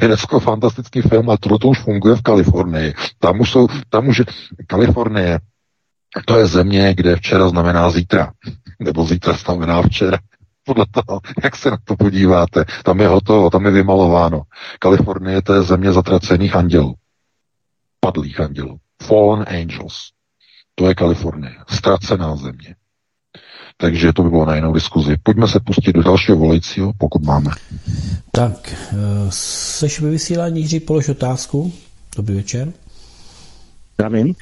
vědecko-fantastický film, ale tohle to už funguje v Kalifornii. Tam už jsou, tam už je, Kalifornie, to je země, kde včera znamená zítra, nebo zítra znamená včera. Podle toho, jak se na to podíváte, tam je hotovo, tam je vymalováno. Kalifornie, to je země zatracených andělů. Padlých andělů. Fallen angels. To je Kalifornie. Ztracená země. Takže to by bylo na jinou diskuzi. Pojďme se pustit do dalšího volajícího, pokud máme. Tak, seš ve vysílání, Jiří, polož otázku. Dobrý večer. Zdravím.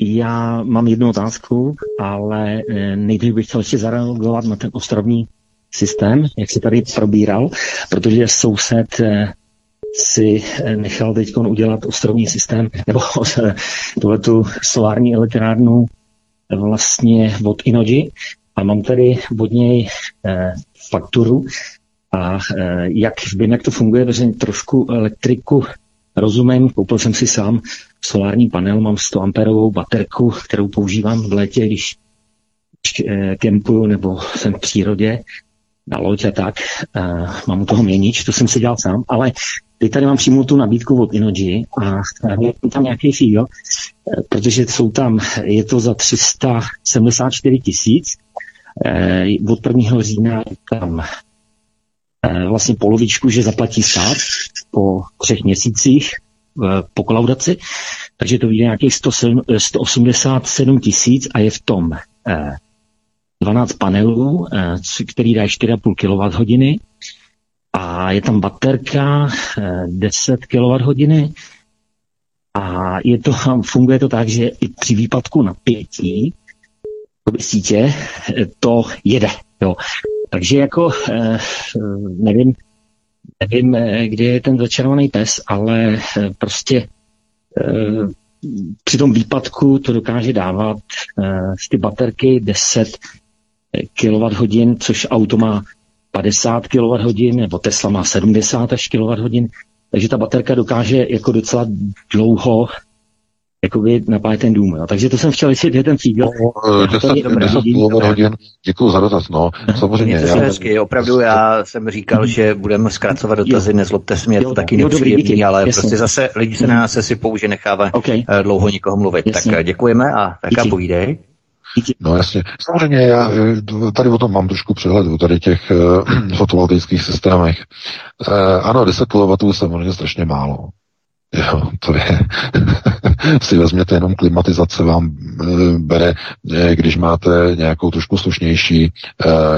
Já mám jednu otázku, ale nejdřív bych chtěl ještě zareagovat na ten ostrovní systém, jak si tady probíral, protože soused si nechal teď udělat ostrovní systém, nebo tuhletu solární elektrárnu vlastně od Innogy, a mám tady od něj eh, fakturu a eh, jak vím, jak to funguje, protože trošku elektriku rozumím. Koupil jsem si sám solární panel, mám sto amperovou baterku, kterou používám v létě, když eh, kempuju nebo jsem v přírodě na loď a tak. Eh, mám u toho měnič, to jsem si dělal sám, ale teď tady mám přímo tu nabídku od Innogy a je tam nějaký fíl, eh, protože jsou tam, je to za tři sta sedmdesát čtyři tisíc, Eh, od prvního října tam eh, vlastně polovičku, že zaplatí stát po třech měsících eh, po kolaudaci, takže to vyjde nějakých sto osmdesát sedm tisíc a je v tom eh, dvanáct panelů, eh, který dá čtyři celá pět kilowatthodin a je tam baterka eh, deset kilowatthodin a je to, funguje to tak, že i při výpadku napětí sítě, to jede. Jo. Takže jako eh, nevím, nevím, kde je ten začervaný pes, ale prostě eh, při tom výpadku to dokáže dávat eh, z ty baterky deset kilowatthodin, což auto má padesát kilowatthodin, nebo Tesla má sedmdesát až kilowatthodin, takže ta baterka dokáže jako docela dlouho jakoby napájí ten dům. No. Takže to jsem chtěl říct, je ten příklad. No, deset hodin, děkuji za dotaz. No. Samozřejmě. Já, hezky, opravdu já jsem říkal, že budeme zkracovat dotazy, jo. Nezlobte se mě, jo, to taky nepříjemný, ale jasný. Prostě zase lidi se na nás asi použije nechává okay. dlouho nikoho mluvit. Jasný. Tak děkujeme a taká povídej. No jasně. Samozřejmě já tady o tom mám trošku přehled o tady těch uh, fotovoltaických systémech. Uh, ano, deset kilowattů samozřejmě strašně málo. Jo, to je, si vezměte jenom klimatizace vám bere, když máte nějakou trošku slušnější,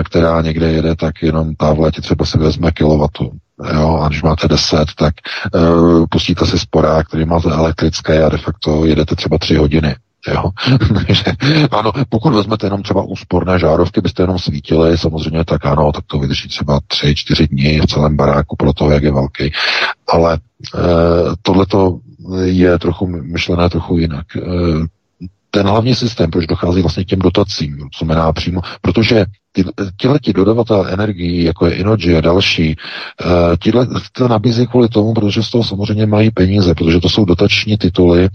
která někde jede, tak jenom ta v létě třeba si vezme kilowatu. Jo, a když máte deset, tak pustíte si sporák, který máte elektrické a de facto jedete třeba tři hodiny. Jo? Ano, pokud vezmete jenom třeba úsporné žárovky, byste jenom svítili, samozřejmě tak ano, tak to vydrží třeba tři čtyři dny v celém baráku pro toho, jak je velký. Ale eh, tohleto je trochu myšlené trochu jinak. Ten hlavní systém, proč dochází vlastně k těm dotacím, co znamená přímo, protože tihleti dodavatel energií, jako je Innogy a další, tihle nabízí kvůli tomu, protože z toho samozřejmě mají peníze, protože to jsou dotační tituly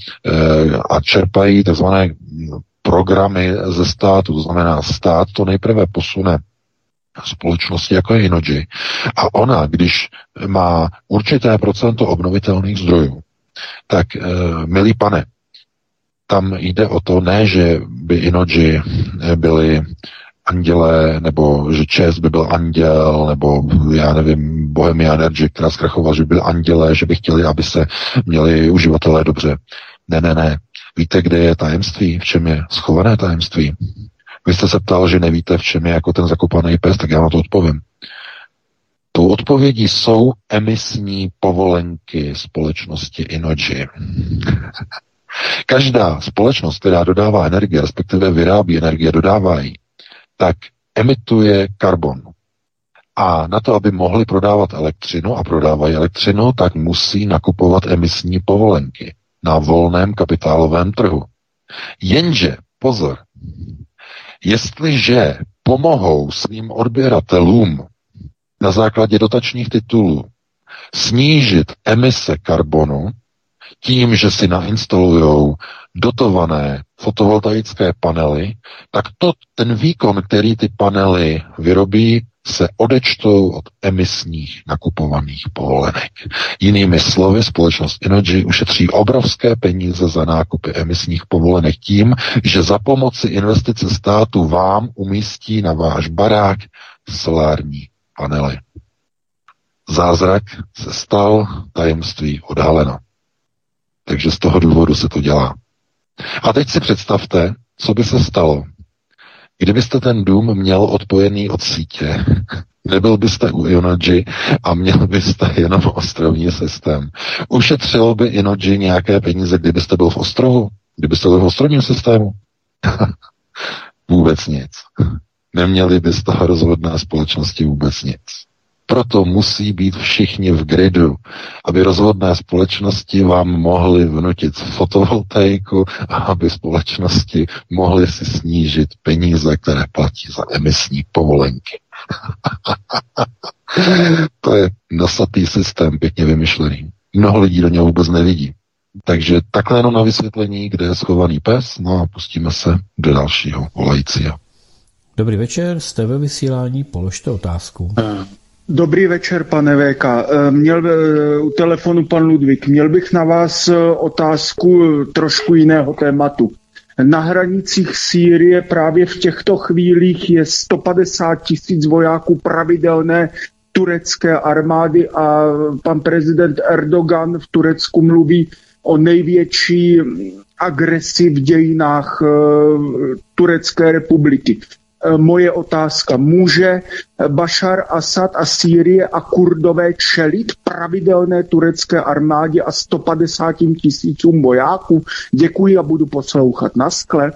a čerpají takzvané programy ze státu, to znamená stát to nejprve posune společnosti, jako je Innogy. A ona, když má určité procento obnovitelných zdrojů, tak, milí pane, tam jde o to, ne, že by Innogy byly andělé, nebo že ČES by byl anděl, nebo já nevím, Bohemia Energy, která zkrachovala, že by byly andělé, že by chtěli, aby se měli uživatelé dobře. Ne, ne, ne. Víte, kde je tajemství? V čem je schované tajemství? Vy jste se ptal, že nevíte, v čem je jako ten zakopaný pes, tak já na to odpovím. Tou odpovědí jsou emisní povolenky společnosti Innogy. Každá společnost, která dodává energie, respektive vyrábí energie, dodává ji, tak emituje karbon. A na to, aby mohli prodávat elektřinu a prodávají elektřinu, tak musí nakupovat emisní povolenky na volném kapitálovém trhu. Jenže, pozor, jestliže pomohou svým odběratelům na základě dotačních titulů snížit emise karbonu tím, že si nainstalujou dotované fotovoltaické panely, tak to, ten výkon, který ty panely vyrobí, se odečtou od emisních nakupovaných povolenek. Jinými slovy, společnost Innogy ušetří obrovské peníze za nákupy emisních povolenek tím, že za pomoci investice státu vám umístí na váš barák solární panely. Zázrak se stal, tajemství odhaleno. Takže z toho důvodu se to dělá. A teď si představte, co by se stalo, kdybyste ten dům měl odpojený od sítě, nebyl byste u Innogy a měl byste jenom ostrovní systém. Ušetřilo by Innogy nějaké peníze, kdybyste byl v ostrohu, kdybyste byl v ostrovním systému? Vůbec nic. Neměli by z toho rozvodné společnosti vůbec nic. Proto musí být všichni v gridu, aby rozvodné společnosti vám mohly vnutit fotovoltaiku a aby společnosti mohly si snížit peníze, které platí za emisní povolenky. To je nosatý systém, pěkně vymyšlený. Mnoho lidí do něho vůbec nevidí. Takže takhle jenom na vysvětlení, kde je schovaný pes, no a pustíme se do dalšího volajícího. Dobrý večer, jste ve vysílání, položte otázku. Dobrý večer, pane V K. Měl u telefonu pan Ludvík. Měl bych na vás otázku trošku jiného tématu. Na hranicích Sýrie právě v těchto chvílích je sto padesát tisíc vojáků pravidelné turecké armády a pan prezident Erdogan v Turecku mluví o největší agresi v dějinách Turecké republiky. Moje otázka. Může Bašar Asad a Sýrie a Kurdové čelit pravidelné turecké armádě a sto padesát tisícům vojáků? Děkuji a budu poslouchat. Naskle.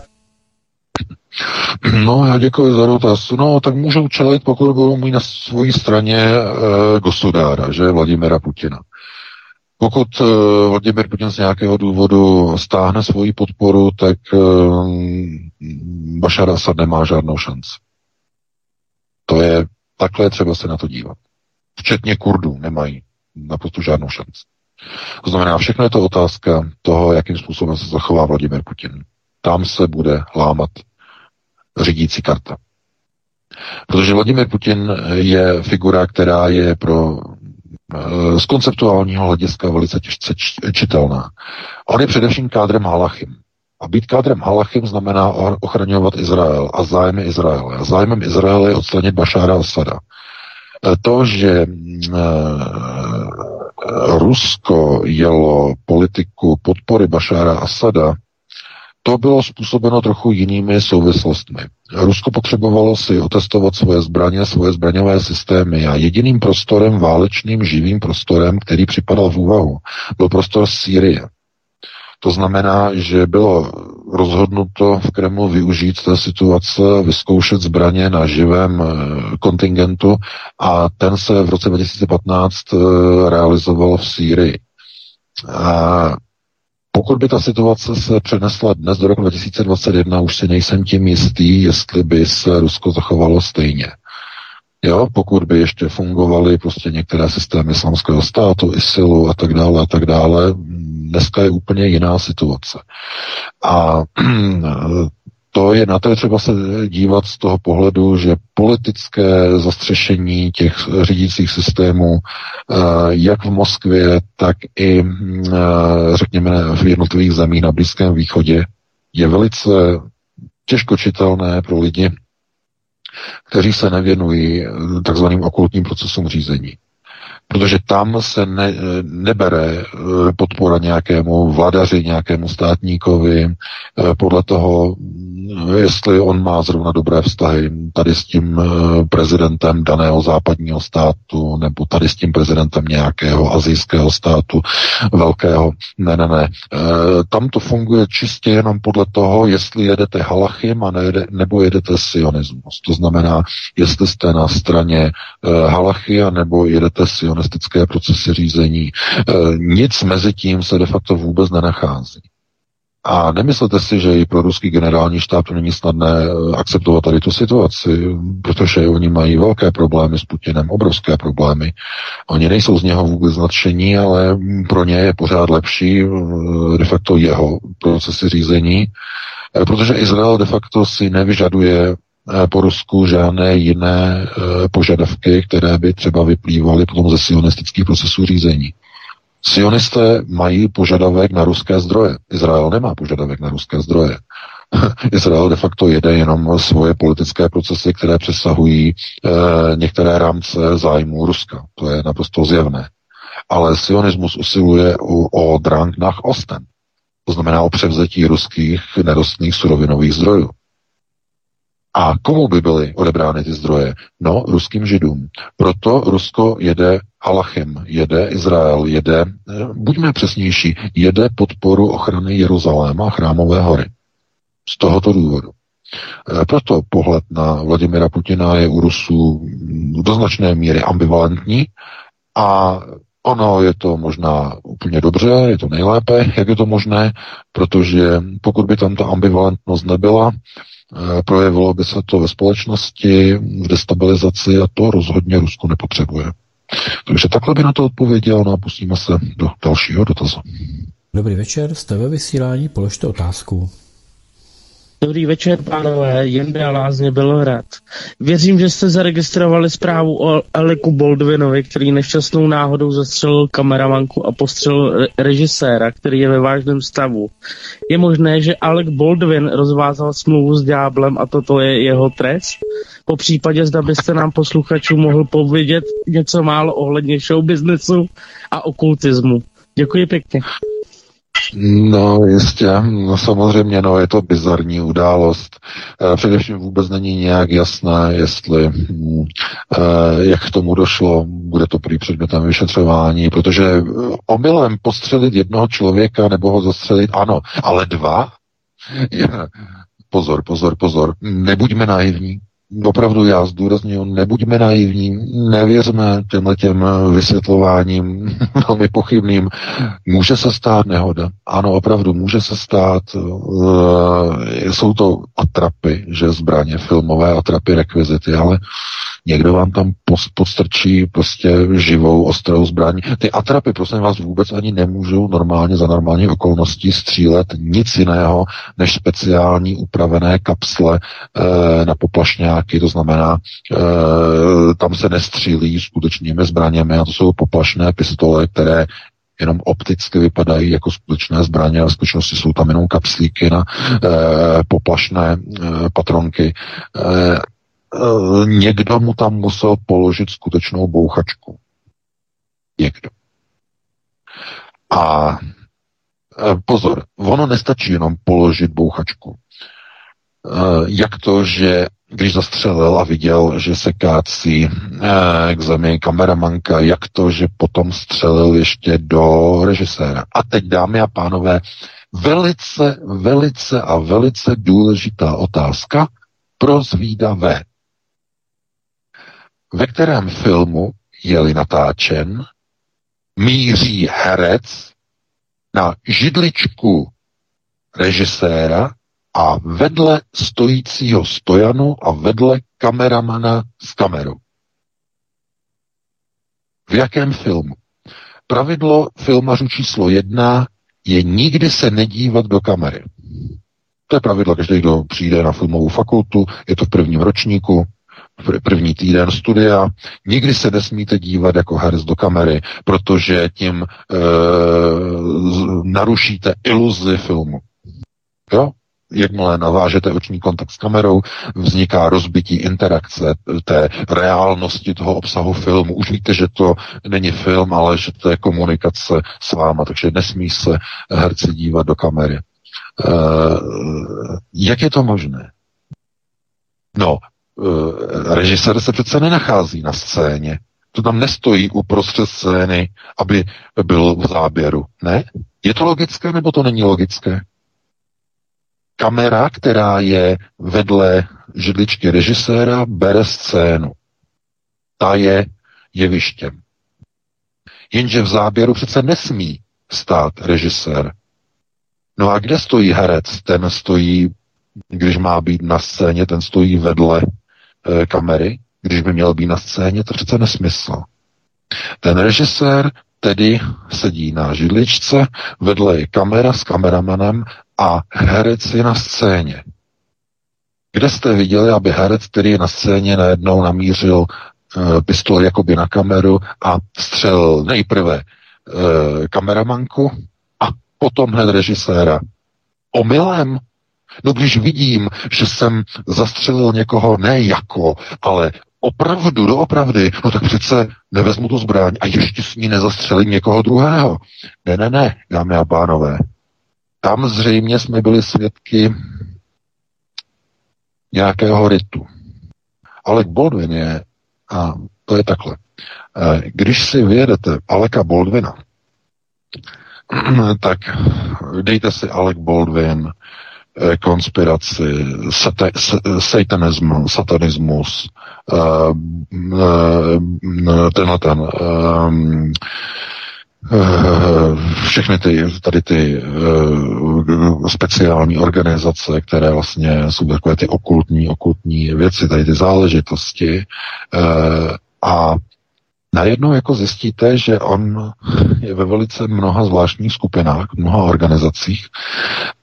No, já děkuji za otázku. No, tak můžou čelit, pokud budou mít na své straně eh, gostodára, že, Vladimira Putina. Pokud eh, Vladimir Putin z nějakého důvodu stáhne svoji podporu, tak eh, Bašar Asad nemá žádnou šanci. To je, takhle je třeba se na to dívat. Včetně Kurdů nemají naprosto žádnou šanci. To znamená, všechno je to otázka toho, jakým způsobem se zachová Vladimir Putin. Tam se bude lámat řídící karta. Protože Vladimir Putin je figura, která je pro z konceptuálního hlediska velice těžce čitelná. On je především kádrem Halachim. A být kádrem Halachim znamená ochraňovat Izrael a zájmy Izraele. A zájmem Izraele je odstranit Bašára Asada. To, že Rusko jelo politiku podpory Bašára Asada, to bylo způsobeno trochu jinými souvislostmi. Rusko potřebovalo si otestovat svoje zbraně, svoje zbraňové systémy a jediným prostorem, válečným, živým prostorem, který připadal v úvahu, byl prostor Sýrie. To znamená, že bylo rozhodnuto v Kremlu využít té situace, vyzkoušet zbraně na živém kontingentu a ten se v roce dva tisíce patnáct realizoval v Sýrii. A Pokud by ta situace se přenesla dnes do roku dva tisíce dvacet jedna, už si nejsem tím jistý, jestli by se Rusko zachovalo stejně. Jo, pokud by ještě fungovaly prostě některé systémy islámského státu, ISILu a tak dále a tak dále, dneska je úplně jiná situace. A to je na to je třeba se dívat z toho pohledu, že politické zastřešení těch řídících systémů, jak v Moskvě, tak i řekněme v jednotlivých zemích na Blízkém východě, je velice těžko čitelné pro lidi, kteří se nevěnují takzvaným okultním procesům řízení. Protože tam se ne, nebere podpora nějakému vladaři, nějakému státníkovi, podle toho, jestli on má zrovna dobré vztahy tady s tím prezidentem daného západního státu, nebo tady s tím prezidentem nějakého asijského státu velkého. Ne, ne, ne. Tam to funguje čistě jenom podle toho, jestli jedete halachim a nejede, nebo jedete sionismus. To znamená, jestli jste na straně halachy a nebo jedete sionismus. Sionistické procesy řízení. Nic mezi tím se de facto vůbec nenachází. A nemyslete si, že i pro ruský generální štáb to není snadné akceptovat tady tu situaci, protože oni mají velké problémy s Putinem, obrovské problémy. Oni nejsou z něho vůbec nadšení, ale pro ně je pořád lepší de facto jeho procesy řízení, protože Izrael de facto si nevyžaduje po Rusku žádné jiné e, požadavky, které by třeba vyplývaly potom ze sionistických procesů řízení. Sionisté mají požadavek na ruské zdroje. Izrael nemá požadavek na ruské zdroje. Izrael de facto jede jenom svoje politické procesy, které přesahují e, některé rámce zájmů Ruska. To je naprosto zjevné. Ale sionismus usiluje o, o Drang nach Osten. To znamená o převzetí ruských nerostných surovinových zdrojů. A komu by byly odebrány ty zdroje? No, ruským židům. Proto Rusko jede halachim, jede Izrael, jede, buďme přesnější, jede podporu ochrany Jeruzaléma a Chrámové hory. Z tohoto důvodu. Proto pohled na Vladimira Putina je u Rusů do značné míry ambivalentní a ono je to možná úplně dobře, je to nejlépe, jak je to možné, protože pokud by tam ta ambivalentnost nebyla, projevilo by se to ve společnosti, v destabilizaci a to rozhodně Rusko nepotřebuje. Takže takhle by na to odpověděl, no a pustíme se do dalšího dotazu. Dobrý večer, jste ve vysílání, položte otázku. Dobrý večer, pánové, Jenda Lázně Bělohrad. Věřím, že jste zaregistrovali zprávu o Aleku Baldwinovi, který nešťastnou náhodou zastřelil kameramanku a postřelil režiséra, který je ve vážném stavu. Je možné, že Alek Baldwin rozvázal smlouvu s ďáblem a toto je jeho trest? Po případě, zda byste nám posluchačům mohl povědět něco málo ohledně showbiznesu a okultismu. Děkuji pěkně. No jistě, no, samozřejmě, no, je to bizarní událost. E, především vůbec není nějak jasné, jestli, e, jak k tomu došlo, bude to prý předmětem vyšetřování, protože omylem postřelit jednoho člověka nebo ho zastřelit, ano, ale dva? Je, pozor, pozor, pozor, nebuďme naivní. Opravdu já zdůrazňuji, nebuďme naivní, nevěřme těmhle těm vysvětlováním velmi pochybným. Může se stát nehoda. Ano, opravdu, může se stát. E, jsou to atrapy, že zbraně, filmové atrapy, rekvizity, ale někdo vám tam podstrčí prostě živou, ostrou zbraň. Ty atrapy, prosím vás, vůbec ani nemůžou normálně za normální okolností střílet nic jiného než speciální upravené kapsle e, na poplašňáky, to znamená, e, tam se nestřílí skutečnými zbraněmi a to jsou poplašné pistole, které jenom opticky vypadají jako skutečné zbraně, ale v skutečnosti jsou tam jenom kapslíky na e, poplašné e, patronky. E, Někdo mu tam musel položit skutečnou bouchačku. Někdo. A pozor, ono nestačí jenom položit bouchačku. Jak to, že když zastřelil a viděl, že se kácí k zemi kameramanka, jak to, že potom střelil ještě do režiséra. A teď, dámy a pánové, velice, velice a velice důležitá otázka pro zvídavé. Ve kterém filmu je-li natáčen, míří herec na židličku režiséra a vedle stojícího stojanu a vedle kameramana s kamerou. V jakém filmu? Pravidlo filmařů číslo jedna je nikdy se nedívat do kamery. To je pravidlo, každý, kdo přijde na filmovou fakultu, je to v prvním ročníku, první týden studia, nikdy se nesmíte dívat jako herec do kamery, protože tím e, narušíte iluzi filmu. Jo? Jakmile navážete oční kontakt s kamerou, vzniká rozbití interakce té reálnosti toho obsahu filmu. Už víte, že to není film, ale že to je komunikace s váma, takže nesmí se herci dívat do kamery. Uh, jak je to možné? No, uh, režisér se přece nenachází na scéně. To tam nestojí uprostřed scény, aby byl v záběru. Ne? Je to logické, nebo to není logické? Kamera, která je vedle židličky režiséra, bere scénu. Ta je jevištěm. Jenže v záběru přece nesmí stát režisér. No a kde stojí herec? Ten stojí, když má být na scéně, ten stojí vedle e, kamery. Když by měl být na scéně, to přece nesmysl. Ten režisér tedy sedí na židličce, vedle je kamera s kameramanem a herec je na scéně. Kde jste viděli, aby herec, který je na scéně, najednou namířil e, pistol jakoby na kameru a střelil nejprve e, kameramanku, potom hned režiséra? Omylem? No když vidím, že jsem zastřelil někoho ne jako, ale opravdu, doopravdy, no tak přece nevezmu tu zbraň a ještě s ní nezastřelím někoho druhého. Ne, ne, ne, dámy a pánové. Tam zřejmě jsme byli svědky nějakého ritu. Alek Baldwin je, a to je takhle, když si vyjedete Aleka Baldwina, tak dejte si Alek Baldwin, konspiraci, sata, satanism, satanismus, tenhle ten, všechny ty, tady ty speciální organizace, které vlastně jsou takové ty okultní, okultní věci, tady ty záležitosti, a najednou jako zjistíte, že on je ve velice mnoha zvláštních skupinách, mnoha organizacích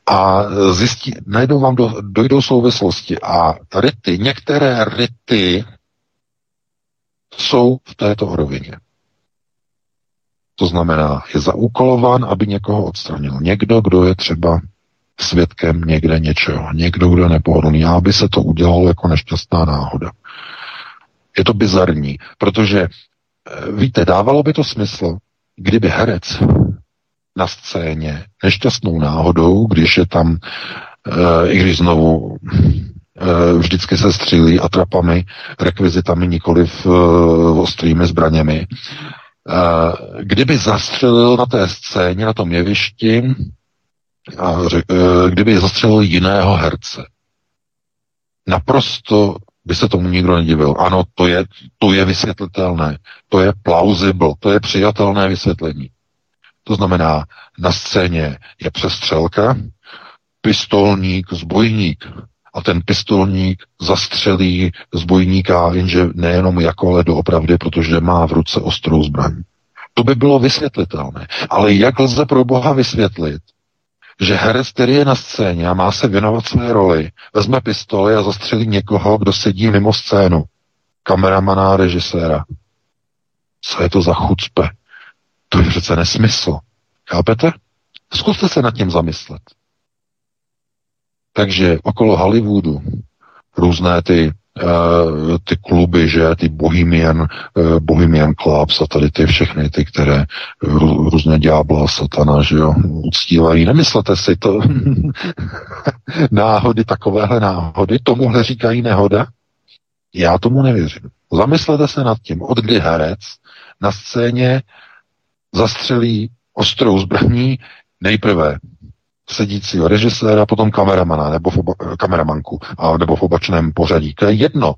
a zjistí, najednou vám do, dojdou souvislosti a rity, některé rity jsou v této rovině. To znamená, je zaúkolován, aby někoho odstranil. Někdo, kdo je třeba svědkem někde něčeho, někdo, kdo je nepohodlný, aby se to udělalo jako nešťastná náhoda. Je to bizarní, protože víte, dávalo by to smysl, kdyby herec na scéně nešťastnou náhodou, když je tam, e, i když znovu e, vždycky se střílí atrapami, rekvizitami, nikoliv e, ostrými zbraněmi, e, kdyby zastřelil na té scéně, na tom jevišti, a řek, e, kdyby zastřelil jiného herce. Naprosto by se tomu nikdo nedivil. Ano, to je, to je vysvětlitelné, to je plausible, to je přijatelné vysvětlení. To znamená, na scéně je přestřelka, pistolník, zbojník a ten pistolník zastřelí zbojníka, jenže nejenom jako, ale doopravdy, protože má v ruce ostrou zbraň. To by bylo vysvětlitelné, ale jak lze pro Boha vysvětlit, že herec, který je na scéně a má se věnovat své roli, vezme pistoli a zastřelí někoho, kdo sedí mimo scénu. Kameramana, režiséra. Co je to za chucpe? To je přece nesmysl. Chápete? Zkuste se nad tím zamyslet. Takže okolo Hollywoodu různé ty Uh, ty kluby, že, ty Bohemian, uh, Bohemian Clubs a tady ty všechny, ty, které rů, různé ďábla a satana, že jo, uctívají. Nemyslete si to. Náhody, takovéhle náhody, tomuhle říkají nehoda? Já tomu nevěřím. Zamyslete se nad tím, od kdy herec na scéně zastřelí ostrou zbraní nejprve sedícího režiséra, potom kameramana nebo v oba- kameramanku, a, nebo v obačném pořadí. To je jedno.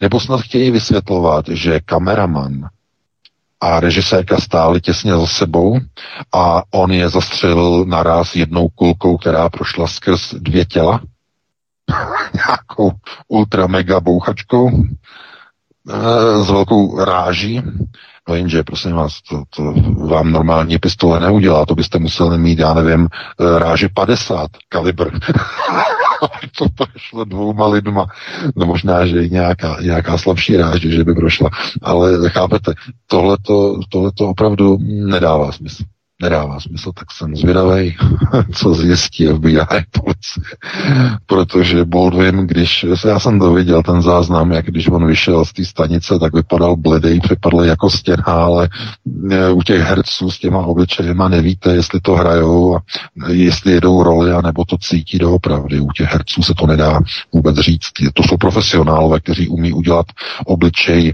Nebo snad chtějí vysvětlovat, že kameraman a režisérka stály těsně za sebou a on je zastřelil naraz jednou kulkou, která prošla skrz dvě těla, nějakou ultramega bouchačkou e, s velkou ráží. No jenže, prosím vás, to, to vám normální pistole neudělá, to byste museli mít, já nevím, ráže padesát kalibr. To prošlo dvouma lidma. No možná, že i nějaká, nějaká slabší ráž, že by prošla. Ale chápete, tohleto, tohleto opravdu nedává smysl. Nedává smysl, tak jsem zvědavej, co zjistí F B I policie. Protože Baldwin, když, já jsem to viděl, ten záznam, jak když on vyšel z té stanice, tak vypadal bledej, přepadl jako stěna, ale u těch herců s těma obličejema nevíte, jestli to hrajou, a jestli jedou roli, anebo to cítí doopravdy. U těch herců se to nedá vůbec říct. To jsou profesionálové, kteří umí udělat obličej e,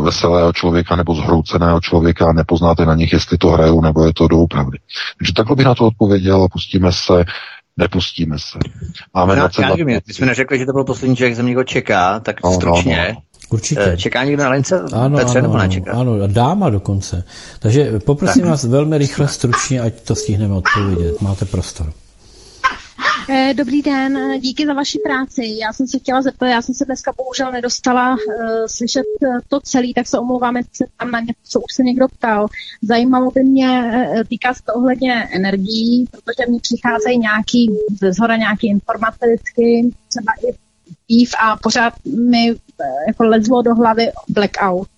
veselého člověka nebo zhrouceného člověka a nepoznáte na nich, jestli to hrajou, nebo je to doopravdy. Takže takhle by na to odpověděl a pustíme se, nepustíme se. Máme no, na já nevím, když jsme neřekli, že to bylo poslední, že jak se někdo čeká, tak no, stručně. No, no. Určitě. Čeká někdo na lince? Ano, Petře, ano, ano, ano, dáma dokonce. Takže poprosím tak. vás velmi rychle, stručně, ať to stihneme odpovědět. Máte prostor. Dobrý den, díky za vaši práci. Já jsem se chtěla zeptat, já jsem se dneska bohužel nedostala uh, slyšet to celé, tak se omlouvám, jestli tam na něco už se někdo ptal. Zajímalo by mě, uh, týká se to ohledně energií, protože mi přicházejí nějaký, ze zhora nějaký informace vždycky, třeba i výv a pořád mi uh, jako lezlo do hlavy blackout.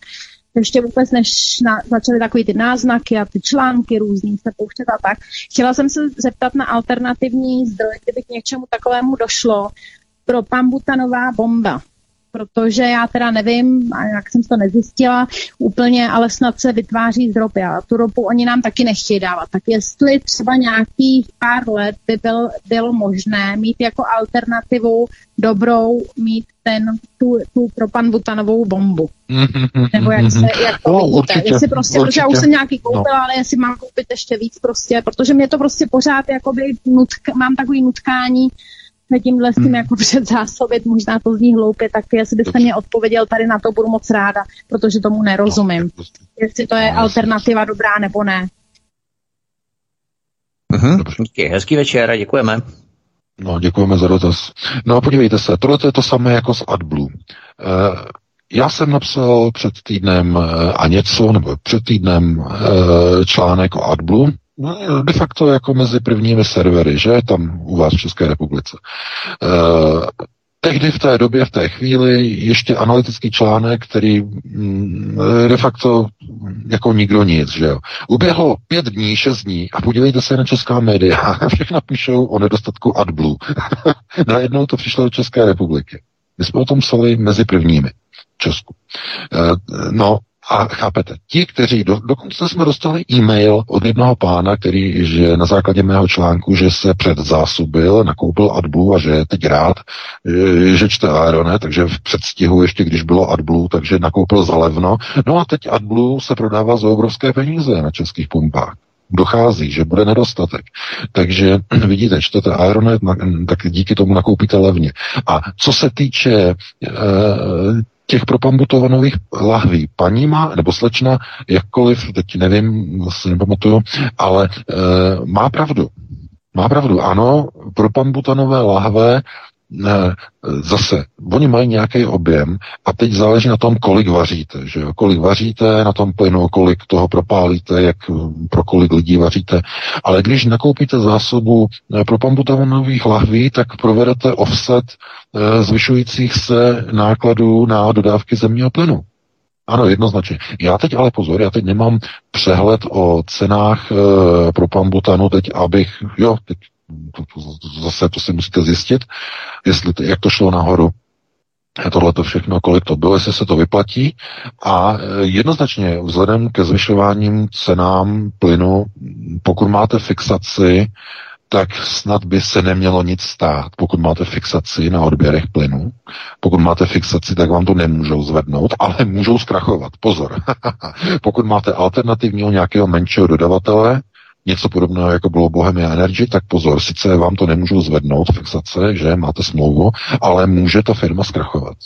Ještě vůbec, než na, začaly takový ty náznaky a ty články různý se pouštět a tak. Chtěla jsem se zeptat na alternativní zdroje, kdyby k něčemu takovému došlo, pro pambutanová bomba. Protože já teda nevím, a jak jsem to nezjistila úplně, ale snad se vytváří z ropy a tu ropu oni nám taky nechtějí dávat. Tak jestli třeba nějakých pár let by byl, bylo možné mít jako alternativu dobrou, mít ten, tu, tu propanbutanovou bombu. Mm-hmm, Nebo jak se, jak to no, vidíte. Určitě, prostě, určitě. Protože já už jsem nějaký koupila, no. ale jestli mám koupit ještě víc prostě, protože mě to prostě pořád jakoby nutka, mám takový nutkání, tímhle s tím hmm. jako předzásobit, možná to zní hloupě, tak jestli byste mě odpověděl tady na to, budu moc ráda, protože tomu nerozumím. No, jestli to je no, alternativa no. dobrá, nebo ne. Uh-huh. Hezký večer, děkujeme. No, děkujeme za dotaz. No a podívejte se, tohle je to samé jako s AdBlue. Uh, Já jsem napsal před týdnem a něco, nebo před týdnem uh, článek o AdBlue, no, de facto jako mezi prvními servery, že? Tam u vás v České republice. Eh, tehdy v té době, v té chvíli, ještě analytický článek, který mm, de facto jako nikdo nic, že jo. Uběhlo pět dní, šest dní a podívejte se na česká média. Všechna píšou o nedostatku AdBlue. Najednou to přišlo do České republiky. My jsme o tom psali mezi prvními v Česku. Eh, no, a chápete, ti, kteří, do, dokonce jsme dostali e-mail od jednoho pána, který že na základě mého článku, že se předzásobil, nakoupil AdBlue a že je teď rád, že čte Aeronet, takže v předstihu ještě, když bylo AdBlue, takže nakoupil za levno. No a teď AdBlue se prodává za obrovské peníze na českých pumpách. Dochází, že bude nedostatek. Takže vidíte, čtete Aeronet, tak díky tomu nakoupíte levně. A co se týče e, těch propambutovanových lahví. Paní má, nebo slečna, jakkoliv, teď nevím, zase nepamatuju, ale e, má pravdu. Má pravdu, ano, propambutanové lahve, e, zase, oni mají nějaký objem a teď záleží na tom, kolik vaříte, že jo? Kolik vaříte na tom plynu, kolik toho propálíte, jak pro kolik lidí vaříte. Ale když nakoupíte zásobu propambutanových lahví, tak provedete offset e, zvyšujících se nákladů na dodávky zemního plynu. Ano, jednoznačně. Já teď ale pozor, já teď nemám přehled o cenách e, propambutanu, teď abych, jo, teď zase to si musíte zjistit, jestli, jak to šlo nahoru, tohle to všechno, kolik to bylo, jestli se to vyplatí. A jednoznačně vzhledem ke zvyšováním cenám plynu, pokud máte fixaci, tak snad by se nemělo nic stát. Pokud máte fixaci na odběrech plynu, pokud máte fixaci, tak vám to nemůžou zvednout, ale můžou zkrachovat. Pozor. Pokud máte alternativního nějakého menšího dodavatele, něco podobného, jako bylo Bohemia Energy, tak pozor, sice vám to nemůžou zvednout fixace, že máte smlouvu, ale může ta firma zkrachovat.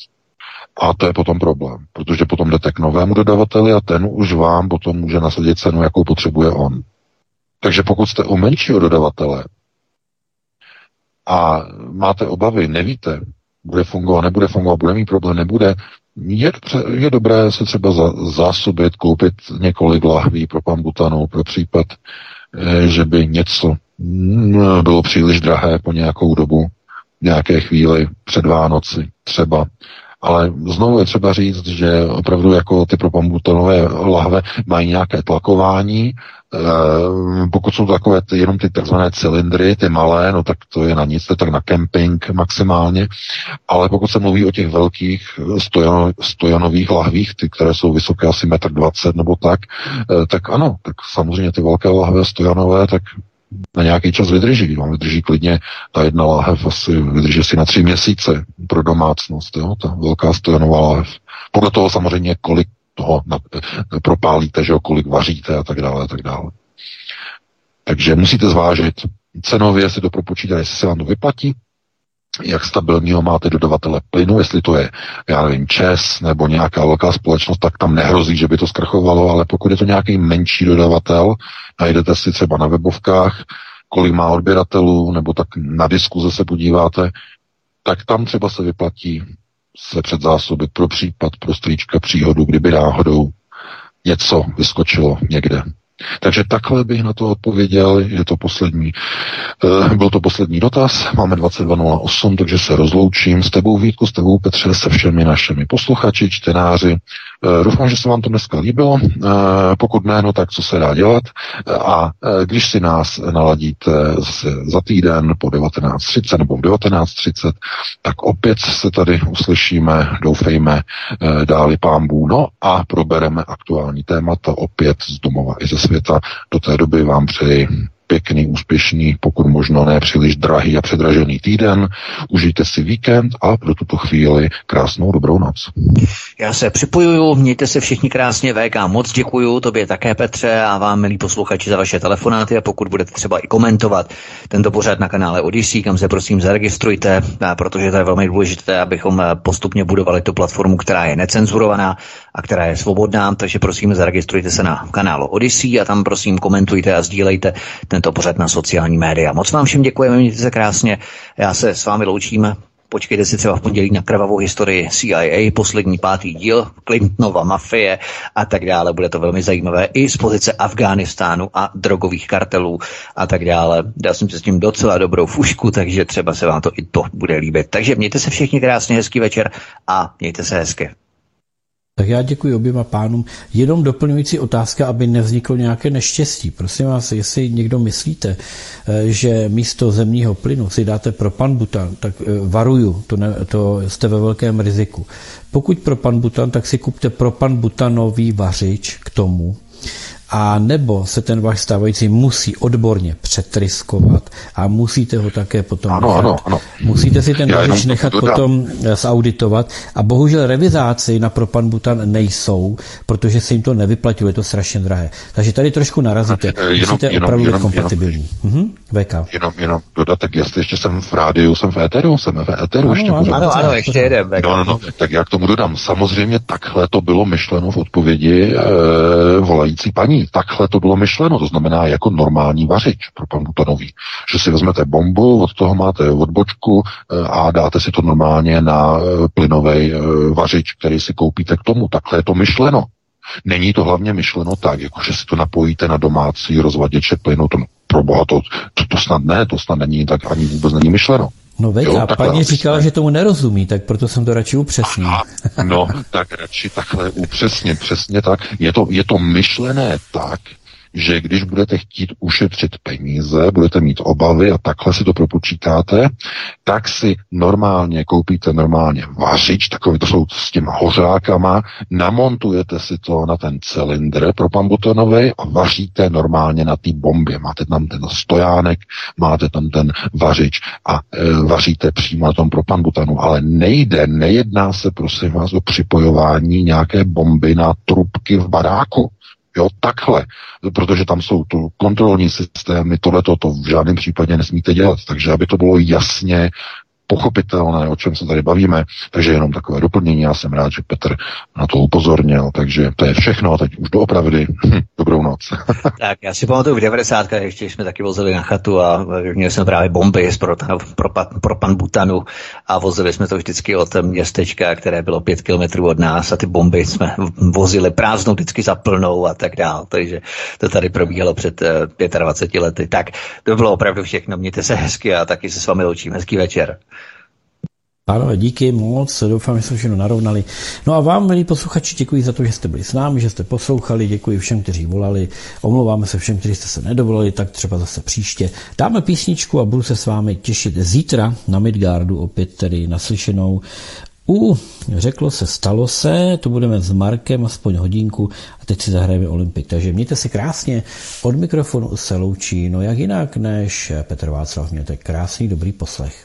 A to je potom problém, protože potom jdete k novému dodavateli a ten už vám potom může nasadit cenu, jakou potřebuje on. Takže pokud jste u menšího dodavatele a máte obavy, nevíte, bude fungovat, nebude fungovat, bude mít problém, nebude, je, je dobré se třeba zásobit, koupit několik lahví pro pambutanu, pro případ, že by něco bylo příliš drahé po nějakou dobu, nějaké chvíli před Vánoci třeba. Ale znovu je třeba říct, že opravdu jako ty propambutanové lahve mají nějaké tlakování. E, pokud jsou takové ty, jenom ty takzvané cylindry, ty malé, no tak to je na nic, to je tak na kemping maximálně. Ale pokud se mluví o těch velkých stojano, stojanových lahvích, ty, které jsou vysoké asi metr dvacet nebo tak, e, tak ano, tak samozřejmě ty velké lahve stojanové, tak na nějaký čas vydrží. Vám vydrží klidně ta jedna láhev, asi vydrží si na tři měsíce pro domácnost, jo? Ta velká stojanová láhev. Podle toho samozřejmě, kolik toho propálíte, že jo? Kolik vaříte a tak dále a tak dále. Takže musíte zvážit cenově, si to propočítat, jestli se vám to vyplatí, jak stabilního máte dodavatele plynu, jestli to je, já nevím, ČES nebo nějaká velká společnost, tak tam nehrozí, že by to zkrachovalo, ale pokud je to nějaký menší dodavatel, najdete si třeba na webovkách, kolik má odběratelů, nebo tak na diskuze se podíváte, tak tam třeba se vyplatí se předzásobit pro případ, pro strýčka příhodu, kdyby náhodou něco vyskočilo někde. Takže takhle bych na to odpověděl, je to poslední, byl to poslední dotaz, máme dvacet dva nula osm, takže se rozloučím s tebou Vítku, s tebou Petře, se všemi našimi posluchači, čtenáři. Doufám, že se vám to dneska líbilo, pokud ne, no tak co se dá dělat, a když si nás naladíte zase za týden po devatenáct třicet nebo v devatenáct třicet, tak opět se tady uslyšíme, doufejme, dáli pámbů, no a probereme aktuální témata opět z domova i ze světa. Do té doby vám přeji pěkný, úspěšný, pokud možno ne příliš drahý a předražený týden. Užijte si víkend a pro tuto chvíli krásnou dobrou noc. Já se připojuju, mějte se všichni krásně, V K moc děkuju, tobě také Petře a vám, milí posluchači, za vaše telefonáty, a pokud budete třeba i komentovat tento pořad na kanále Odyssey, kam se prosím zaregistrujte, protože to je velmi důležité, abychom postupně budovali tu platformu, která je necenzurovaná a která je svobodná, takže prosím zaregistrujte se na kanálu Odyssey a tam prosím komentujte a sdílejte tento pořad na sociální média. Moc vám všem děkujeme, mějte se krásně. Já se s vámi loučím. Počkejte si třeba v pondělí na krvavou historii C I A, poslední pátý díl, Clintonova mafie a tak dále. Bude to velmi zajímavé i z pozice Afghánistánu a drogových kartelů a tak dále. Dal jsem si s tím docela dobrou fušku, takže třeba se vám to i to bude líbit. Takže mějte se všichni krásně, hezký večer a mějte se hezky. Tak já děkuji oběma pánům. Jenom doplňující otázka, aby nevzniklo nějaké neštěstí. Prosím vás, jestli někdo myslíte, že místo zemního plynu si dáte propanbutan, tak varuju, to, ne, to jste ve velkém riziku. Pokud propanbutan, tak si kupte propanbutanový vařič k tomu, a nebo se ten váš stávající musí odborně přetryskovat a musíte ho také potom ano, nechat. Ano, ano. Musíte si ten vařič nechat potom zauditovat a bohužel revizáci na propanbutan nejsou, protože se jim to nevyplatilo, je to strašně drahé. Takže tady trošku narazíte, musíte opravdu být kompatibilní. Jenom, mhm. jenom, jenom dodatek, jestli ještě jsem v rádiu, jsem v éteru, jsem v éteru. Ano, ještě ano, ano, ano, ještě jedem. No, no, no, tak já k tomu dodám. Samozřejmě takhle to bylo myšleno v odpovědi eh, volající paní. Takhle to bylo myšleno, to znamená jako normální vařič pro panbutanový. Že si vezmete bombu, od toho máte odbočku a dáte si to normálně na plynový vařič, který si koupíte k tomu. Takhle je to myšleno. Není to hlavně myšleno tak, jako že si to napojíte na domácí rozvaděče plynu. To pro boha to, to, to snad ne, to snad není tak ani vůbec není myšleno. No veď, jo, a paní říkala, že tomu nerozumí, tak proto jsem to radši upřesnil. No, tak radši takhle upřesně, přesně tak. Je to, je to myšlené tak, že když budete chtít ušetřit peníze, budete mít obavy a takhle si to propočítáte, tak si normálně koupíte normálně vařič, takový to jsou s těma hořákama, namontujete si to na ten cylindr propanbutanový a vaříte normálně na té bombě. Máte tam ten stojánek, máte tam ten vařič a e, vaříte přímo na tom propanbutanu, ale nejde, nejedná se prosím vás o připojování nějaké bomby na trubky v baráku. Jo, takhle, protože tam jsou tu kontrolní systémy, tohleto to v žádném případě nesmíte dělat, takže aby to bylo jasně pochopitelné, o čem se tady bavíme, takže jenom takové doplnění, já jsem rád, že Petr na to upozornil, takže to je všechno, teď už doopravdy, dobrou noc. Tak, já si pamatuju v devadesátkách, ještě jsme taky vozili na chatu a měli jsme právě bomby z propanbutanu a vozili jsme to vždycky od městečka, které bylo pět kilometrů od nás a ty bomby jsme vozili prázdnou, vždycky za plnou a tak dál, takže to tady probíhalo před dvaceti pěti lety. Tak, to bylo opravdu všechno, mějte se hezky a taky se s vámi loučím, hezký večer. Ano, díky moc, doufám, že jsme všechno narovnali. No a vám, milí posluchači, děkuji za to, že jste byli s námi, že jste poslouchali, děkuji všem, kteří volali, omlouváme se všem, kteří jste se nedovolali, tak třeba zase příště. Dáme písničku a budu se s vámi těšit zítra na Midgardu, opět tedy naslyšenou. U, řeklo se, stalo se, to budeme s Markem aspoň hodinku a teď si zahrajeme Olympik. Takže mějte se krásně, od mikrofonu se loučí, no jak jinak než Petr Václav, mějte krásný, dobrý poslech.